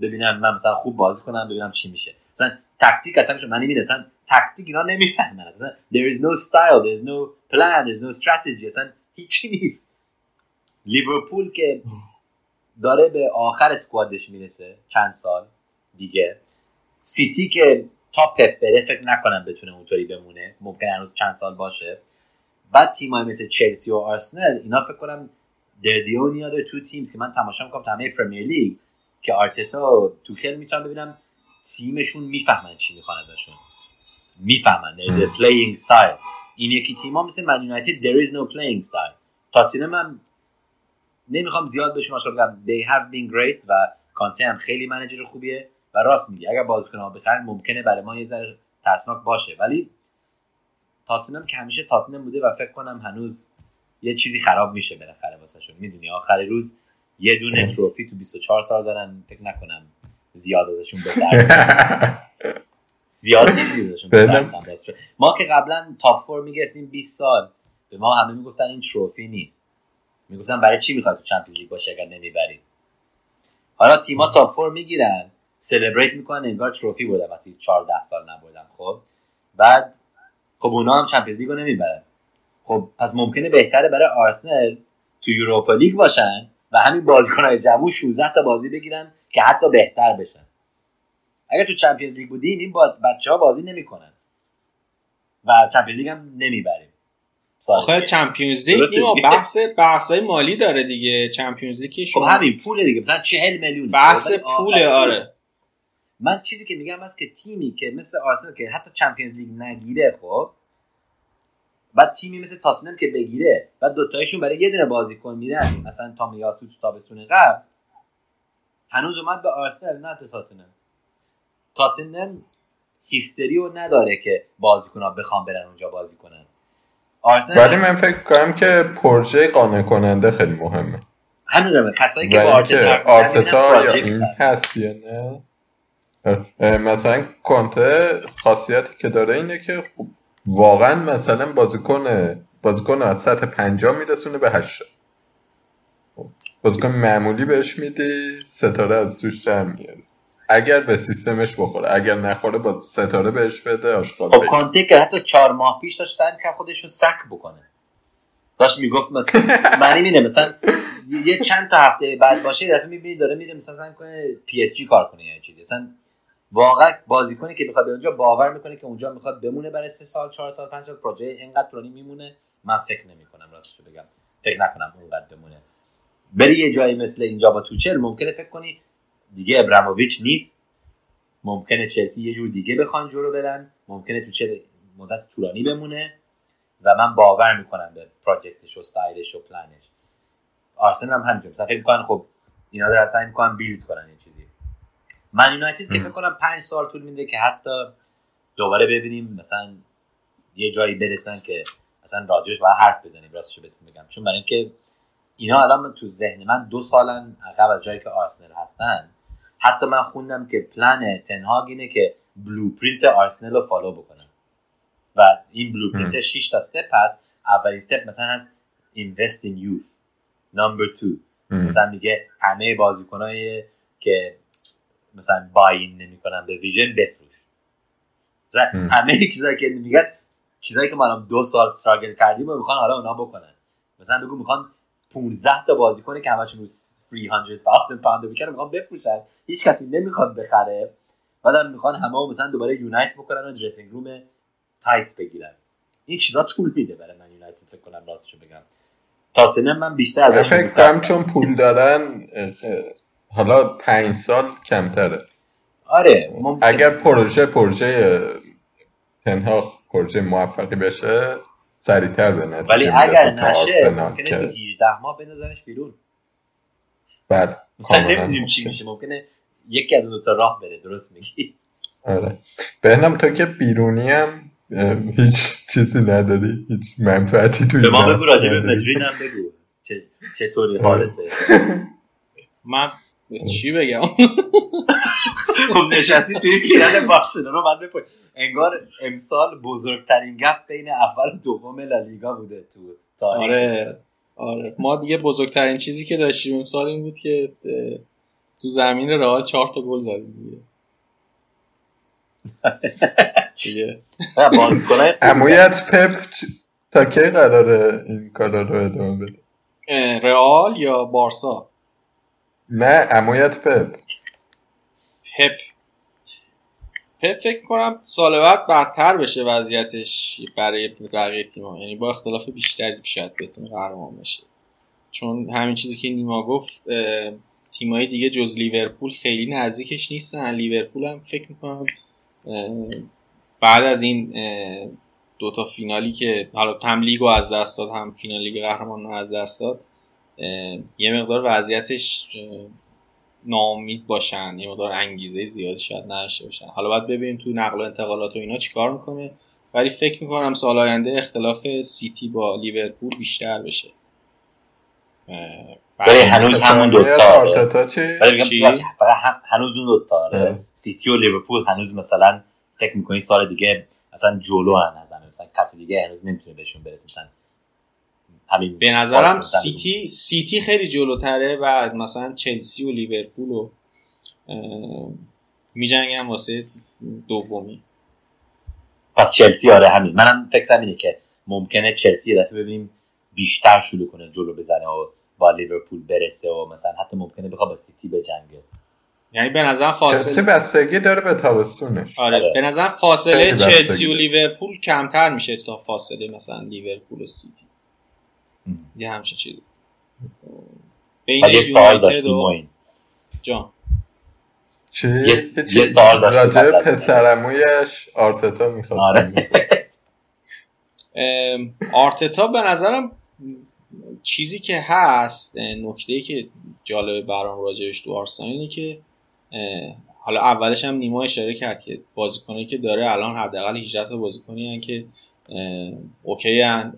ببینن من مثلا خوب بازی کنم ببینم چی میشه، مثلا تاکتیک اصلا من نمیرسن، تاکتیک اینا نمیفهمن اصلا، there is no style there is no plan there is no strategy، اصلا هیچی نیست. لیورپول که داره به آخر اسکوادش میرسه چند سال دیگه، سیتی که تا پپ بره فکر نکنم بتونه اونطوری بمونه، ممکنه هنوز چند سال باشه. بعد تیمای مثل چلسی و آرسنال اینا فکر کنم دردیو نیاده تو تیمز که من تماشا میکنم تا همه پرمیر لیگ که آرتتا و توخل میتونم ببینم تیمشون میفهمن چی میخوان ازشون، میفهمن there is a playing style. این یکی تیما مثل من یونایتد there is no playing style. تاتنهام من نمیخوام زیاد بهشون اشاره کنم، they have been great و کانته هم خیلی منیجر خوبیه و راست میگه اگر بازیکن‌ها بخرن ممکنه برای ما یه ذره ترسناک باشه، ولی تاتنهام که همیشه تاتنهام بوده و فکر کنم هنوز یه چیزی خراب میشه بالاخره واسهشون. میدونی آخر روز یه دونه تروفی تو بیست و چهار سال دارن، فکر نکنم زیاد ازشون بترسن، زیاد چیزی ازشون بترسن. ما که قبلا تاپ چهار میگرفتیم بیست سال، به ما همه میگفتن این تروفی نیست، میگفتن برای چی میخواد تو چمپیونز لیگ باشه اگر نمیبرید. حالا تیم‌ها تاپ چهار میگیرن، سلبریت میکنن انگار تروفی بوده وقتی چهارده سال نبودن. خب بعد خب اونا هم چمپیونز لیگو نمیبرن. خب پس ممکنه بهتره برای آرسنال تو یوروپا لیگ باشن و همین بازیکن‌های جوون شانزده تا بازی بگیرن که حتی بهتر بشن. اگر تو چمپیونز لیگ بودیم این بچه‌ها بازی نمیکنن و چمپیونز لیگ هم نمیبریم. آخه چمپیونز لیگ اینو بحث بحث‌های مالی داره دیگه. چمپیونز لیگ شما خب همین پول دیگه، مثلا چهل میلیون بحث پول. آره من چیزی که میگم است که تیمی که مثل آرسنال که حتی چمپیونز لیگ نگیره، خب بعد تیمی مثل تاتنهام که بگیره، بعد دوتایشون برای یه دونه بازیکن میرن، مثلا تامیاسو تو تابستون قبل هنوز اومد به آرسنال نه تاتنهام. تاتنهام هیستریو نداره که بازیکن‌ها بخوام برن اونجا بازی کنن. ولی من فکر کنم که پروژه قانع کننده خیلی مهمه. هنوز هم کسایی که با آرتتا آرتتا یا این هست یا نه، مثلا کنته خاصیتی که داره اینه که خوب واقعا مثلا بازیکن بازیکن از سطح پنجاه میرسونه به هشت، بازیکن معمولی بهش میدی ستاره از توش در میاره اگر به سیستمش بخوره، اگر نخوره با ستاره بهش بده آشغال. خب کانته که حتی چهار ماه پیش داشت سعی می‌کرد خودش رو سک بکنه، داشت میگفت مثلا معنی اینه مثلا یه چند تا هفته بعد باشه یه دفعه می‌بینی داره میره مثلا سعی کنه پی اس جی کار کنه یا چیزی. مثلا واقعا بازیکنی که بخواد به اونجا باور میکنه که اونجا میخواد بمونه برای سه سال چهار سال پنج سال، پروژه اینقدر طولانی میمونه من فکر نمی‌کنم، راستش بگم فکر نکنم اونقدر بمونه. بری یه جایی مثل اینجا با توچل ممکنه فکر کنی دیگه ابراهیموویچ نیست، ممکنه چلسی یه جور دیگه بخوان جلو برن، ممکنه تو چه مدت طولانی بمونه و من باور میکنم به پروژکتش و استایلش و پلنش. آرسنال هم همینطور مثلا فکر میکنن خب اینا دارن سعی میکنن بیلد کنن این چیزی. من یونایتد که فکر کنم پنج سال طول میده که حتی دوباره ببینیم مثلا یه جایی برسن که مثلا راجعش باید حرف بزنیم، راستش بهتون بگم، چون برای اینکه اینا الان تو ذهن من دو سالن عقب از جایی که آرسنال هستن. حتی من خوندم که پلن تنهاگ اینه که بلوپرینت آرسنال رو فالو بکنن و این بلوپرینت شش تا استپ هست. اولین استپ مثلا هست invest in youth number two، مثلا میگه همه بازیکنایی که مثلا باین نمیکنن به ویژن بفروش. مثلا همه چیزایی که میگن چیزایی که ما الان دو سال استراگل کردیم و میخوان حالا اونا بکنن. مثلا بگو میخوان پانزده تا بازیکنه که همشون رو سیصد هزار پوند می‌کنن می‌خوام بفروشن، هیچ کسی نمی‌خواد بخره، بعدم می‌خوان همه مثلا دوباره یونایت بکنن و درسینگ روم تایت بگیرن. این چیزا طول میده برای من یونایتد فکر کنم، راستش رو بگم. تاتنهام من بیشتر ازش می‌ترسم چون پول دارن، حالا پنج سال کمتره. آره ممکن. اگر پروژه پروژه تنها پروژه موفقی بشه سریع‌تر بنه، ولی اگر نشه ممکنه تو هجده ماه بندازنش بیرون. بله مثلا نمی‌دونیم چی میشه، ممکنه یکی از اون دو تا راه بره. درست میگی. آره بهنام تو که بیرونی هم هیچ چیزی نداری، هیچ منفعتی توی به ما بگو راجع به مدرید هم بگو چه چطوری حالته. من چی بگم؟ خب نشستی توی فینال بارسلونا بعد بپوی انگار امسال بزرگترین گپ بین اول و دوم لالیگا بوده تو تاریخ. آره آره ما دیگه بزرگترین چیزی که داشتیم امسال این بود که تو زمین رئال چهار تا گل زدیم دیگه. دیگه بازیکنای عمویت پپ تا کی قراره این کارا رو ادامه بده؟ رئال یا بارسا؟ نه عمویت پپ. پپ پپ فکر کنم سال بعد بدتر بشه وضعیتش برای بقیه تیم‌ها، یعنی با اختلاف بیشتری شاید بتونه قهرمان بشه، چون همین چیزی که نیما گفت تیم‌های دیگه جز لیورپول خیلی نزدیکش نیستن. لیورپول هم فکر می‌کنم بعد از این دوتا فینالی که حالا هم لیگو از دست داد هم فینال لیگ قهرمانان از دست داد، یه مقدار وضعیتش ناامید باشن، یه مقدار انگیزه زیادی شاید نداشته باشن. حالا باید ببینیم تو نقل و انتقالات و اینا چیکار میکنه، ولی فکر میکنم سال آینده اختلاف سیتی با لیورپول بیشتر بشه. ولی هنوز همون دو تا، ولی میگم هنوز اون دو تا سیتی و لیورپول هنوز مثلا فکر میکنی سال دیگه اصلا جلو ان ازن، مثلا کسی دیگه هنوز نمیتونه بهشون برسن. همین به نظرم سیتی سیتی خیلی جلوتره و مثلا چلسی و لیورپول رو میجنگن واسه دومی. پس چلسی آره همین، منم فکرم اینه که ممکنه چلسی یه دفعه ببینیم بیشتر شروع کنه جلو بزنه و با لیورپول برسه و مثلا حتی ممکنه بخواد با سیتی بجنگه. یعنی به نظر فاصله چلسی بستگی داره به تابستونش. آره به نظر فاصله چلسی و لیورپول کمتر میشه تا فاصله مثلا لیورپول و سیتی. یه همچه چیزی یه سال داشتیم و این جان چی؟ یه, یه سال داشتیم راجعه پسرمویش آرتتا میخواستم. آرتتا به نظرم چیزی که هست، نکتهی که جالب برام راجعش تو آرسنال اینه که حالا اولش هم نیما اشاره کرد که بازیکنایی که داره الان حداقل هجده تا بازیکنی هن که اوکی هن،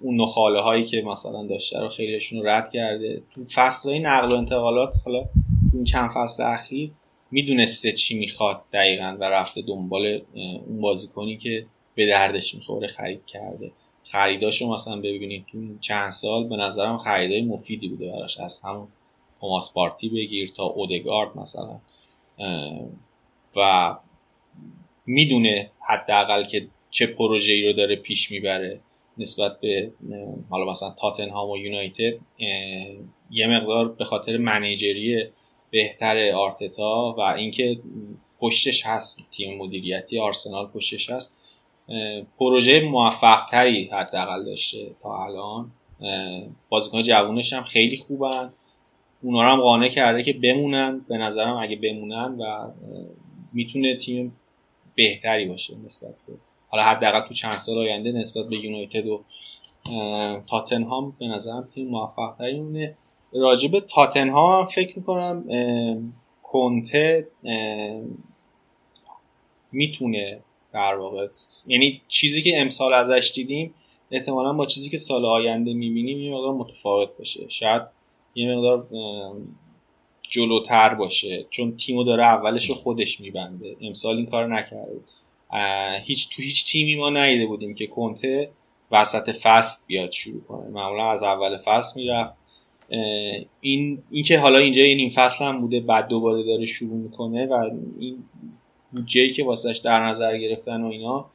اون نخاله هایی که مثلا داشته رو خیلیشون رو رد کرده. تو فصلهای نقل و انتقالات حالا تو این چند فصل اخیر میدونسته چی میخواد دقیقاً و رفته دنبال اون بازیکنی که به دردش میخوره خرید کرده. خریداشو مثلا ببینید تو این چند سال به نظرم خریدای مفیدی بوده براش، از همون توماس پارتی بگیر تا اودگارد مثلا، و میدونه حداقل که چه پروژه‌ای رو داره پیش میبره. نسبت به حالا مثلا تاتنهام و یونایتد یه مقدار به خاطر منیجری بهتر آرتتا و اینکه پشتش هست، تیم مدیریتی آرسنال پشتش هست، پروژه موفق‌تری حداقل داشته تا الان. بازیکن‌های جوانش هم خیلی خوبن، اونا رو هم قانع کرده که بمونن. به نظرم اگه بمونن و میتونه تیم بهتری باشه نسبت به حالا حداقل تو چند سال آینده نسبت به یونایتد و تاتنهام. به نظرم تیم موفق تری مونه. راجب تاتنهام فکر میکنم کنته میتونه در واقع، یعنی چیزی که امسال ازش دیدیم احتمالاً با چیزی که سال آینده میبینیم یه مقدار متفاوت باشه، شاید یه مقدار جلوتر باشه، چون تیمو داره اولش رو خودش میبنده. امسال این کارو نکرده، هیچ تو هیچ تیمی ما ندیده بودیم که کنته وسط فصل بیاد شروع کنه، معمولا از اول فصل میرفت. این اینکه حالا اینجا این این فصل هم بوده بعد دوباره داره شروع میکنه و این بودجه‌ای که واسش در نظر گرفتن و اینا،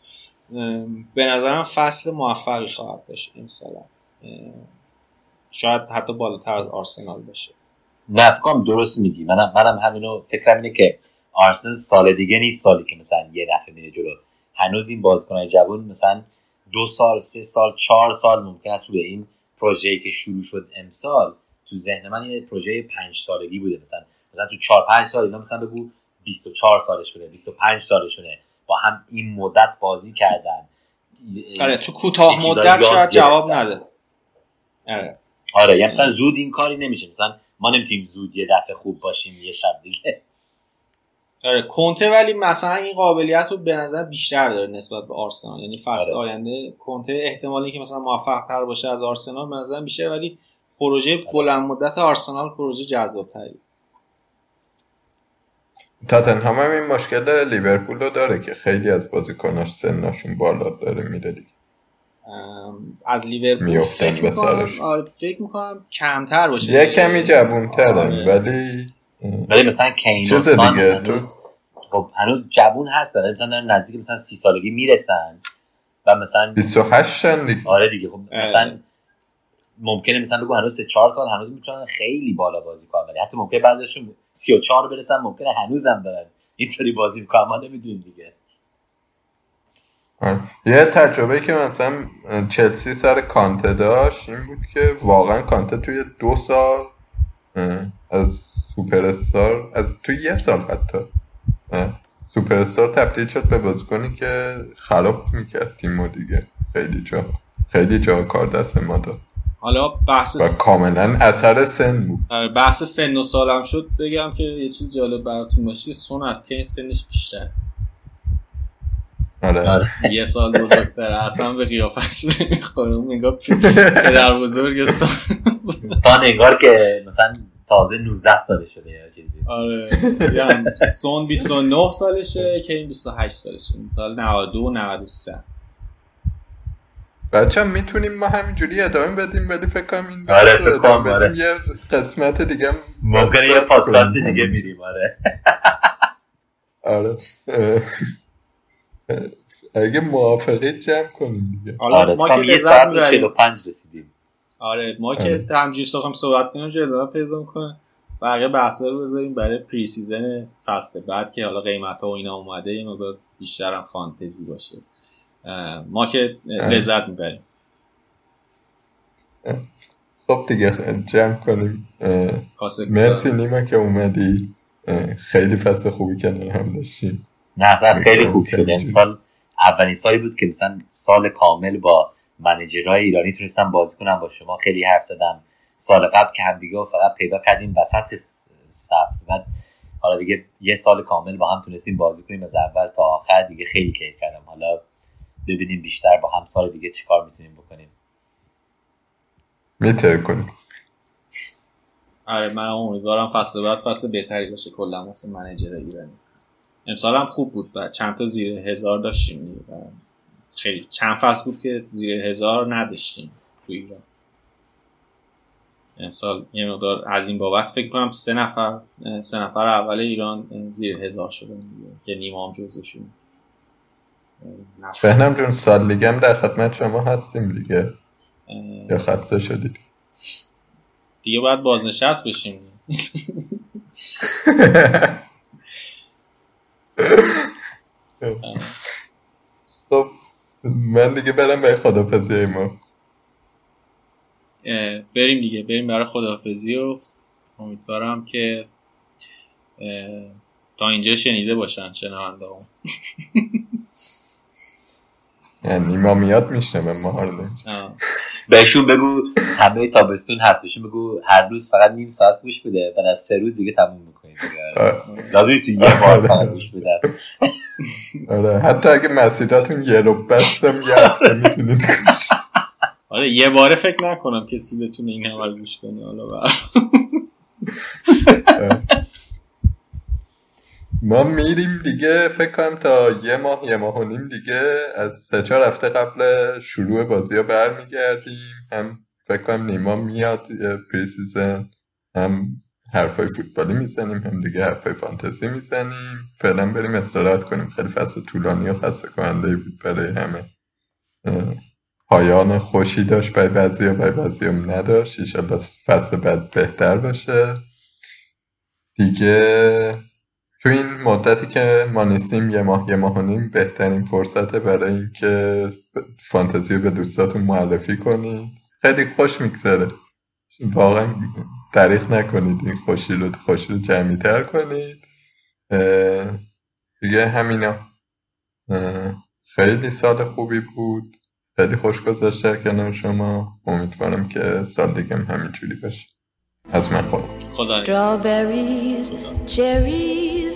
به نظرم فصل موفقی خواهد داشت امسال، شاید حتی بالاتر از آرسنال باشه. نه فکر کنم درست میگی، منم منم همینو فکرم اینه که آرسنال سال دیگه نیست سالی که مثلا یه دفعه میره جلو. هنوز این بازیکن‌های جوان مثلا دو سال سه سال چهار سال ممکنه تو این پروژه‌ای که شروع شد امسال تو ذهن من یه پروژه پنج سالگی بوده، مثلا مثلا تو چهار پنج سال اینا مثلا بگو بیست و چهار سالشونه بیست و پنج سالشونه با هم این مدت بازی کردن. آره تو کوتاه مدت شاید جواب نده. آره آره مثلا زود این کاری نمیشه، مثلا ما نمیتونیم زود یه دفعه خوب باشیم یه شب دیگه. آره کنته ولی مثلا این قابلیت رو به نظر بیشتر داره نسبت به آرسنال، یعنی فصل آره. آینده کنته احتمالی که مثلا موفق تر باشه از آرسنال به نظر بیشتر، ولی پروژه بلند مدت آرسنال پروژه جذاب تری. تاتنهام هم این مشکل لیورپول رو داره که خیلی از بازیکناش سنشون بالا داره میره دیگه. از لیورپول فکر میکنم آره فکر میکنم کمتر باشه، یه کمی جوان‌تر آره. ولی ولی مثلا کینو سان هنوز خب هنوز جوون هست، داره مثلا دارن نزدیک مثلا سی سالگی میرسن و مثلا بیست و هشت سن دیگه. آره دیگه خب مثلا ممکنه مثلا بگو هنوز سه چهار سال هنوز میتونن خیلی بالا بازی کنن، ولی حتی ممکنه بعضیشون سی و چهار برسن، ممکنه هنوزم دارن اینطوری بازی می‌کنه ما نمی‌دونیم دیگه. یه تجربه که مثلا چلسی سر کانته داشت این بود که واقعا کانته توی دو سال از سوپر استار، از توی یه سال حتی سوپر استار تبدیل شد به بازیکنی که خراب میکرد تیمو دیگه. خیلی جا خیلی جا کار دست ما داد. حالا بحث س... کاملا اثر سن بود. بحث سن و سالم شد بگم که یه چیز جالب براتون باشه، سون از که این سنش بیشتر. آره یه سال بزرگتره، اصلا به قیافش نمیخوره. اون نگاه پدر بزرگ سان سان انگار که مثلا تازه نوزده ساله شده یا چیزی. آره میگم سون بیست و نه سالشه که این بیست و هشت سالشه، مثلا نود و دو نود و سه. بچه‌ها میتونیم ما همینجوری ادامه بدیم ولی فکر کنم این آره فکر کنم بدیم یه قسمت دیگه، ممکنه یه پادکست دیگه میریم. آره آره اگه موافقت جمع کنیم دیگه. آره ما که یه ساعت و چهل و پنج رسیدیم. آره ما که همینجوری سخم صحبت کنیم جدا پیدا می‌کنه، بقیه بحثا رو بذاریم برای پری سیزن فصل بعد که حالا قیمت‌ها و اینا اومده، یه مقدار بیشتر هم فانتزی باشه. ما که لذت می‌بریم. خب دیگه جمع کنیم. مرسی نیما که اومدی، خیلی فصل خوبی کنار هم داشتیم. نه اصلا خیلی خوب شده. امسال اولین سالی بود که مثلا سال کامل با منیجرای ایرانی تونستم بازی کنم، با شما خیلی حرف زدم. سال قبل که هم دیگه رو فقط پیدا کردیم وسط صف، بعد حالا دیگه یه سال کامل با هم تونستیم بازی کنیم از اول تا آخر دیگه. خیلی کیف کردم. حالا ببینیم بیشتر با هم سال دیگه چیکار میتونیم بکنیم. میتر کنیم. آره من امیدوارم فصل بعد فصل بهتری باشه کلا واسه منیجرای ایرانی. امسال هم خوب بود و چند تا زیر هزار داشتیم و خیلی چند فصل بود که زیر هزار نداشتیم تو ایران. امسال یه مقدار از این بابت فکر کنم سه نفر سه نفر اول ایران زیر هزار شدن که نیما هم جزشون. فهنم جون سال دیگه هم در خدمت شما هستیم دیگه. یا خسته شدید دیگه باید بازنشست بشیم. خب من دیگه برم برای خداحافظی. ما بریم دیگه، بریم برای خداحافظی و امیدوارم که تا اینجا شنیده باشن شنونده هم. یعنی ما میاد میشنم ما هارده بهشون بگو همه تابستون هست، بهشون بگو هر روز فقط نیم ساعت گوش بده بعد از سه روز دیگه تموم میکنیم. لازم نیست یه بار فقط گوش بدن. آره حتی اگه مسیراتون یه رو بستم یه هفته میتونید گوش. آره یه باره فکر نکنم کسی بتونه این همه گوش کنه. حالا بعد ما میریم دیگه فکر کنم تا یه ماه یه ماه و نیم دیگه از سه چهار هفته قبل شروع بازی ها برمیگردیم. هم فکر کنم نیما میاد پری سیزن، هم حرفای فوتبالی میزنیم، هم دیگه حرفای فانتزی میزنیم. فعلا بریم استراحت کنیم، خیلی فصل طولانی و خسته کننده بود برای همه. پایان خوشی داشت برای بعضیا، برای بعضیا نداشت. ان شاءالله فصل بعد بهتر باشه دیگه. تو این مدتی که ما نیستیم یه ماه یه ماه و نیم بهترین فرصته برای این که فانتزی رو به دوستاتون معرفی کنید. خیلی خوش میگذره واقعا، تعریف نکنید این خوشی رو خوشی رو جمعی‌تر کنید دیگه. همینا خیلی سال خوبی بود، خیلی خوش گذشته کنار شما. امیدوارم که سال دیگه هم همینجوری باشه. از من خدا Strawberries, cherries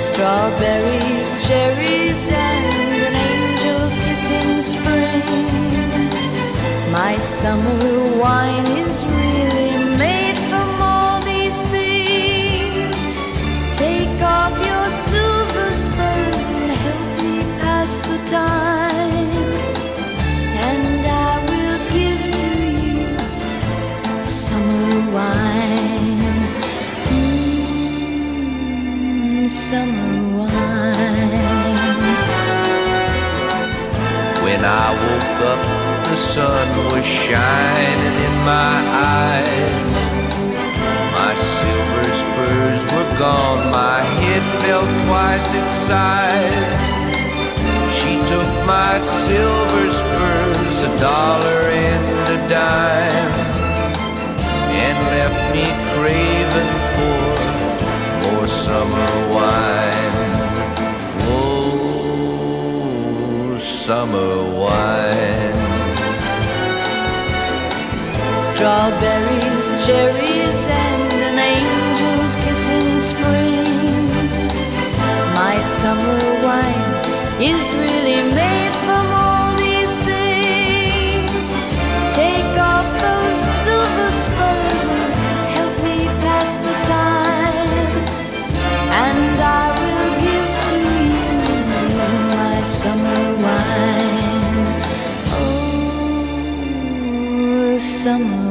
Strawberries, cherries, and an angel's kiss in spring. My summer wine is really made from all these things. Take off your silver spurs and help me pass the time, and I will give to you summer wine. Mm, summer wine. When I woke up, the sun was shining in my eyes. My silver spurs were gone, my head felt twice its size. She took my silver spurs, a dollar and a dime, and left me craving for more summer wine. Oh, summer wine. Strawberries, cherries, and an angel's kiss in spring. My summer wine is really made from all these things. Take off those silver spurs and help me pass the time, and I will give to you my summer wine. Oh, summer.